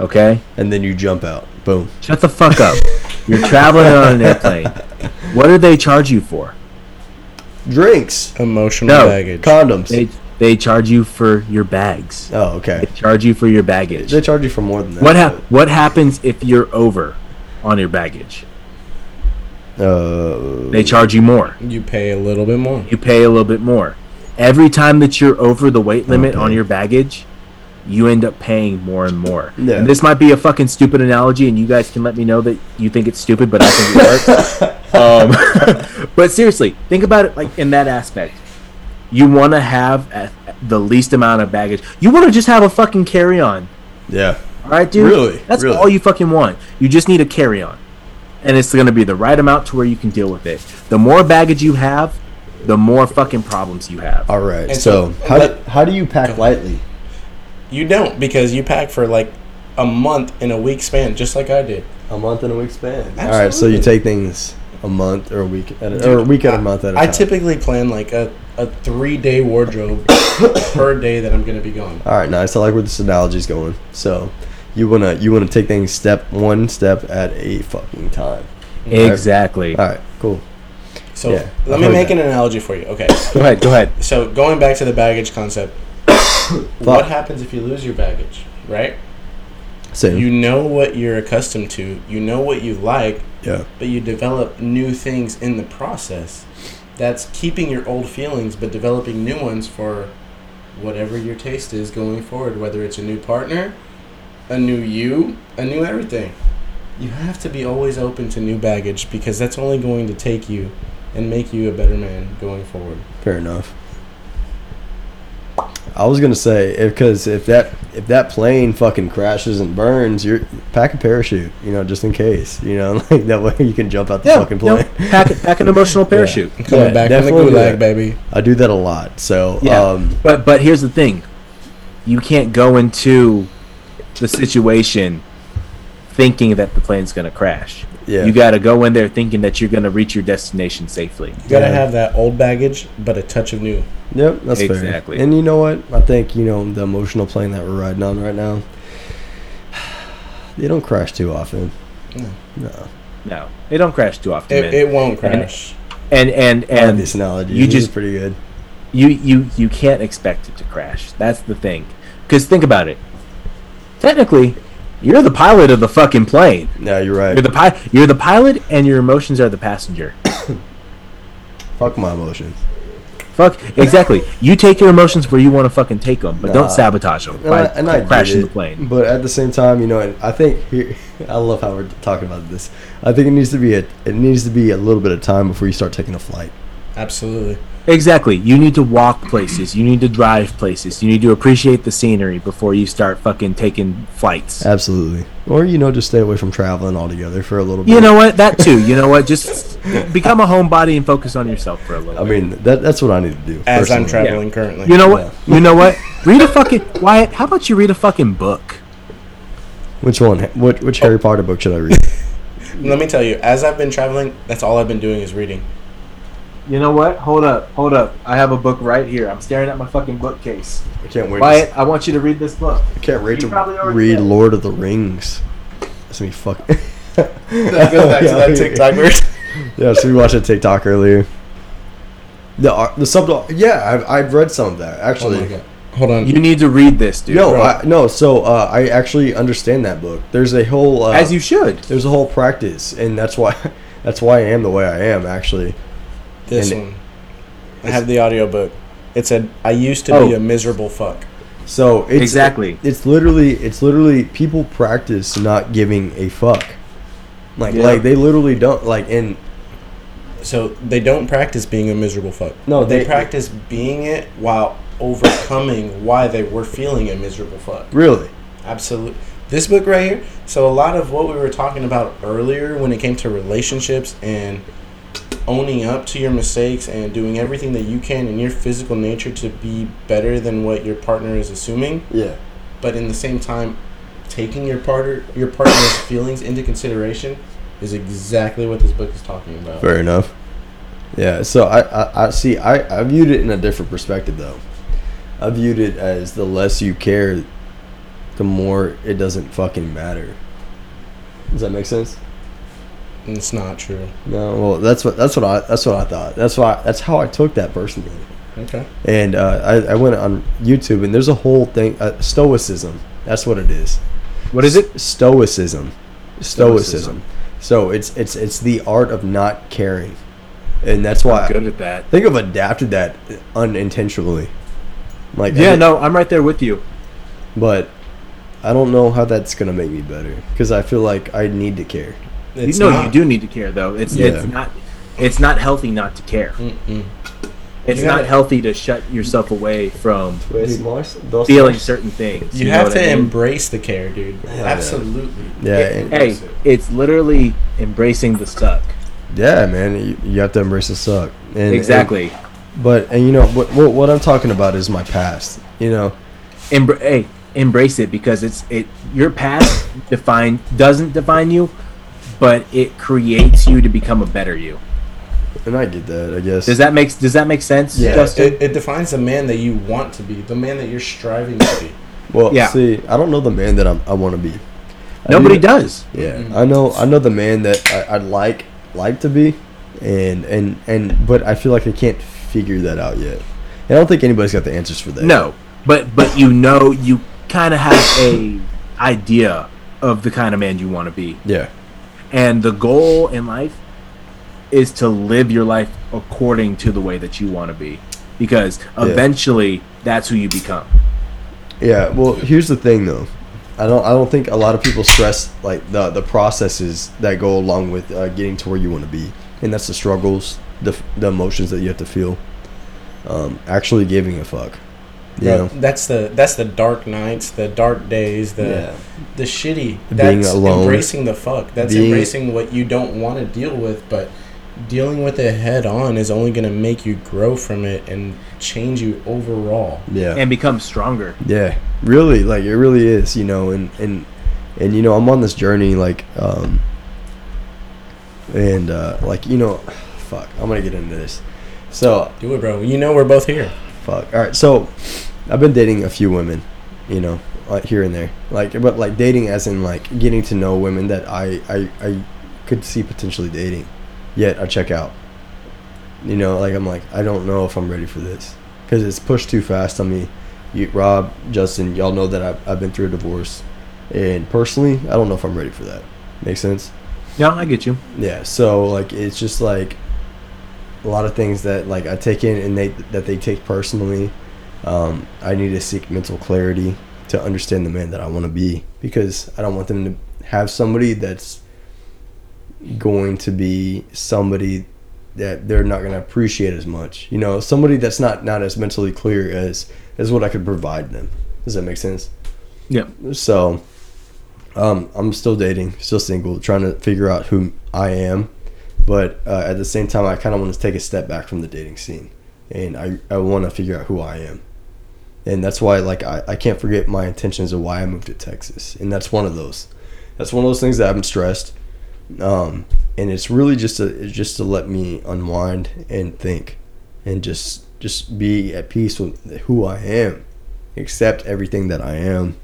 Okay? And then you jump out. Boom. Shut the fuck up. You're traveling on an airplane. What do they charge you for? Drinks. Emotional no. baggage. Condoms. They, they charge you for your bags. Oh, okay. They charge you for your baggage. They charge you for more than that. What, ha- what happens if you're over on your baggage? Uh, they charge you more. You pay a little bit more. You pay a little bit more. Every time that you're over the weight limit okay. on your baggage... you end up paying more and more. Yeah. And this might be a fucking stupid analogy, and you guys can let me know that you think it's stupid, but I think it works. Um, but seriously, think about it like in that aspect. You want to have a, the least amount of baggage. You want to just have a fucking carry-on. Yeah. All right, dude? Really? That's really. all you fucking want. You just need a carry-on. And it's going to be the right amount to where you can deal with it. The more baggage you have, the more fucking problems you have. All right. And so, so how, let, do, how do you pack lightly? You don't, because you pack for like a month in a week span, just like I did. A month in a week span. Absolutely. All right, so you take things a month or a week at a, or a week at a month at a time. I typically plan like a, a three-day wardrobe per day that I'm going to be gone. All right, nice. I like where this analogy is going. So you want to you want to take things step one step at a fucking time. Exactly. All right, All right cool. So yeah, let me make that. an analogy for you. Okay. Go ahead, go ahead. So going back to the baggage concept. What happens if you lose your baggage, right? Same. You know what you're accustomed to. You know what you like. Yeah. But you develop new things in the process. That's keeping your old feelings, but developing new ones for whatever your taste is going forward, whether it's a new partner, a new you, a new everything. You have to be always open to new baggage, because that's only going to take you and make you a better man going forward. Fair enough. I was gonna say, because if, if that if that plane fucking crashes and burns, you're pack a parachute, you know, just in case, you know, like that way you can jump out the yeah, fucking plane. No, pack it, pack an emotional parachute. yeah. Coming yeah, back from the gulag, baby. I do that a lot. So, yeah. um, but but here's the thing, you can't go into the situation thinking that the plane's gonna crash. Yeah. You got to go in there thinking that you're going to reach your destination safely. You got to yeah. have that old baggage, but a touch of new. Yep, that's exactly. fair. Exactly. And you know what? I think, you know, the emotional plane that we're riding on right now, they don't crash too often. No. No. No, they don't crash too often. It, it won't crash. And, and, and, and this analogy you just, is pretty good. You, you, you can't expect it to crash. That's the thing. Because think about it. Technically, you're the pilot of the fucking plane. No, you're right. You're the pi- You're the pilot, and your emotions are the passenger. Fuck my emotions. Fuck exactly. You take your emotions where you want to fucking take them, but nah. don't sabotage them and by I, and I crashing the plane. But at the same time, you know, and I think here, I love how we're talking about this. I think it needs to be a it needs to be a little bit of time before you start taking a flight. Absolutely. Exactly. You need to walk places. You need to drive places. You need to appreciate the scenery before you start fucking taking flights. Absolutely. Or, you know, just stay away from traveling altogether for a little bit. You know what? That too. You know what? Just become a homebody and focus on yourself for a little bit. I mean, that, that's what I need to do. As personally. I'm traveling yeah. currently. You know what? Yeah. You know what? Read a fucking... Wyatt, how about you read a fucking book? Which one? Which, which oh. Harry Potter book should I read? Let me tell you. As I've been traveling, that's all I've been doing is reading. You know what? Hold up. Hold up. I have a book right here. I'm staring at my fucking bookcase. I can't wait. Wyatt, I want you to read this book. I can't wait to read did. Lord of the Rings. That's me fucking... That goes back to that TikTok verse. Yeah, so we watched a TikTok earlier. The uh, the subtitle... Yeah, I've, I've read some of that, actually. Oh Hold on. You need to read this, dude. No, I, no. So uh, I actually understand that book. There's a whole... Uh, As you should. There's a whole practice, and that's why, that's why I am the way I am, actually. This and one. I have the audiobook. It said, I used to oh. be a miserable fuck. So it's exactly. It, it's literally it's literally people practice not giving a fuck. Like yeah. like they literally don't like in So they don't practice being a miserable fuck. No, they, they practice they, being it while overcoming why they were feeling a miserable fuck. Really? Absolutely. This book right here, so a lot of what we were talking about earlier when it came to relationships and owning up to your mistakes and doing everything that you can in your physical nature to be better than what your partner is assuming. Yeah. But in the same time, taking your partner your partner's feelings into consideration is exactly what this book is talking about. Fair enough. Yeah. So I, I, I see. I, I viewed it in a different perspective though. I viewed it as the less you care, the more it doesn't fucking matter. Does that make sense? It's not true. No, well, that's what that's what I that's what I thought. That's why that's how I took that personally. Okay. And uh, I I went on YouTube and there's a whole thing uh, Stoicism. That's what it is. What is it? Stoicism. Stoicism. Stoicism. So it's it's it's the art of not caring, and that's why I'm good at that. I think I've adapted that unintentionally. Like yeah, no, I'm right there with you. But I don't know how that's gonna make me better because I feel like I need to care. It's no, not. You do need to care, though. It's yeah. it's not it's not healthy not to care. Mm-mm. It's not healthy to shut yourself away from feeling certain things. You, you have to I mean? embrace the care, dude. Yeah. Absolutely. Yeah. It, yeah. Hey, it's literally embracing the suck. Yeah, man. You, you have to embrace the suck. And, exactly. And, but and you know what, what? What I'm talking about is my past. You know, Embr- hey, embrace it because it's it. Your past define doesn't define you. But it creates you to become a better you. And I did that, I guess. Does that make Does that make sense? Yeah. Justin? It, it defines the man that you want to be, the man that you're striving to be. Well, yeah. see, I don't know the man that I'm, I want to be. I Nobody do, does. Yeah, mm-hmm. I know. I know the man that I, I'd like like to be, and and and but I feel like I can't figure that out yet. And I don't think anybody's got the answers for that. No, but but you know, you kind of have a idea of the kind of man you want to be. Yeah. And the goal in life is to live your life according to the way that you want to be. Because eventually, yeah. that's who you become. Yeah, well, here's the thing, though. I don't I don't think a lot of people stress like the, the processes that go along with uh, getting to where you want to be. And that's the struggles, the, the emotions that you have to feel. Um, actually giving a fuck. Yeah. That's the that's the dark nights, the dark days, the yeah. the shitty. That's Being alone. Embracing the fuck. That's Being embracing what you don't want to deal with, but dealing with it head on is only going to make you grow from it and change you overall. Yeah. And become stronger. Yeah. Really, like it really is, you know, and and and you know, I'm on this journey like um and uh like, you know, fuck, I'm going to get into this. So, do it, bro. You know we're both here. Fuck. All right. So, I've been dating a few women, you know, like here and there. Like, but like dating as in like getting to know women that I, I, I could see potentially dating. Yet I check out. You know, like I'm like, I don't know if I'm ready for this. Because it's pushed too fast on me. You, Rob, Justin, y'all know that I've, I've been through a divorce. And personally, I don't know if I'm ready for that. Make sense? Yeah, I get you. Yeah. So, like, it's just like a lot of things that like I take in and they that they take personally. Um, I need to seek mental clarity to understand the man that I want to be, because I don't want them to have somebody that's going to be somebody that they're not going to appreciate as much. You know, somebody that's not, not as mentally clear as as what I could provide them. Does that make sense? Yeah. So um, I'm still dating, still single, trying to figure out who I am. But uh, at the same time, I kind of want to take a step back from the dating scene. And I, I want to figure out who I am. And that's why, like, I, I can't forget my intentions of why I moved to Texas. And that's one of those. That's one of those things that I'm stressed. Um, and it's really just to, it's just to let me unwind and think. And just just be at peace with who I am. Accept everything that I am.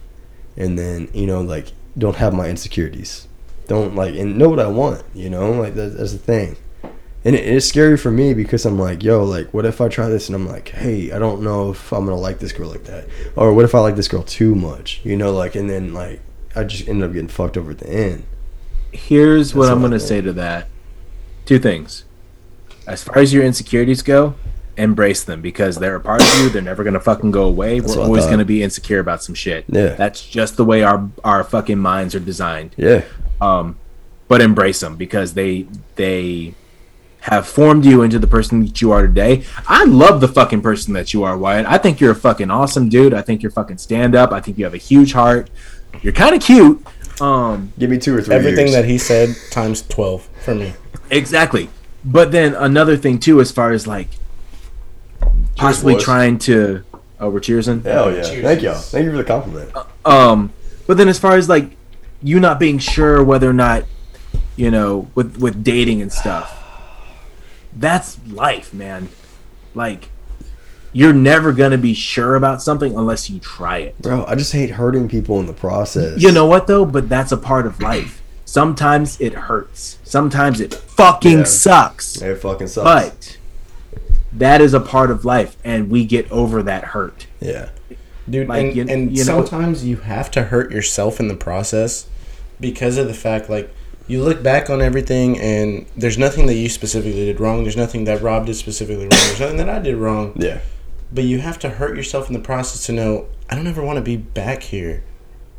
And then, you know, like, don't have my insecurities. Don't like and know what I want, you know, like that, that's the thing. And it, it's scary for me because I'm like, yo, like what if I try this and I'm like, hey, I don't know if I'm gonna like this girl like that, or what if I like this girl too much, you know, like, and then like I just end up getting fucked over at the end. Here's that's what I'm gonna say to that. Two things. As far as your insecurities go, embrace them, because they're a part of you. They're never gonna fucking go away. That's We're always gonna be insecure about some shit. Yeah, that's just the way our our fucking minds are designed. Yeah, um, but embrace them, because they they have formed you into the person that you are today. I love the fucking person that you are, Wyatt. I think you're a fucking awesome dude. I think you're fucking stand up. I think you have a huge heart. You're kind of cute. Um, give me two or three. Everything years. That he said times twelve for me. Exactly. But then another thing too, as far as like. Possibly trying to... Oh, we're cheersing? Hell yeah. Cheers. Thank y'all. Thank you for the compliment. Uh, um, But then as far as, like, you not being sure whether or not, you know, with, with dating and stuff, that's life, man. Like, you're never going to be sure about something unless you try it. Bro, I just hate hurting people in the process. You know what, though? But that's a part of life. Sometimes it hurts. Sometimes it fucking yeah. sucks. It fucking sucks. But... that is a part of life, and we get over that hurt. Yeah. Dude, like, and, you, and you sometimes know, you have to hurt yourself in the process because of the fact, like, you look back on everything, and there's nothing that you specifically did wrong. There's nothing that Rob did specifically wrong. There's nothing that I did wrong. Yeah. But you have to hurt yourself in the process to know, I don't ever want to be back here.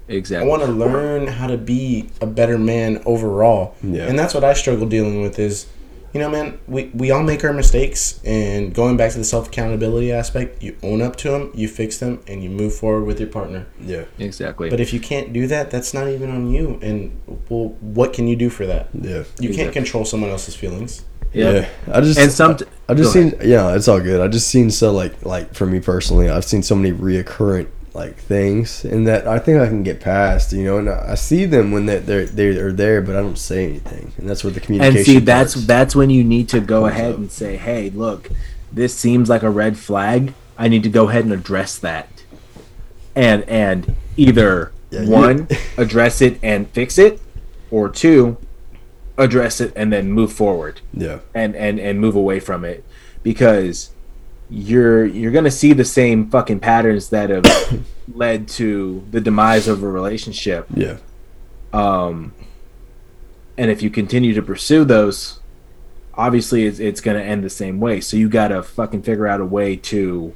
Exactly. I want to learn how to be a better man overall. Yeah. And that's what I struggle dealing with is... you know, man, we, we all make our mistakes, and going back to the self-accountability aspect, you own up to them, you fix them, and you move forward with your partner. Yeah. Exactly. But if you can't do that, that's not even on you, and, well, what can you do for that? Yeah. You exactly. can't control someone else's feelings. Yeah. yeah. I just, and some... T- I, I just seen... Yeah, it's all good. I just seen so, like, like, for me personally, I've seen so many reoccurrent, like, things, and that I think I can get past, you know, and I see them when they're, they're, they're there, but I don't say anything, and that's where the communication And see, that's starts. That's when you need to go ahead up. And say, hey, look, this seems like a red flag. I need to go ahead and address that. And and either, yeah, one, yeah. address it and fix it, or two, address it and then move forward. Yeah. And, and, and move away from it, because... you're you're gonna see the same fucking patterns that have led to the demise of a relationship. Yeah. Um. And if you continue to pursue those, obviously it's it's gonna end the same way. So you gotta fucking figure out a way to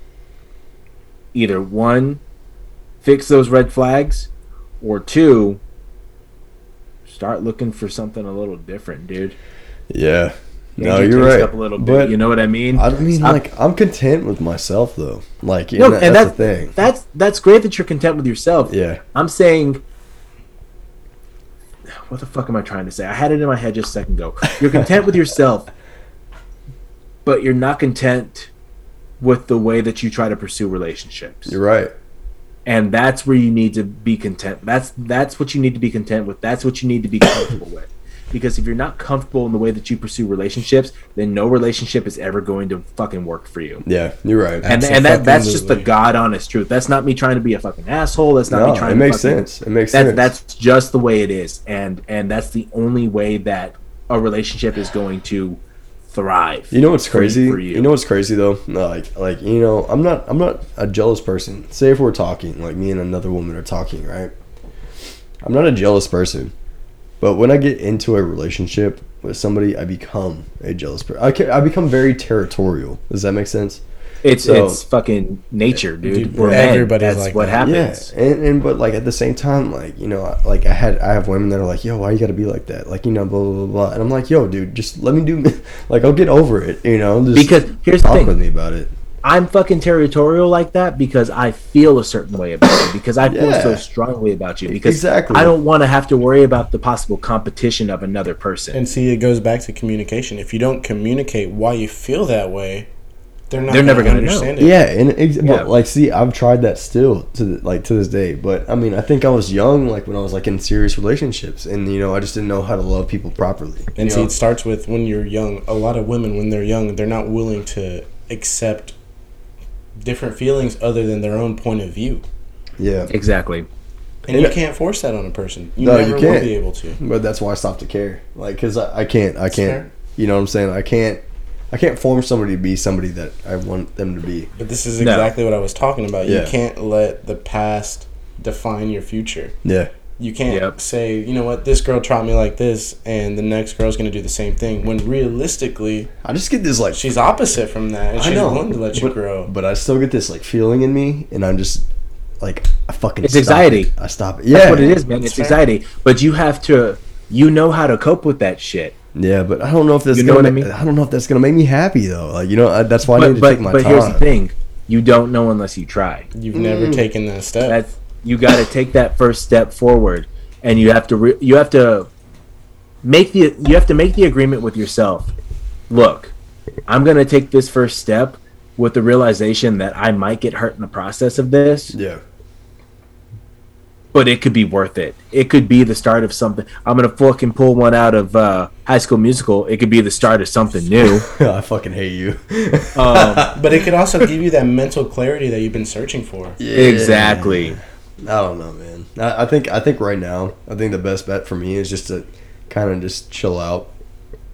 either one, fix those red flags, or two, start looking for something a little different, dude. Yeah. You no, you're right. Up a little bit, but you know what I mean? I mean, I'm, like, I'm content with myself, though. Like, you no, know, and that's, that's the thing. That's, that's great that you're content with yourself. Yeah. I'm saying... What the fuck am I trying to say? I had it in my head just a second ago. You're content with yourself, but you're not content with the way that you try to pursue relationships. You're right. And that's where you need to be content. That's that's what you need to be content with. That's what you need to be comfortable with. Because if you're not comfortable in the way that you pursue relationships, then no relationship is ever going to fucking work for you. Yeah, you're right. And and that that's just the God honest truth. That's not me trying to be a fucking asshole. That's not no, me trying to. It makes fucking, sense. It makes that, sense. That's just the way it is. And and that's the only way that a relationship is going to thrive. You know what's crazy? You. you know what's crazy though? Like like you know, I'm not I'm not a jealous person. Say if we're talking, like me and another woman are talking, right? I'm not a jealous person. But when I get into a relationship with somebody, I become a jealous person. I, can, I become very territorial. Does that make sense? It's so, it's fucking nature, dude. dude We're men. Everybody's That's like what that. happens. Yeah, and, and but like at the same time, like you know, like I had I have women that are like, yo, why you gotta be like that? Like you know, blah blah blah. blah. And I'm like, yo, dude, just let me do. Like I'll get over it, you know. Just because here's talk the thing. with me about it. I'm fucking territorial like that because I feel a certain way about you, because I feel yeah. so strongly about you, because exactly. I don't want to have to worry about the possible competition of another person. And see, it goes back to communication. If you don't communicate why you feel that way, they're not they're never going to understand know. it. Yeah, and ex- yeah. But like, see, I've tried that still to the, like to this day. But I mean, I think I was young, like when I was like in serious relationships, and you know, I just didn't know how to love people properly. And see, know? It starts with when you're young. A lot of women, when they're young, they're not willing to accept different feelings other than their own point of view. Yeah, exactly. And, and you can't force that on a person. You no, never you will be able to. But that's why I stopped to care. Like, because I, I can't, I can't. You know what I'm saying? I can't, I can't force somebody to be somebody that I want them to be. But this is exactly no. what I was talking about. Yeah. You can't let the past define your future. Yeah. You can't yep. say, you know what, this girl taught me like this, and the next girl's going to do the same thing. When realistically, I just get this like she's opposite from that, and she's willing to let you but, grow. But I still get this like feeling in me, and I'm just like, I fucking. It's stop anxiety. It. I stop it. Yeah, that's what it is, man. It's, it's anxiety. But you have to, you know how to cope with that shit. Yeah, but I don't know if that's you know gonna. What I, mean? I don't know if that's gonna make me happy though. Like you know, I, that's why but, I need to but, take my but time. But here's the thing: you don't know unless you try. You've mm. never taken that step. That's, you got to take that first step forward, and you have to re- you have to make the you have to make the agreement with yourself. Look, I'm going to take this first step with the realization that I might get hurt in the process of this. Yeah. But it could be worth it. It could be the start of something. I'm going to fucking pull one out of uh, High School Musical. It could be the start of something new. I fucking hate you. um, but it could also give you that mental clarity that you've been searching for. Yeah. Exactly. I don't know, man. I, I think I think right now, I think the best bet for me is just to kind of just chill out,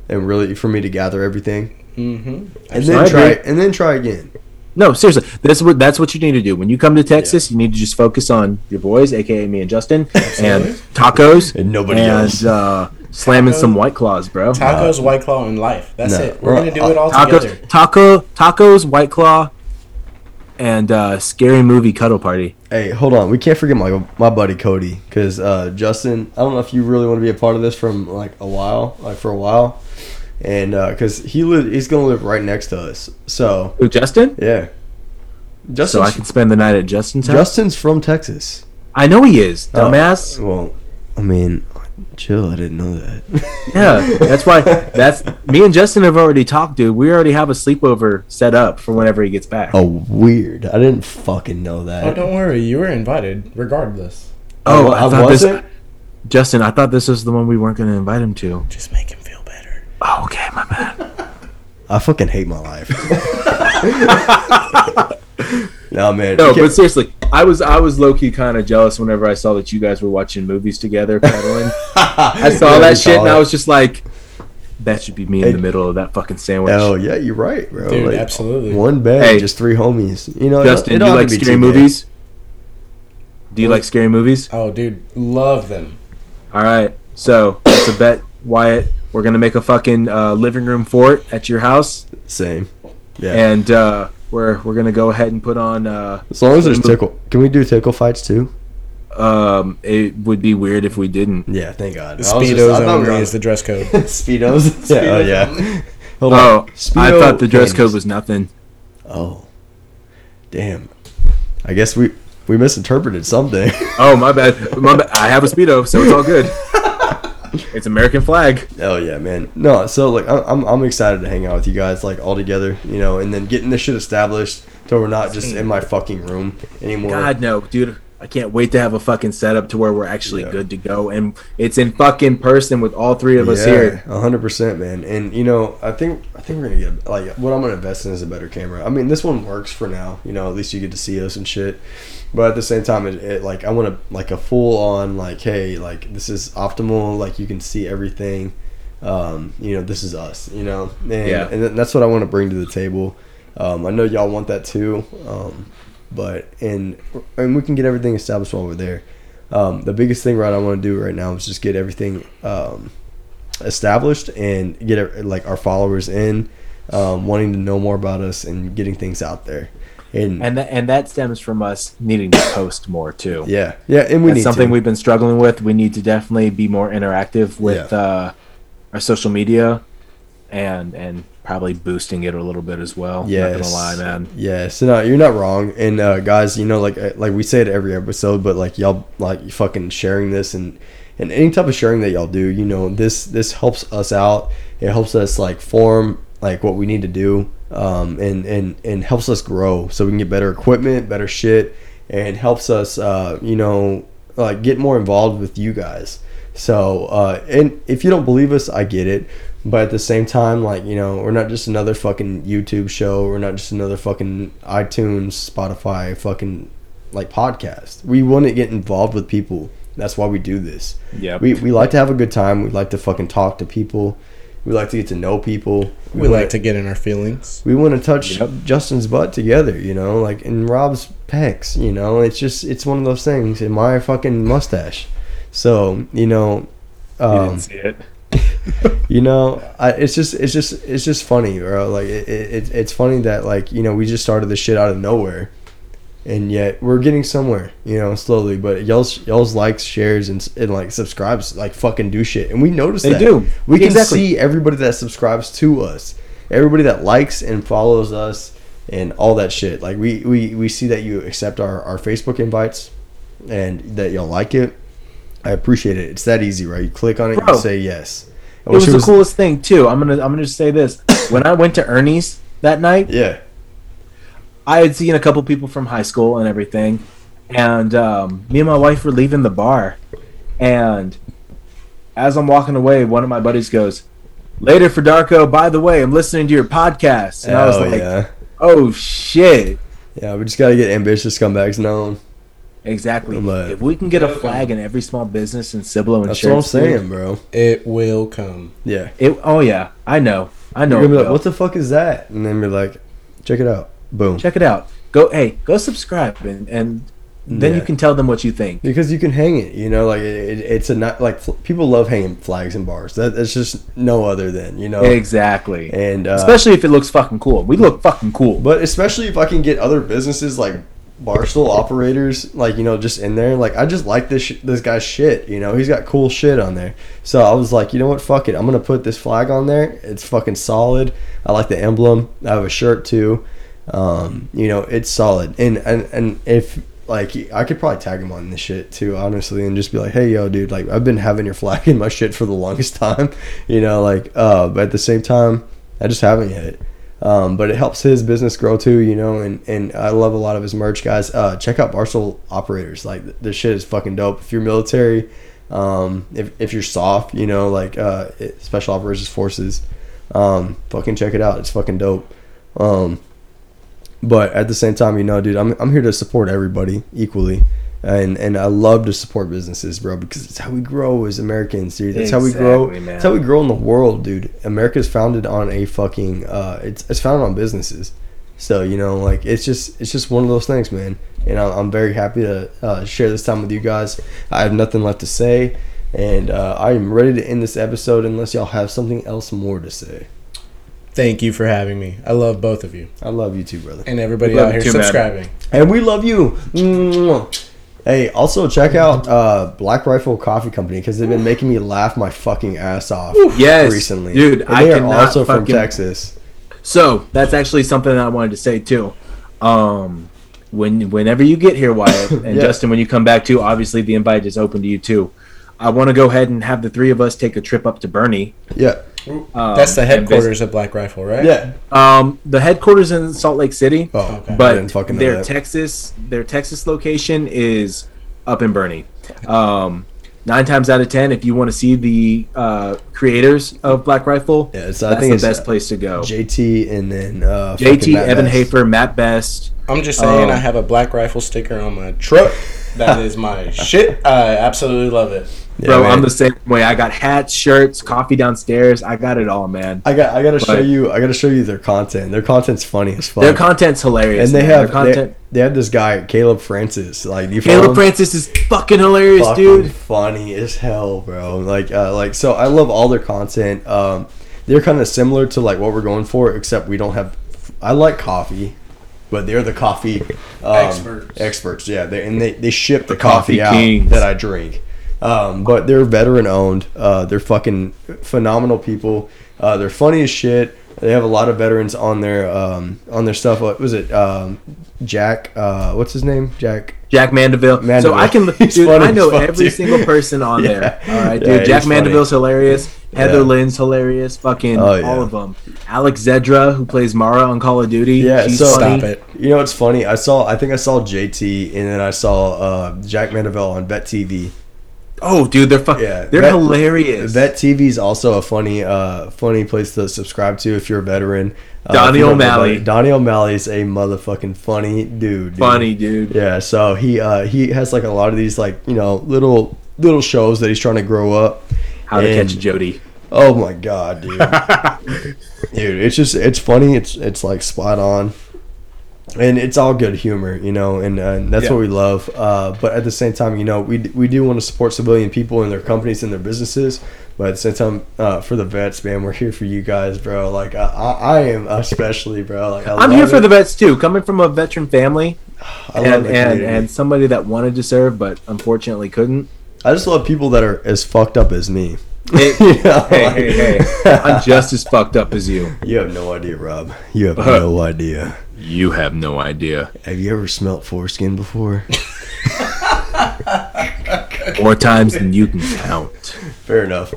and really for me to gather everything, mm-hmm. and then try and then try again. No, seriously, that's what that's what you need to do when you come to Texas. Yeah. You need to just focus on your boys, aka me and Justin, and tacos, and nobody and, else. Uh, Slamming tacos, some White Claws, bro. Tacos, White Claw, and life. That's no. it. We're gonna do it all tacos, together. Taco, tacos, White Claw. And uh, Scary Movie cuddle party. Hey, hold on. We can't forget my my buddy Cody, because uh, Justin, I don't know if you really want to be a part of this from like a while, like for a while, and because uh, he live, he's gonna live right next to us. So Ooh, Justin, yeah, Justin. So I can spend the night at Justin's house. Justin's from Texas. I know he is, dumbass. Oh, well, I mean, chill. I didn't know that. Yeah, that's why. That's me and Justin have already talked, dude. We already have a sleepover set up for whenever he gets back. Oh, weird. I didn't fucking know that. Oh, don't worry. You were invited, regardless. Oh, I, I thought was this. It? Justin, I thought this was the one we weren't going to invite him to. Just make him feel better. Oh, okay, my bad. I fucking hate my life. No, man. No, but seriously, I was I was low key kind of jealous whenever I saw that you guys were watching movies together, cuddling. I saw yeah, that shit, and it. I was just like, that should be me in hey, the middle of that fucking sandwich. Oh yeah, you're right, bro. Dude, like, absolutely. One bed, hey, just three homies. You know, Justin, it do you like scary movies? Bad. Do you what? like scary movies? Oh, dude, love them. All right, so that's a bet, Wyatt. We're gonna make a fucking uh, living room fort at your house. Same. Yeah. And. uh We're we're gonna go ahead and put on. Uh, as long as there's tickle, can we do tickle fights too? Um, it would be weird if we didn't. Yeah, thank God. The Speedos only is the dress code. Speedos. Yeah, oh yeah. Hold oh, on. I thought the dress code was nothing. Oh, damn. I guess we we misinterpreted something. Oh, my bad. My bad. I have a Speedo, so it's all good. It's American flag. Oh yeah, man. No, so like I'm I'm excited to hang out with you guys like all together, you know, and then getting this shit established so we're not just in my fucking room anymore. God no, dude. I can't wait to have a fucking setup to where we're actually yeah. good to go, and it's in fucking person with all three of yeah, us here. Yeah, one hundred percent, man. And you know, I think I think we're gonna get like what I'm gonna invest in is a better camera. I mean, this one works for now. You know, at least you get to see us and shit. But at the same time, it, it like I want to like a full on like, hey, like this is optimal. Like you can see everything. Um, you know, this is us. You know, and yeah. and that's what I want to bring to the table. Um, I know y'all want that too. Um, But and and we can get everything established while we're there. Um, the biggest thing right I want to do right now is just get everything um, established and get like our followers in, um, wanting to know more about us and getting things out there. And and, th- and that stems from us needing to post more too. Yeah, yeah, and we That's need something to. We've been struggling with. We need to definitely be more interactive with yeah. uh, our social media, and and. Probably boosting it a little bit as well. Yeah, not gonna lie, man. Yes, no, you're not wrong. And uh, guys, you know, like like we say it every episode, but like y'all like fucking sharing this and and any type of sharing that y'all do, you know, this this helps us out. It helps us like form like what we need to do, um, and and and helps us grow so we can get better equipment, better shit, and helps us, uh, you know, like get more involved with you guys. So, uh, and if you don't believe us, I get it. But at the same time, like, you know, we're not just another fucking YouTube show. We're not just another fucking iTunes, Spotify, fucking, like, podcast. We want to get involved with people. That's why we do this. Yeah. We we like to have a good time. We like to fucking talk to people. We like to get to know people. We, we like wanna, to get in our feelings. We want to touch yep. Justin's butt together, you know, like, and Rob's pecs, you know. It's just, it's one of those things. And my fucking mustache. So, you know. Um, you didn't see it. You know, I, it's just it's just it's just funny, bro. Like it, it it's funny that like, you know, we just started this shit out of nowhere, and yet we're getting somewhere, you know, slowly. But y'all's y'all's likes, shares, and, and like subscribes, like fucking do shit, and we notice they that. do. We can exactly. see everybody that subscribes to us, everybody that likes and follows us, and all that shit. Like we we, we see that you accept our, our Facebook invites, and that y'all like it. I appreciate it. It's that easy, right? You click on it, bro. You say yes. It was, it was the coolest thing too. I'm gonna I'm gonna just say this. When I went to Ernie's that night, yeah, I had seen a couple people from high school and everything, and um, me and my wife were leaving the bar, and as I'm walking away, one of my buddies goes, "Later for Darko. By the way, I'm listening to your podcast," and oh, I was like, yeah. "Oh shit!" Yeah, we just gotta get ambitious scumbags known. Exactly. Like, if we can get a flag in every small business in Cibolo and that's what I'm saying, bro. It will come. Yeah. It. Oh yeah. I know. I know. You're gonna be like, what the fuck is that? And then you're like, check it out. Boom. Check it out. Go. Hey, go subscribe and and then yeah. you can tell them what you think, because you can hang it. You know, like it, it, it's a not like fl- people love hanging flags in bars. That it's just no other than, you know. Exactly. And uh, especially if it looks fucking cool. We look fucking cool. But especially if I can get other businesses like. Barstool operators, like, you know, just in there, like I just like this sh- this guy's shit, you know, he's got cool shit on there. So I was like, you know what, fuck it, I'm gonna put this flag on there. It's fucking solid. I like the emblem. I have a shirt too. Um, you know, it's solid. And and and if like I could probably tag him on this shit too, honestly, and just be like, hey, yo, dude, like I've been having your flag in my shit for the longest time, you know, like. Uh, but at the same time, I just haven't yet. Um, but it helps his business grow too, you know, and, and I love a lot of his merch, guys. Uh, check out Barstool Operators. Like, this shit is fucking dope. If you're military, um, if if you're soft, you know, like uh, it, Special Operations Forces, um, fucking check it out. It's fucking dope. Um, but at the same time, you know, dude, I'm I'm here to support everybody equally. And and I love to support businesses, bro, because it's how we grow as Americans, dude. That's exactly, how we grow. Man. That's how we grow in the world, dude. America's founded on a fucking. Uh, it's it's founded on businesses. So, you know, like it's just it's just one of those things, man. And I, I'm very happy to uh, share this time with you guys. I have nothing left to say, and uh, I am ready to end this episode unless y'all have something else more to say. Thank you for having me. I love both of you. I love you too, brother. And everybody out here subscribing. Man. And we love you. Mm-hmm. Hey, also check out uh, Black Rifle Coffee Company because they've been making me laugh my fucking ass off yes, recently. Dude, and they I are also fucking... from Texas. So that's actually something that I wanted to say too. Um, when whenever you get here, Wyatt, and yeah. Justin, when you come back too, obviously the invite is open to you too. I want to go ahead and have the three of us take a trip up to Bernie. Yeah. Um, That's the headquarters of Black Rifle, right? Yeah. Um, the headquarters in Salt Lake City. Oh, okay. But their Texas, their Texas location is up in Bernie. Um, nine times out of ten, if you want to see the uh, creators of Black Rifle, yeah, so that's I think the it's best place to go. J T and then uh, J T, Evan Hafer, Matt Best. I'm just saying, um, I have a Black Rifle sticker on my truck. That is my shit. I absolutely love it. Yeah, bro, man. I'm the same way. I got hats, shirts, coffee downstairs. I got it all, man. I got. I gotta but, show you. I gotta show you their content. Their content's funny as fuck. Their content's hilarious. And they man. have content. They, they have this guy, Caleb Francis. Like you Caleb him? Francis is fucking hilarious, fucking dude. Funny as hell, bro. Like, uh, like so. I love all their content. Um, they're kind of similar to like what we're going for, except we don't have. I like coffee. But they're the coffee um, experts. Experts, yeah. They, and they, they ship the, the coffee, coffee out that I drink. Um, but they're veteran-owned. Uh, they're fucking phenomenal people. Uh, they're funny as shit. They have a lot of veterans on their um, on their stuff. What was it? Um, Jack. Uh, what's his name? Jack. Jack Mandeville. Mandeville. So I can look. Dude, I know every single person on yeah. there. All right, dude. Yeah, Jack Mandeville's funny. Hilarious. Heather yeah. Lynn's hilarious. Fucking oh, yeah. all of them. Alex Zedra, who plays Mara on Call of Duty. Yeah, she's so funny. Stop it. You know, it's funny. I saw. I think I saw J T, and then I saw uh, Jack Mandeville on Vet T V. Oh, dude, they're fucking. Yeah, they're Vet, hilarious. Vet T V is also a funny, uh, funny place to subscribe to if you're a veteran. Uh, Donnie O'Malley. Donnie O'Malley is a motherfucking funny dude, dude. Funny dude. Yeah, so he uh, he has like a lot of these like you know little little shows that he's trying to grow up. How and, to Catch Jody. Oh my god, dude. Dude, it's just it's funny. It's it's like spot on. And it's all good humor, you know, and, and that's yeah. what we love. Uh, but at the same time, you know, we we do want to support civilian people and their companies and their businesses. But at the same time, uh, for the vets, man, we're here for you guys, bro. Like, I, I, I am especially, bro. Like, I I'm here it. for the vets, too. Coming from a veteran family I and, and, and somebody that wanted to serve but unfortunately couldn't. I just love people that are as fucked up as me. It, you know, hey, like, hey, hey. I'm just as fucked up as you. You have no idea, Rob. You have uh, no idea. You have no idea. Have you ever smelt foreskin before? More times than you can count. Fair enough.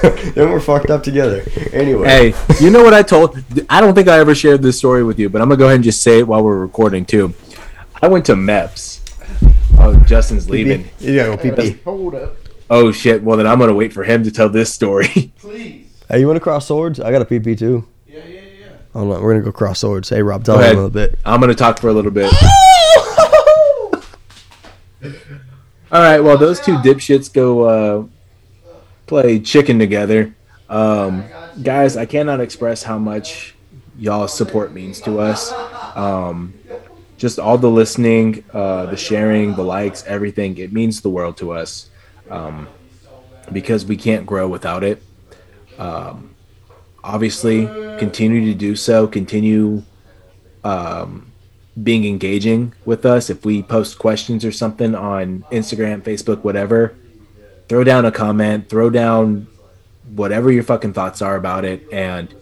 Then we're fucked up together. Anyway. Hey, you know what I told? I don't think I ever shared this story with you, but I'm going to go ahead and just say it while we're recording, too. I went to MEPS. Oh, Justin's leaving. Yeah, go hold up. Oh, shit. Well, then I'm going to wait for him to tell this story. Please. Hey, you want to cross swords? I got a P P, too. Yeah, yeah, yeah. Hold on. We're going to go cross swords. Hey, Rob, tell him a little bit. I'm going to talk for a little bit. All right. Well, those two dipshits go uh, play chicken together. Um, guys, I cannot express how much y'all's support means to us. Um, just all the listening, uh, the sharing, the likes, everything. It means the world to us. Um, because we can't grow without it. Um, obviously, continue to do so. Continue um, being engaging with us. If we post questions or something on Instagram, Facebook, whatever, throw down a comment. Throw down whatever your fucking thoughts are about it, and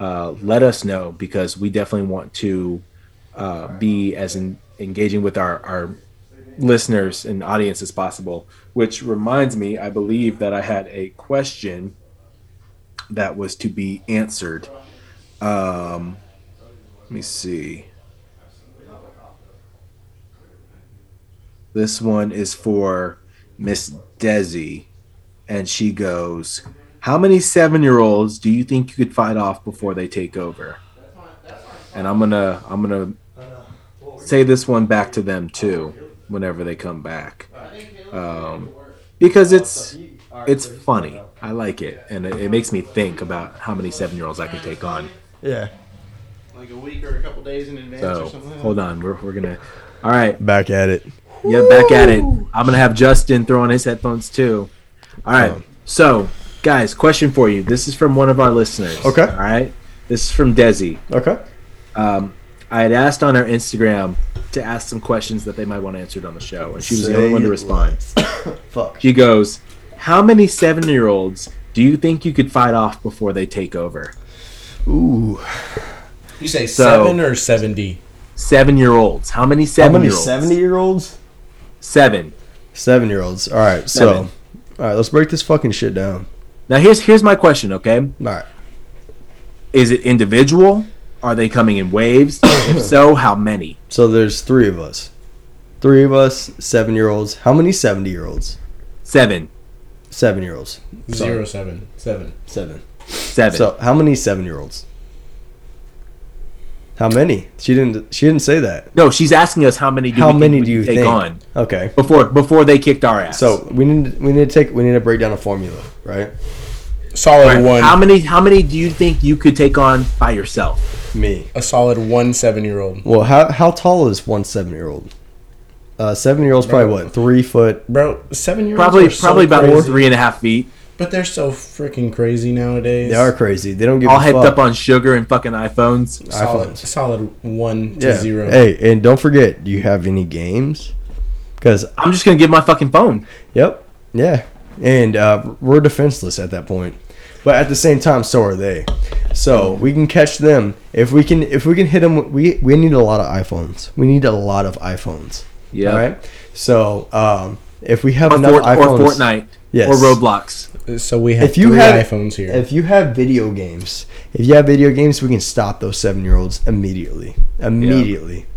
uh, let us know because we definitely want to uh, be as in, engaging with our, our listeners and audience as possible. Which reminds me, I believe that I had a question that was to be answered. Um, let me see. This one is for Miss Desi, and she goes, how many seven-year-olds do you think you could fight off before they take over? And I'm gonna I'm gonna say this one back to them too whenever they come back. Um, because it's it's funny. I like it, and it, it makes me think about how many seven-year-olds I can take on. Yeah, like a week or a couple days in advance. So, or something. Hold on, we're we're gonna. All right, back at it. Yeah, back at it. I'm gonna have Justin throw on his headphones too. All right, um, so guys, question for you. This is from one of our listeners. Okay. All right, this is from Desi. Okay. Um, I had asked on our Instagram to ask some questions that they might want answered on the show, and she was Say the only one to respond. Fuck. She goes, "How many seven-year-olds do you think you could fight off before they take over?" Ooh. You say so, seven or seventy? Seven-year-olds. How many seven-year-olds? How many seventy-year-olds? Seven. Seven-year-olds. All right. Seven. So, all right. Let's break this fucking shit down. Now, here's here's my question. Okay. All right. Is it individual? Are they coming in waves? If so, how many? So there's three of us. Three of us, seven-year-olds. How many seventy-year-olds? Seven. Seven-year-olds. Zero, seven. Seven. Seven. Seven. So how many seven-year-olds? How many? She didn't. She didn't say that. No, she's asking us how many. Do how we many do you take think? On? Okay. Before before they kicked our ass. So we need we need to take we need to break down a formula, right? Solid right. one. How many? How many do you think you could take on by yourself? Me. A solid one seven-year-old. Well, how how tall is one seven-year-old? Uh, seven-year-old's probably what, three foot. Bro, seven-year-olds probably probably so about crazy. three and a half feet. But they're so freaking crazy nowadays. They are crazy. They don't give all a fuck. All hyped up on sugar and fucking iPhones. Solid, iPhones. Solid one to yeah. zero. Hey, and don't forget, do you have any games? Because I'm just gonna give my fucking phone. Yep. Yeah. And uh, we're defenseless at that point. But at the same time, so are they. So we can catch them if we can. If we can hit them, we we need a lot of iPhones. We need a lot of iPhones. Yeah. All right. So um, if we have or enough Fort, iPhones, or Fortnite, yes. or Roblox. So we have if you three have, iPhones here. If you have video games, if you have video games, we can stop those seven-year-olds immediately. Immediately. Yep.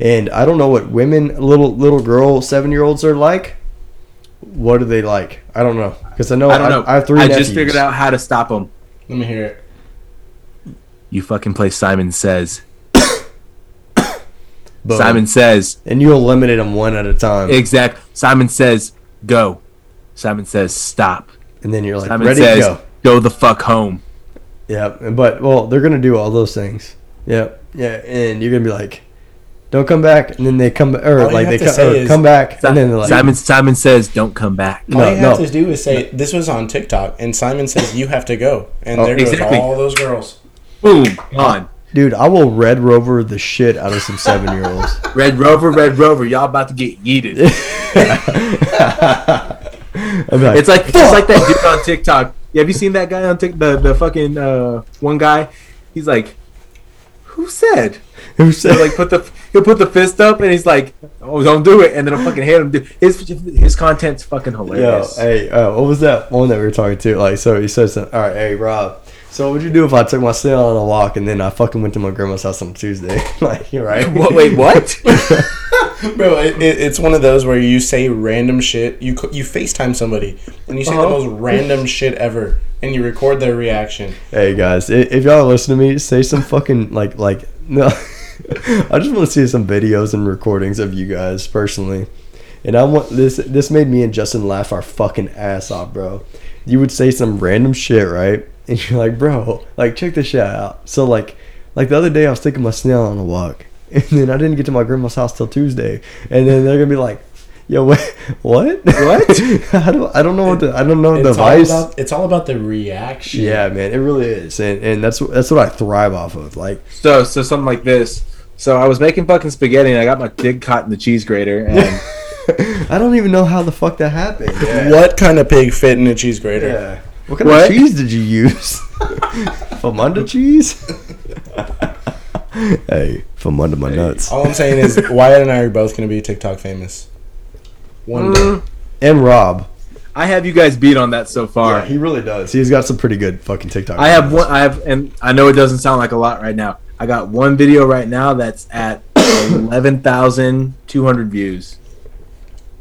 And I don't know what women, little little girl seven-year-olds are like. What are they like? I don't know. Because I know I, don't I, know. I have three I nephews. Just figured out how to stop them. Let me hear it. You fucking play Simon Says. Simon Says. And you eliminate them one at a time. Exact. Simon Says, go. Simon Says, stop. And then you're like, Simon ready says, to go. Go the fuck home. Yeah. But, well, they're going to do all those things. Yeah. Yeah. And you're going to be like, don't come back, and then they come, or like they co- or come back, si- and then they're like, Simon Simon Says, don't come back. All no, you have no. to do is say, this was on TikTok, and Simon Says, you have to go, and oh, there exactly. goes all those girls. Boom, on. Dude, I will Red Rover the shit out of some seven-year-olds. Red Rover, Red Rover, y'all about to get yeeted. Like, it's like it's like that dude on TikTok. Yeah, have you seen that guy on TikTok? The, the fucking uh, one guy, he's like, who said? Who said? He'll like put the he'll put the fist up and he's like, "Oh, don't do it," and then I fucking hate him. Dude, his his content's fucking hilarious. Yo, hey, uh, what was that one that we were talking to? Like, so he said, "All right, hey Rob, so what would you do if I took my snail on a walk and then I fucking went to my grandma's house on Tuesday?" Like, you're right. What, wait, what? Bro, it, it, it's one of those where you say random shit. You you FaceTime somebody and you say uh-huh. the most random shit ever, and you record their reaction. Hey guys, if y'all listen to me, say some fucking like like no. I just want to see some videos and recordings of you guys personally, and I want this. This made me and Justin laugh our fucking ass off, bro. You would say some random shit, right? And you're like, bro, like check this shit out. So like, like the other day I was taking my snail on a walk, and then I didn't get to my grandma's house till Tuesday, and then they're gonna be like, yo, what? What? What? I don't. I don't know what the. I don't know it's the vice. All about, it's all about the reaction. Yeah, man, it really is, and and that's that's what I thrive off of. Like, so so something like this. So I was making fucking spaghetti and I got my dick caught in the cheese grater and I don't even know how the fuck that happened. Yeah. What kind of pig fit in a cheese grater? Yeah. What kind what? of cheese did you use? Famunda cheese? Hey, Famunda my hey. nuts. All I'm saying is Wyatt and I are both going to be TikTok famous. One mm. day. And Rob. I have you guys beat on that so far. Yeah, he really does. He's got some pretty good fucking TikTok. I have one. I have, and I know it doesn't sound like a lot right now. I got one video right now that's at eleven thousand two hundred views.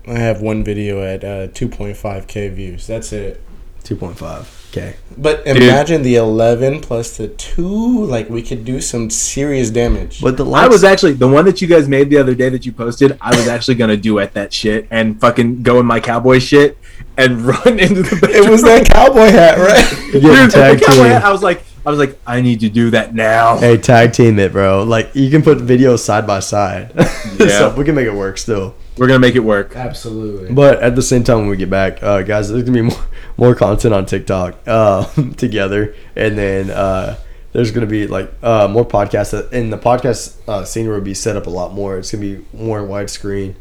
I have one video at uh, two point five K views. That's it. two point five K. But imagine Dude. the eleven plus the two. Like, we could do some serious damage. But the likes- I was actually, the one that you guys made the other day that you posted, I was actually going to duet that shit and fucking go in my cowboy shit and run into the bedroom. It was that cowboy hat, right? Dude, the cowboy hat, I was like, I was like, I need to do that now. Hey, tag team it, bro. Like, you can put videos side by side. Yeah. So we can make it work still. We're going to make it work. Absolutely. But at the same time, when we get back, uh, guys, there's going to be more, more content on TikTok uh, together. And then uh, there's going to be like uh, more podcasts, and the podcast uh, scene will be set up a lot more. It's going to be more widescreen.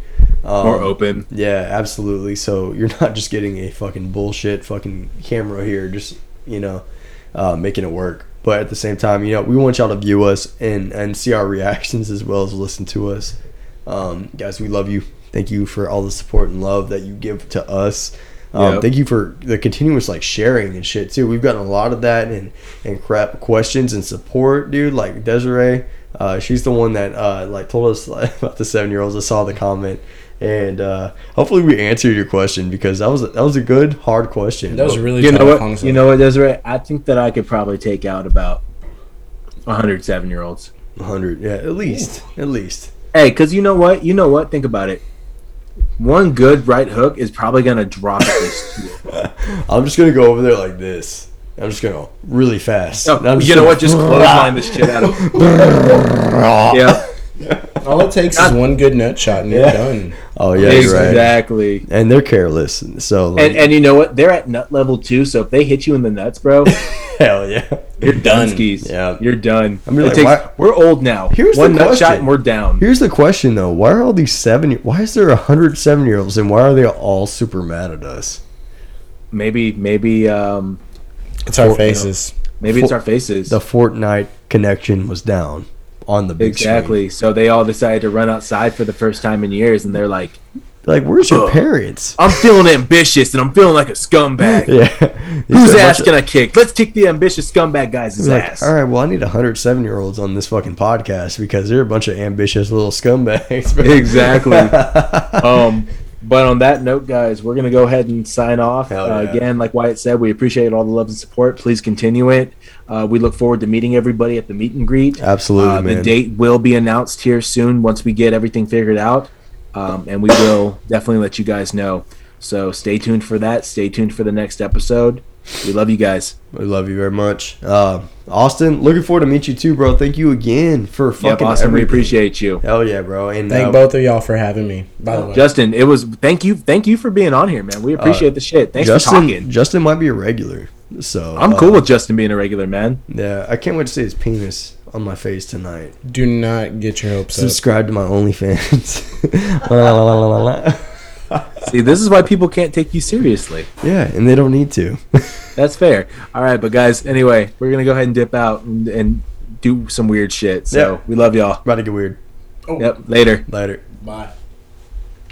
Um, more open. Yeah, absolutely. So you're not just getting a fucking bullshit fucking camera here, just, you know, uh, making it work. But at the same time, you know, we want y'all to view us and, and see our reactions as well as listen to us. Um, guys, we love you. Thank you for all the support and love that you give to us. Um, yep. Thank you for the continuous like sharing and shit too. We've gotten a lot of that and and crap questions and support, dude. Like Desiree, uh, she's the one that uh, like told us like, about the seven year olds. I saw the comment, and uh, hopefully we answered your question because that was that was a good hard question. That was but, really you know what concept. You know what Desiree, I think that I could probably take out about a hundred seven year olds. A hundred, yeah, at least, at least. Hey, because you know what, you know what, think about it. One good right hook is probably going to drop at least two. I'm just going to go over there like this. I'm just going to go really fast. No, I'm you know what? Just clothesline this shit out of him. Yeah. All it takes God. is one good nut shot and yeah. you're done. Oh, yeah, exactly. Right. And they're careless. So, like, and, and you know what? They're at nut level two, so if they hit you in the nuts, bro. Hell yeah. You're done. Skis. Yeah. You're done. I mean, like, takes, why, we're old now. Here's One the nut question. shot and we're down. Here's the question, though. Why are all these seven... Why is there one hundred seven-year-olds, and why are they all super mad at us? Maybe... maybe um, It's our Fort, faces. You know, maybe For, it's our faces. The Fortnite connection was down on the big Exactly. screen. So they all decided to run outside for the first time in years, and they're like... Like, where's your parents? I'm feeling ambitious, and I'm feeling like a scumbag. Yeah. Whose ass can I kick? Let's kick the ambitious scumbag guy's like, ass. All right, well, I need one hundred seven-year-olds on this fucking podcast because they're a bunch of ambitious little scumbags. Exactly. um, but on that note, guys, we're going to go ahead and sign off. Yeah. Uh, again, like Wyatt said, we appreciate all the love and support. Please continue it. Uh, we look forward to meeting everybody at the meet and greet. Absolutely, uh, man. The date will be announced here soon once we get everything figured out. Um, and we will definitely let you guys know. So stay tuned for that. Stay tuned for the next episode. We love you guys. We love you very much. Uh, Austin, looking forward to meet you too, bro. Thank you again for fucking yep, Austin, everything. We appreciate you. Hell yeah, bro. And thank uh, both of y'all for having me, by the way. Justin, it was thank you thank you for being on here, man. We appreciate uh, the shit. Thanks Justin, for talking. Justin might be a regular. So I'm uh, cool with Justin being a regular, man. Yeah, I can't wait to see his penis on my face tonight. Do not get your hopes Subscribe up. Subscribe to my OnlyFans. la, la, la, la, la. See, this is why people can't take you seriously. Yeah, and they don't need to. That's fair. All right, but guys, anyway, we're going to go ahead and dip out and, and do some weird shit. So yeah. We love y'all. About to get weird. Oh. Yep, later. Later. Bye.